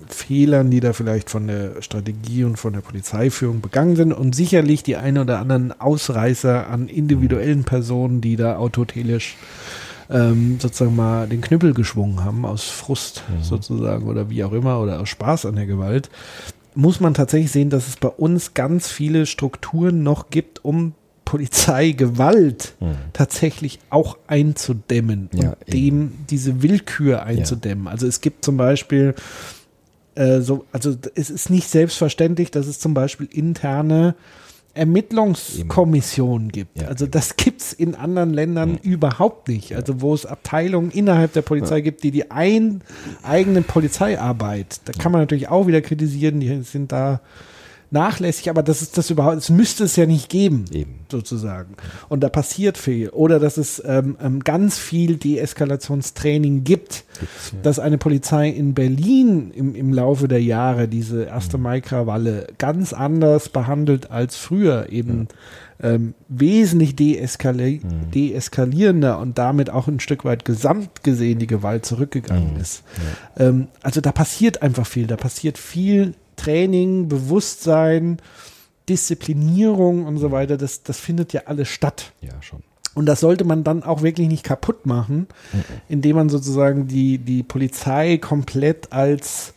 Fehlern, die da vielleicht von der Strategie und von der Polizeiführung begangen sind und sicherlich die ein oder anderen Ausreißer an individuellen Personen, die da autotelisch sozusagen mal den Knüppel geschwungen haben, aus Frust sozusagen oder wie auch immer oder aus Spaß an der Gewalt, muss man tatsächlich sehen, dass es bei uns ganz viele Strukturen noch gibt, um Polizeigewalt tatsächlich auch einzudämmen und dem diese Willkür einzudämmen. Ja. Also es gibt zum Beispiel also es ist nicht selbstverständlich, dass es zum Beispiel interne Ermittlungskommissionen gibt. Ja, also das gibt es in anderen Ländern überhaupt nicht. Also wo es Abteilungen innerhalb der Polizei gibt, die eigene Polizeiarbeit, da kann man natürlich auch wieder kritisieren, die sind da nachlässig, aber das ist das überhaupt, es müsste es ja nicht geben, sozusagen. Und da passiert viel. Oder dass es ganz viel Deeskalationstraining gibt, dass eine Polizei in Berlin im Laufe der Jahre diese 1. Mai-Krawalle ganz anders behandelt als früher, eben wesentlich deeskalierender und damit auch ein Stück weit gesamt gesehen die Gewalt zurückgegangen ist. Ja. Also da passiert einfach viel, Training, Bewusstsein, Disziplinierung und so weiter, das findet ja alles statt. Ja, schon. Und das sollte man dann auch wirklich nicht kaputt machen, indem man sozusagen die Polizei komplett als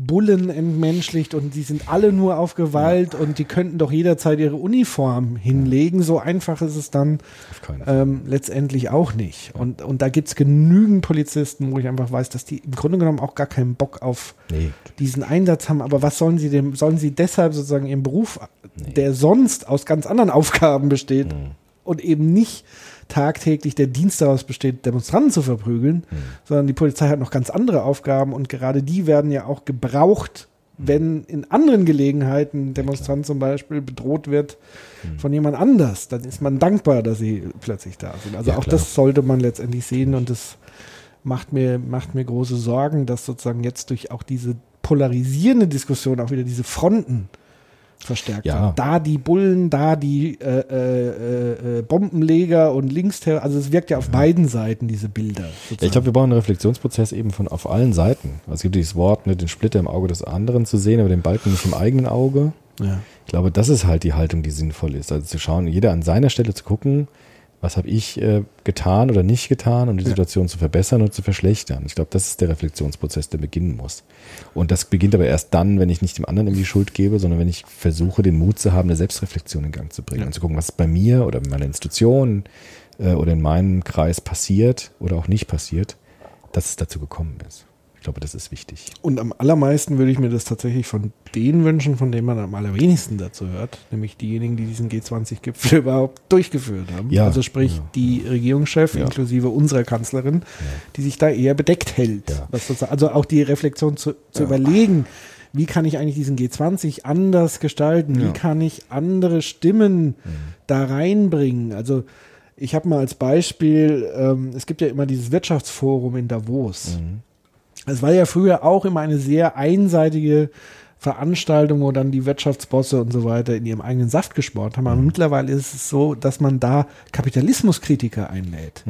Bullen entmenschlicht und die sind alle nur auf Gewalt und die könnten doch jederzeit ihre Uniform hinlegen. So einfach ist es dann letztendlich auch nicht. Und da gibt es genügend Polizisten, wo ich einfach weiß, dass die im Grunde genommen auch gar keinen Bock auf diesen Einsatz haben. Aber was sollen sie denn? Sollen sie deshalb sozusagen ihren Beruf, der sonst aus ganz anderen Aufgaben besteht und eben nicht tagtäglich der Dienst daraus besteht, Demonstranten zu verprügeln, sondern die Polizei hat noch ganz andere Aufgaben und gerade die werden ja auch gebraucht, wenn in anderen Gelegenheiten Demonstrant zum Beispiel bedroht wird von jemand anders. Dann ist man dankbar, dass sie plötzlich da sind. Also ja, auch klar. Das sollte man letztendlich sehen und das macht mir große Sorgen, dass sozusagen jetzt durch auch diese polarisierende Diskussion auch wieder diese Fronten verstärkt werden. Da die Bullen, da die Bombenleger und Linksterror. Also es wirkt ja auf beiden Seiten, diese Bilder. Ja, ich glaube, wir brauchen einen Reflexionsprozess eben von auf allen Seiten. Also es gibt dieses Wort, ne, den Splitter im Auge des anderen zu sehen, aber den Balken nicht im eigenen Auge. Ja. Ich glaube, das ist halt die Haltung, die sinnvoll ist. Also zu schauen, jeder an seiner Stelle zu gucken, was habe ich getan oder nicht getan, um die Situation zu verbessern und zu verschlechtern. Ich glaube, das ist der Reflexionsprozess, der beginnen muss. Und das beginnt aber erst dann, wenn ich nicht dem anderen irgendwie Schuld gebe, sondern wenn ich versuche, den Mut zu haben, eine Selbstreflexion in Gang zu bringen und zu gucken, was ist bei mir oder in meiner Institution oder in meinem Kreis passiert oder auch nicht passiert, dass es dazu gekommen ist. Ich glaube, das ist wichtig. Und am allermeisten würde ich mir das tatsächlich von denen wünschen, von denen man am allerwenigsten dazu hört, nämlich diejenigen, die diesen G20-Gipfel überhaupt durchgeführt haben. Ja, also sprich die Regierungschefs inklusive unserer Kanzlerin, die sich da eher bedeckt hält. Ja. Was also auch die Reflexion zu überlegen, wie kann ich eigentlich diesen G20 anders gestalten? Wie kann ich andere Stimmen da reinbringen? Also ich habe mal als Beispiel, es gibt ja immer dieses Wirtschaftsforum in Davos. Es war ja früher auch immer eine sehr einseitige Veranstaltung, wo dann die Wirtschaftsbosse und so weiter in ihrem eigenen Saft geschmort haben. Aber mittlerweile ist es so, dass man da Kapitalismuskritiker einlädt,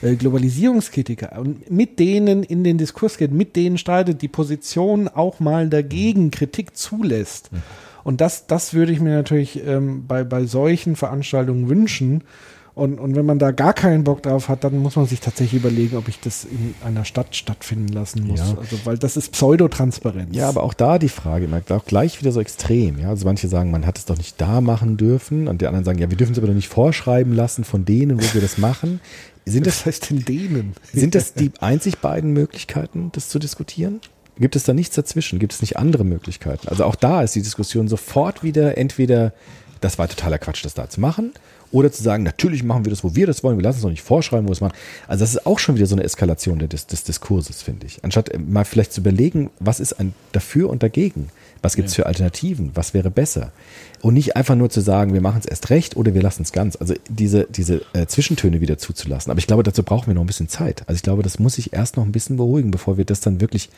Globalisierungskritiker und mit denen in den Diskurs geht, mit denen streitet, die Position auch mal dagegen Kritik zulässt. Und das würde ich mir natürlich bei solchen Veranstaltungen wünschen. Und wenn man da gar keinen Bock drauf hat, dann muss man sich tatsächlich überlegen, ob ich das in einer Stadt stattfinden lassen muss. Ja. Also, weil das ist Pseudotransparenz. Ja, aber auch da die Frage, merkt auch gleich wieder so extrem. Ja? Also manche sagen, man hat es doch nicht da machen dürfen. Und die anderen sagen, ja, wir dürfen es aber doch nicht vorschreiben lassen von denen, wo wir das machen. Was heißt denn denen? Sind das die einzig beiden Möglichkeiten, das zu diskutieren? Gibt es da nichts dazwischen? Gibt es nicht andere Möglichkeiten? Also auch da ist die Diskussion sofort wieder entweder, das war totaler Quatsch, das da zu machen. Oder zu sagen, natürlich machen wir das, wo wir das wollen, wir lassen es doch nicht vorschreiben, wo wir es machen. Also das ist auch schon wieder so eine Eskalation des Diskurses, finde ich. Anstatt mal vielleicht zu überlegen, was ist ein dafür und dagegen? Was gibt es für Alternativen? Was wäre besser? Und nicht einfach nur zu sagen, wir machen es erst recht oder wir lassen es ganz. Also diese Zwischentöne wieder zuzulassen. Aber ich glaube, dazu brauchen wir noch ein bisschen Zeit. Also ich glaube, das muss sich erst noch ein bisschen beruhigen, bevor wir das dann wirklich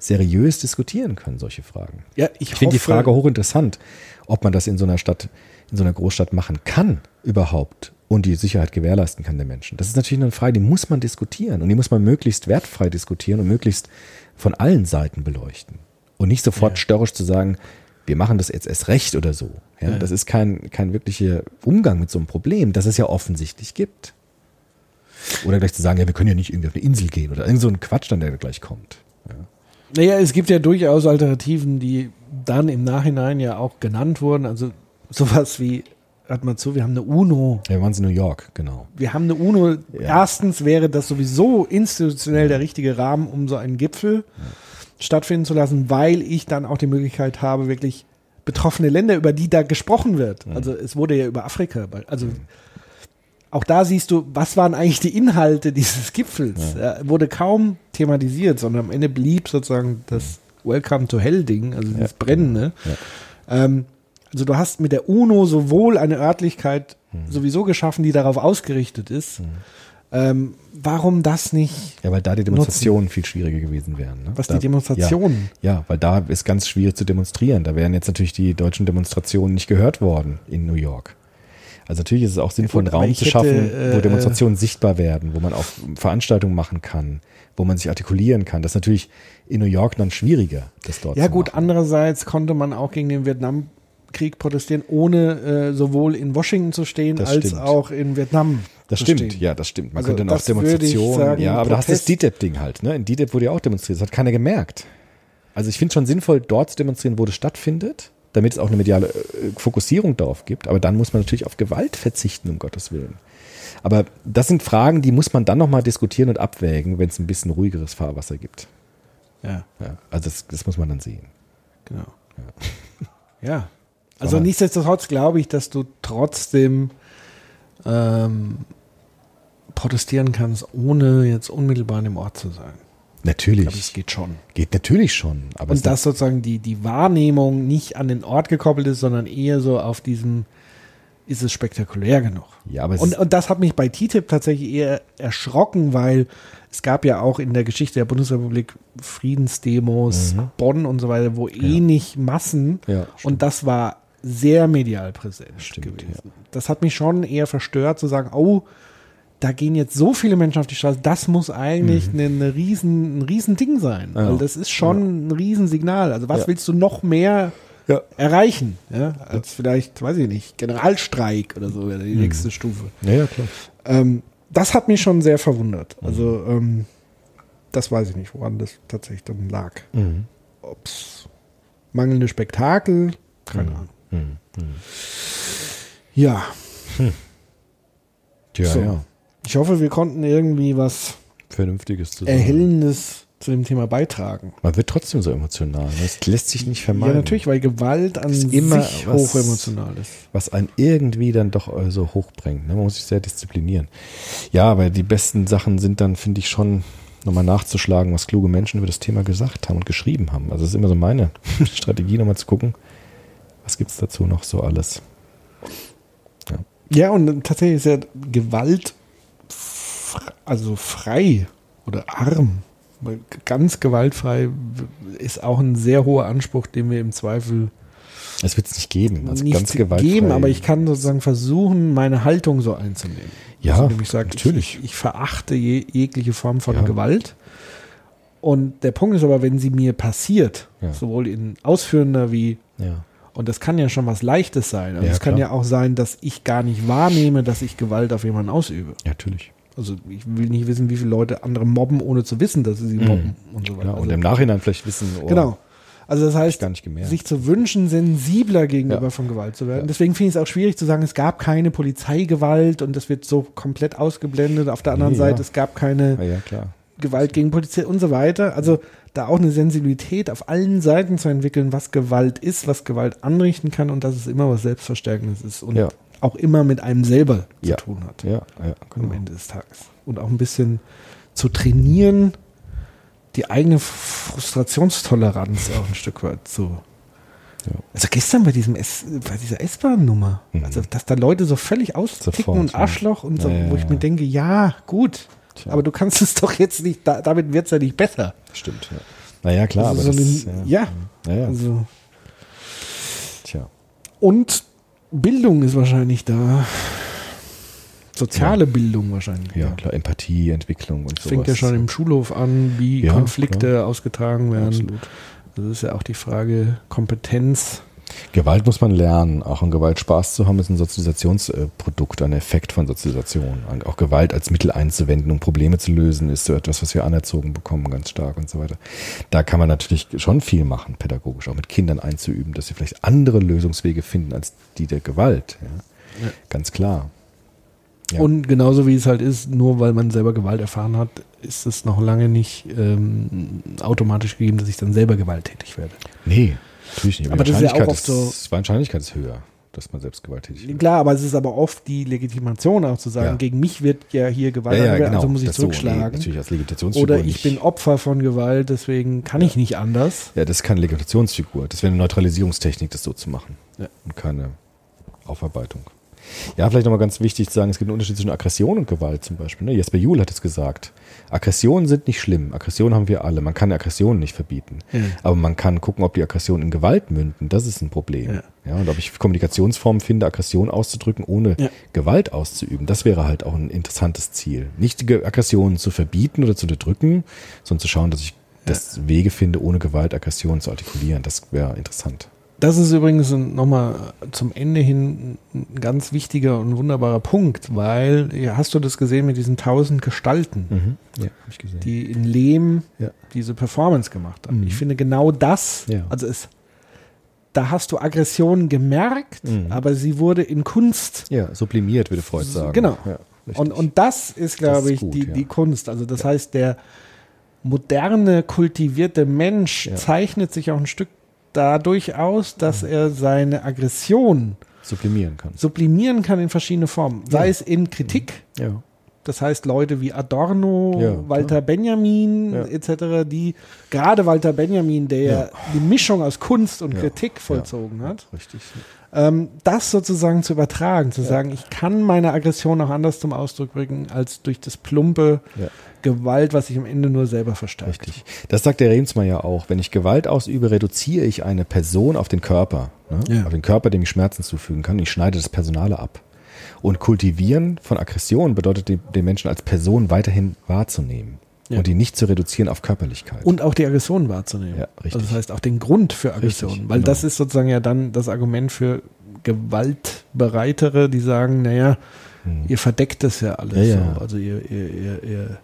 seriös diskutieren können, solche Fragen. Ja, ich finde die Frage hochinteressant, ob man das in so einer Stadt, in so einer Großstadt machen kann überhaupt und die Sicherheit gewährleisten kann der Menschen. Das ist natürlich eine Frage, die muss man diskutieren und die muss man möglichst wertfrei diskutieren und möglichst von allen Seiten beleuchten und nicht sofort störrisch zu sagen, wir machen das jetzt erst recht oder so. Ja, ja. Das ist kein wirklicher Umgang mit so einem Problem, das es ja offensichtlich gibt. Oder gleich zu sagen, ja, wir können ja nicht irgendwie auf eine Insel gehen oder irgend so ein Quatsch dann, der gleich kommt. Ja. Naja, es gibt ja durchaus Alternativen, die dann im Nachhinein ja auch genannt wurden, also sowas wie, hört mal zu, wir haben eine UNO. Ja, wir waren in New York, genau. Wir haben eine UNO. Ja. Erstens wäre das sowieso institutionell der richtige Rahmen, um so einen Gipfel stattfinden zu lassen, weil ich dann auch die Möglichkeit habe, wirklich betroffene Länder, über die da gesprochen wird. Ja. Also es wurde ja über Afrika, also auch da siehst du, was waren eigentlich die Inhalte dieses Gipfels? Ja. Wurde kaum thematisiert, sondern am Ende blieb sozusagen das Welcome to Hell-Ding, also das Brennende. Ja. Also du hast mit der UNO sowohl eine Örtlichkeit sowieso geschaffen, die darauf ausgerichtet ist. Warum das nicht? Ja, weil da die Demonstrationen viel schwieriger gewesen wären. Ne? Was, die Demonstrationen? Ja, weil da ist ganz schwierig zu demonstrieren. Da wären jetzt natürlich die deutschen Demonstrationen nicht gehört worden in New York. Also natürlich ist es auch sinnvoll, einen Raum zu schaffen, wo Demonstrationen sichtbar werden, wo man auch Veranstaltungen machen kann, wo man sich artikulieren kann. Das ist natürlich in New York dann schwieriger, das dort zu machen. Ja gut, andererseits konnte man auch gegen den Vietnamkrieg protestieren, ohne sowohl in Washington zu stehen, als auch in Vietnam. Das stimmt, ja, das stimmt. Man könnte dann auch Demonstrationen, aber da hast du das DTEP-Ding halt. Ne? In DTEP wurde ja auch demonstriert, das hat keiner gemerkt. Also ich finde es schon sinnvoll, dort zu demonstrieren, wo das stattfindet, damit es auch eine mediale Fokussierung darauf gibt. Aber dann muss man natürlich auf Gewalt verzichten, um Gottes Willen. Aber das sind Fragen, die muss man dann nochmal diskutieren und abwägen, wenn es ein bisschen ruhigeres Fahrwasser gibt. Ja. Also das muss man dann sehen. Genau. Ja. Also nichtsdestotrotz glaube ich, dass du trotzdem protestieren kannst, ohne jetzt unmittelbar an dem Ort zu sein. Natürlich. Ich glaube, das geht schon. Geht natürlich schon. Aber und dass sozusagen die Wahrnehmung nicht an den Ort gekoppelt ist, sondern eher so auf diesem, ist es spektakulär genug. Ja, aber und das hat mich bei TTIP tatsächlich eher erschrocken, weil es gab ja auch in der Geschichte der Bundesrepublik Friedensdemos, Bonn und so weiter, wo ähnlich Massen und das war sehr medial präsent gewesen. Ja. Das hat mich schon eher verstört, zu sagen, oh, da gehen jetzt so viele Menschen auf die Straße, das muss eigentlich ein riesen Ding sein. Ja. Weil das ist schon ein riesen Signal. Also was willst du noch mehr erreichen? Ja? Als vielleicht, weiß ich nicht, Generalstreik oder so, die nächste Stufe. Ja, klar. Das hat mich schon sehr verwundert. Also das weiß ich nicht, woran das tatsächlich dann lag. Mhm. Ob's mangelnde Spektakel, keine Ahnung. Ja. Tja, so. Ja. Ich hoffe, wir konnten irgendwie was Vernünftiges Erhellendes zu dem Thema beitragen. Man wird trotzdem so emotional. Das lässt sich nicht vermeiden. Ja, natürlich, weil Gewalt an sich hochemotional ist. Was einen irgendwie dann doch so hochbringt. Man muss sich sehr disziplinieren. Ja, aber die besten Sachen sind dann, finde ich, schon nochmal nachzuschlagen, was kluge Menschen über das Thema gesagt haben und geschrieben haben. Also das ist immer so meine Strategie, nochmal zu gucken, was gibt es dazu noch so alles. Ja, und tatsächlich ist ja Gewalt also frei oder arm. Weil ganz gewaltfrei ist auch ein sehr hoher Anspruch, den wir im Zweifel. Es wird es nicht geben. Also nicht ganz gewaltfrei geben, aber ich kann sozusagen versuchen, meine Haltung so einzunehmen. Ja, also, indem ich sage, natürlich. Ich verachte jegliche Form von Gewalt. Und der Punkt ist aber, wenn sie mir passiert, sowohl in ausführender wie und das kann ja schon was Leichtes sein. Also es kann ja auch sein, dass ich gar nicht wahrnehme, dass ich Gewalt auf jemanden ausübe. Ja, natürlich. Also ich will nicht wissen, wie viele Leute andere mobben, ohne zu wissen, dass sie mobben und so weiter. Genau. Und also im Nachhinein vielleicht wissen. Oh, genau. Also das heißt, sich zu wünschen, sensibler gegenüber von Gewalt zu werden. Ja. Deswegen finde ich es auch schwierig zu sagen, es gab keine Polizeigewalt und das wird so komplett ausgeblendet. Auf der anderen Seite, es gab keine Gewalt gegen Polizei und so weiter. Also da auch eine Sensibilität auf allen Seiten zu entwickeln, was Gewalt ist, was Gewalt anrichten kann und dass es immer was Selbstverstärkendes ist und auch immer mit einem selber zu tun hat. Ja, genau. Am Ende des Tages. Und auch ein bisschen zu trainieren, die eigene Frustrationstoleranz auch ein Stück weit zu. Ja. Also gestern bei dieser S-Bahn-Nummer, also dass da Leute so völlig austicken und Arschloch und so, wo ich mir denke, ja, gut. Tja. Aber du kannst es doch jetzt nicht, damit wird es ja nicht besser. Stimmt, ja. Naja, klar. Also aber so das, also. Tja. Und Bildung ist wahrscheinlich da. Soziale Bildung wahrscheinlich. Ja, klar, Empathie, Entwicklung und sowas. Fängt ja schon im Schulhof an, wie Konflikte ausgetragen werden. Absolut. Das ist ja auch die Frage Kompetenz. Gewalt muss man lernen. Auch an Gewalt Spaß zu haben, ist ein Sozialisationsprodukt, ein Effekt von Sozialisation. Auch Gewalt als Mittel einzuwenden, um Probleme zu lösen, ist so etwas, was wir anerzogen bekommen, ganz stark und so weiter. Da kann man natürlich schon viel machen, pädagogisch, auch mit Kindern einzuüben, dass sie vielleicht andere Lösungswege finden als die der Gewalt. Ja. Ganz klar. Ja. Und genauso wie es halt ist, nur weil man selber Gewalt erfahren hat, ist es noch lange nicht automatisch gegeben, dass ich dann selber gewalttätig werde. Nee. Natürlich nicht. Aber die Wahrscheinlichkeit ist höher, dass man selbst gewalttätig wird. Klar, aber es ist aber oft die Legitimation auch zu sagen, gegen mich wird ja hier Gewalt, also muss ich zurückschlagen. So, als oder ich bin Opfer von Gewalt, deswegen kann ich nicht anders. Ja, das ist keine Legitimationsfigur. Das wäre eine Neutralisierungstechnik, das so zu machen. Ja. Und keine Aufarbeitung. Ja, vielleicht nochmal ganz wichtig zu sagen, es gibt einen Unterschied zwischen Aggression und Gewalt zum Beispiel. Jesper Juhl hat es gesagt. Aggressionen sind nicht schlimm. Aggressionen haben wir alle. Man kann Aggressionen nicht verbieten. Aber man kann gucken, ob die Aggressionen in Gewalt münden. Das ist ein Problem. Ja, und ob ich Kommunikationsformen finde, Aggression auszudrücken, ohne Gewalt auszuüben. Das wäre halt auch ein interessantes Ziel. Nicht Aggressionen zu verbieten oder zu unterdrücken, sondern zu schauen, dass ich das Wege finde, ohne Gewalt Aggressionen zu artikulieren. Das wäre interessant. Das ist übrigens nochmal zum Ende hin ein ganz wichtiger und wunderbarer Punkt, weil, hast du das gesehen mit diesen 1000 Gestalten, hab ich gesehen, die in Lehm diese Performance gemacht haben. Ich finde genau das, also da hast du Aggression gemerkt, aber sie wurde in Kunst. Ja, sublimiert, würde Freud sagen. Genau. Ja, und das ist, glaube ich, die Kunst. Also das heißt, der moderne, kultivierte Mensch zeichnet sich auch ein Stück dadurch aus, dass er seine Aggression sublimieren kann in verschiedene Formen. Sei es in Kritik, Das heißt, Leute wie Adorno, ja, Walter Benjamin etc., die, gerade Walter Benjamin, der die Mischung aus Kunst und Kritik vollzogen hat, richtig, das sozusagen zu übertragen, zu sagen, ich kann meine Aggression auch anders zum Ausdruck bringen, als durch das plumpe Gewalt, was ich am Ende nur selber verstärkt. Richtig. Das sagt der Reemtsma ja auch. Wenn ich Gewalt ausübe, reduziere ich eine Person auf den Körper, ne? Auf den Körper, dem ich Schmerzen zufügen kann. Ich schneide das Personale ab. Und kultivieren von Aggression bedeutet, den Menschen als Person weiterhin wahrzunehmen und die nicht zu reduzieren auf Körperlichkeit. Und auch die Aggression wahrzunehmen. Ja, richtig. Also das heißt auch den Grund für Aggression. Richtig, weil das ist sozusagen ja dann das Argument für Gewaltbereitere, die sagen, naja, ihr verdeckt das ja alles. So. Also ihr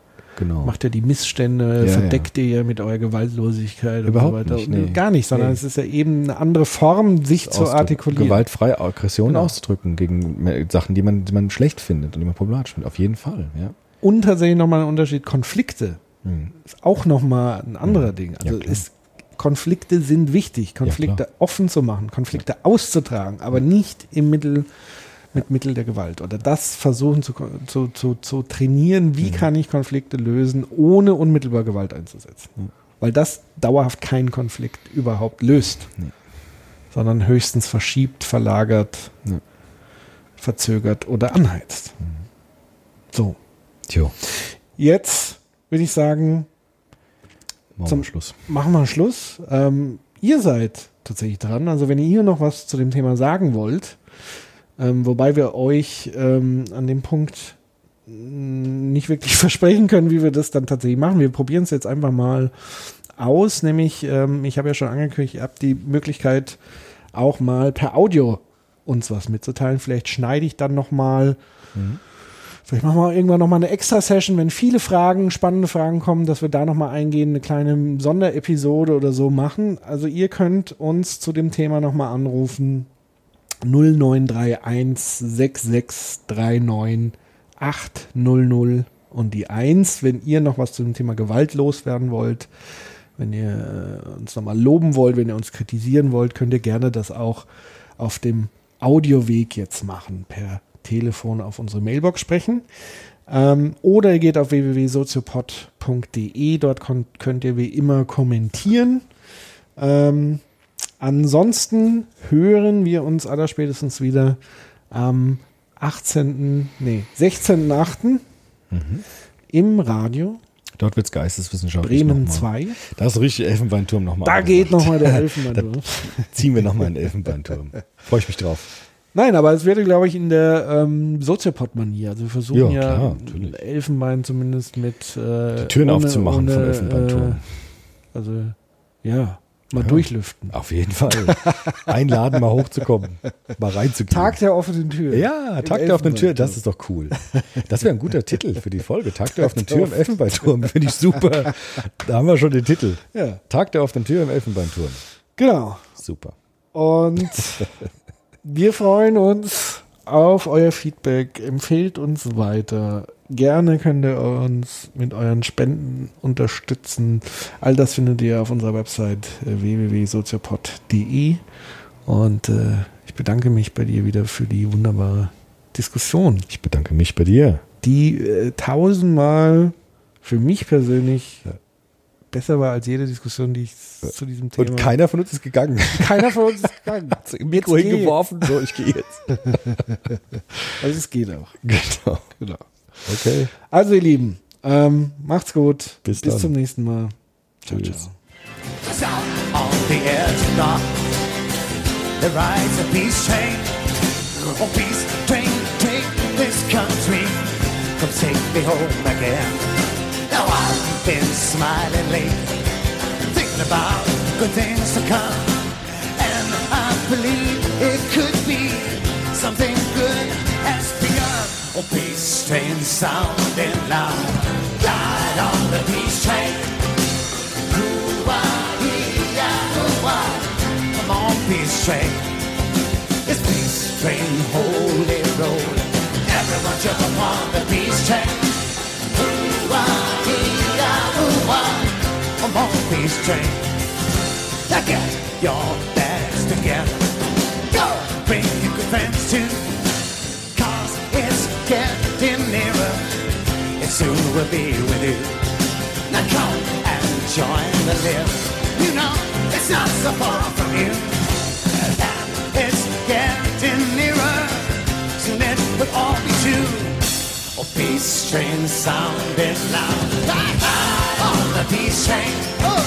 macht ja die Missstände, verdeckt ihr ja mit eurer Gewaltlosigkeit überhaupt und so weiter. Nicht, nee. Gar nicht, sondern es ist ja eben eine andere Form, sich zu artikulieren. Gewaltfreie Aggression auszudrücken gegen Sachen, die man schlecht findet und die man problematisch findet. Auf jeden Fall, ja. Und tatsächlich nochmal ein Unterschied, Konflikte ist auch nochmal ein anderer Ding. Also Konflikte sind wichtig, Konflikte offen zu machen, Konflikte auszutragen, aber nicht mit Mittel der Gewalt oder das versuchen zu trainieren, wie kann ich Konflikte lösen, ohne unmittelbar Gewalt einzusetzen. Ja. Weil das dauerhaft keinen Konflikt überhaupt löst, sondern höchstens verschiebt, verlagert, verzögert oder anheizt. Mhm. So. Tjo. Jetzt würde ich sagen, machen wir einen Schluss. Ihr seid tatsächlich dran, also wenn ihr noch was zu dem Thema sagen wollt, wobei wir euch an dem Punkt nicht wirklich versprechen können, wie wir das dann tatsächlich machen. Wir probieren es jetzt einfach mal aus, nämlich ich habe ja schon angekündigt, ihr habt die Möglichkeit auch mal per Audio uns was mitzuteilen. Vielleicht schneide ich dann nochmal, vielleicht machen wir irgendwann nochmal eine Extra-Session, wenn viele Fragen, spannende Fragen kommen, dass wir da nochmal eingehen, eine kleine Sonderepisode oder so machen. Also ihr könnt uns zu dem Thema nochmal anrufen. 0931 66 39 800 und die 1, wenn ihr noch was zu dem Thema Gewalt loswerden wollt, wenn ihr uns nochmal loben wollt, wenn ihr uns kritisieren wollt, könnt ihr gerne das auch auf dem Audioweg jetzt machen, per Telefon auf unsere Mailbox sprechen. Oder ihr geht auf www.soziopod.de, dort könnt ihr wie immer kommentieren. Ansonsten hören wir uns allerspätestens wieder am 16.8. Im Radio. Dort wird es geisteswissenschaftlich. Bremen 2. Da ist richtig Elfenbeinturm nochmal. Da geht nochmal der Elfenbeinturm. Da ziehen wir nochmal in den Elfenbeinturm. Freue ich mich drauf. Nein, aber es wäre, glaube ich, in der Soziopod-Manier. Also wir versuchen klar, Elfenbein zumindest mit die Türen aufzumachen vom Elfenbeinturm. Mal durchlüften. Auf jeden Fall. Einladen, mal hochzukommen. Mal reinzugehen. Tag der offenen Tür. Ja, Tag der offenen Tür. Das ist doch cool. Das wäre ein guter Titel für die Folge. Tag der offenen Tür im Elfenbeinturm. Finde ich super. Da haben wir schon den Titel. Ja. Tag der offenen Tür im Elfenbeinturm. Genau. Super. Und wir freuen uns auf euer Feedback. Empfehlt uns weiter. Gerne könnt ihr uns mit euren Spenden unterstützen. All das findet ihr auf unserer Website www.soziopod.de und ich bedanke mich bei dir wieder für die wunderbare Diskussion. Ich bedanke mich bei dir. Die tausendmal für mich persönlich besser war als jede Diskussion, die ich zu diesem Thema... Und keiner von uns ist gegangen. Hat sie im Mikro hingeworfen, so ich gehe jetzt. Also es geht auch. Genau. Okay. Also ihr Lieben, macht's gut. Bis zum nächsten Mal. Ciao, ciao. Oh, peace train sounding loud, ride on the peace train. Hoo-ah-hee-ah-hoo-ah, come on peace train. It's peace train, holy road. Everyone jump upon the peace train. Hoo-ah-hee-ah-hoo-ah, come on peace train. Now get your bags together. Go, bring your good friends too. It's getting nearer. will be with you. Now come and join the live. You know, it's not so far from here. And it's getting nearer. Soon it will all be true. Oh, peace train sounding loud. Right on the peace train. Oh,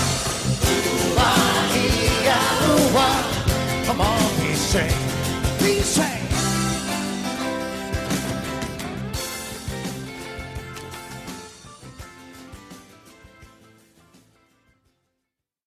ooh-ah-ee-ah-ooh-ah. Come on, peace train. Peace train.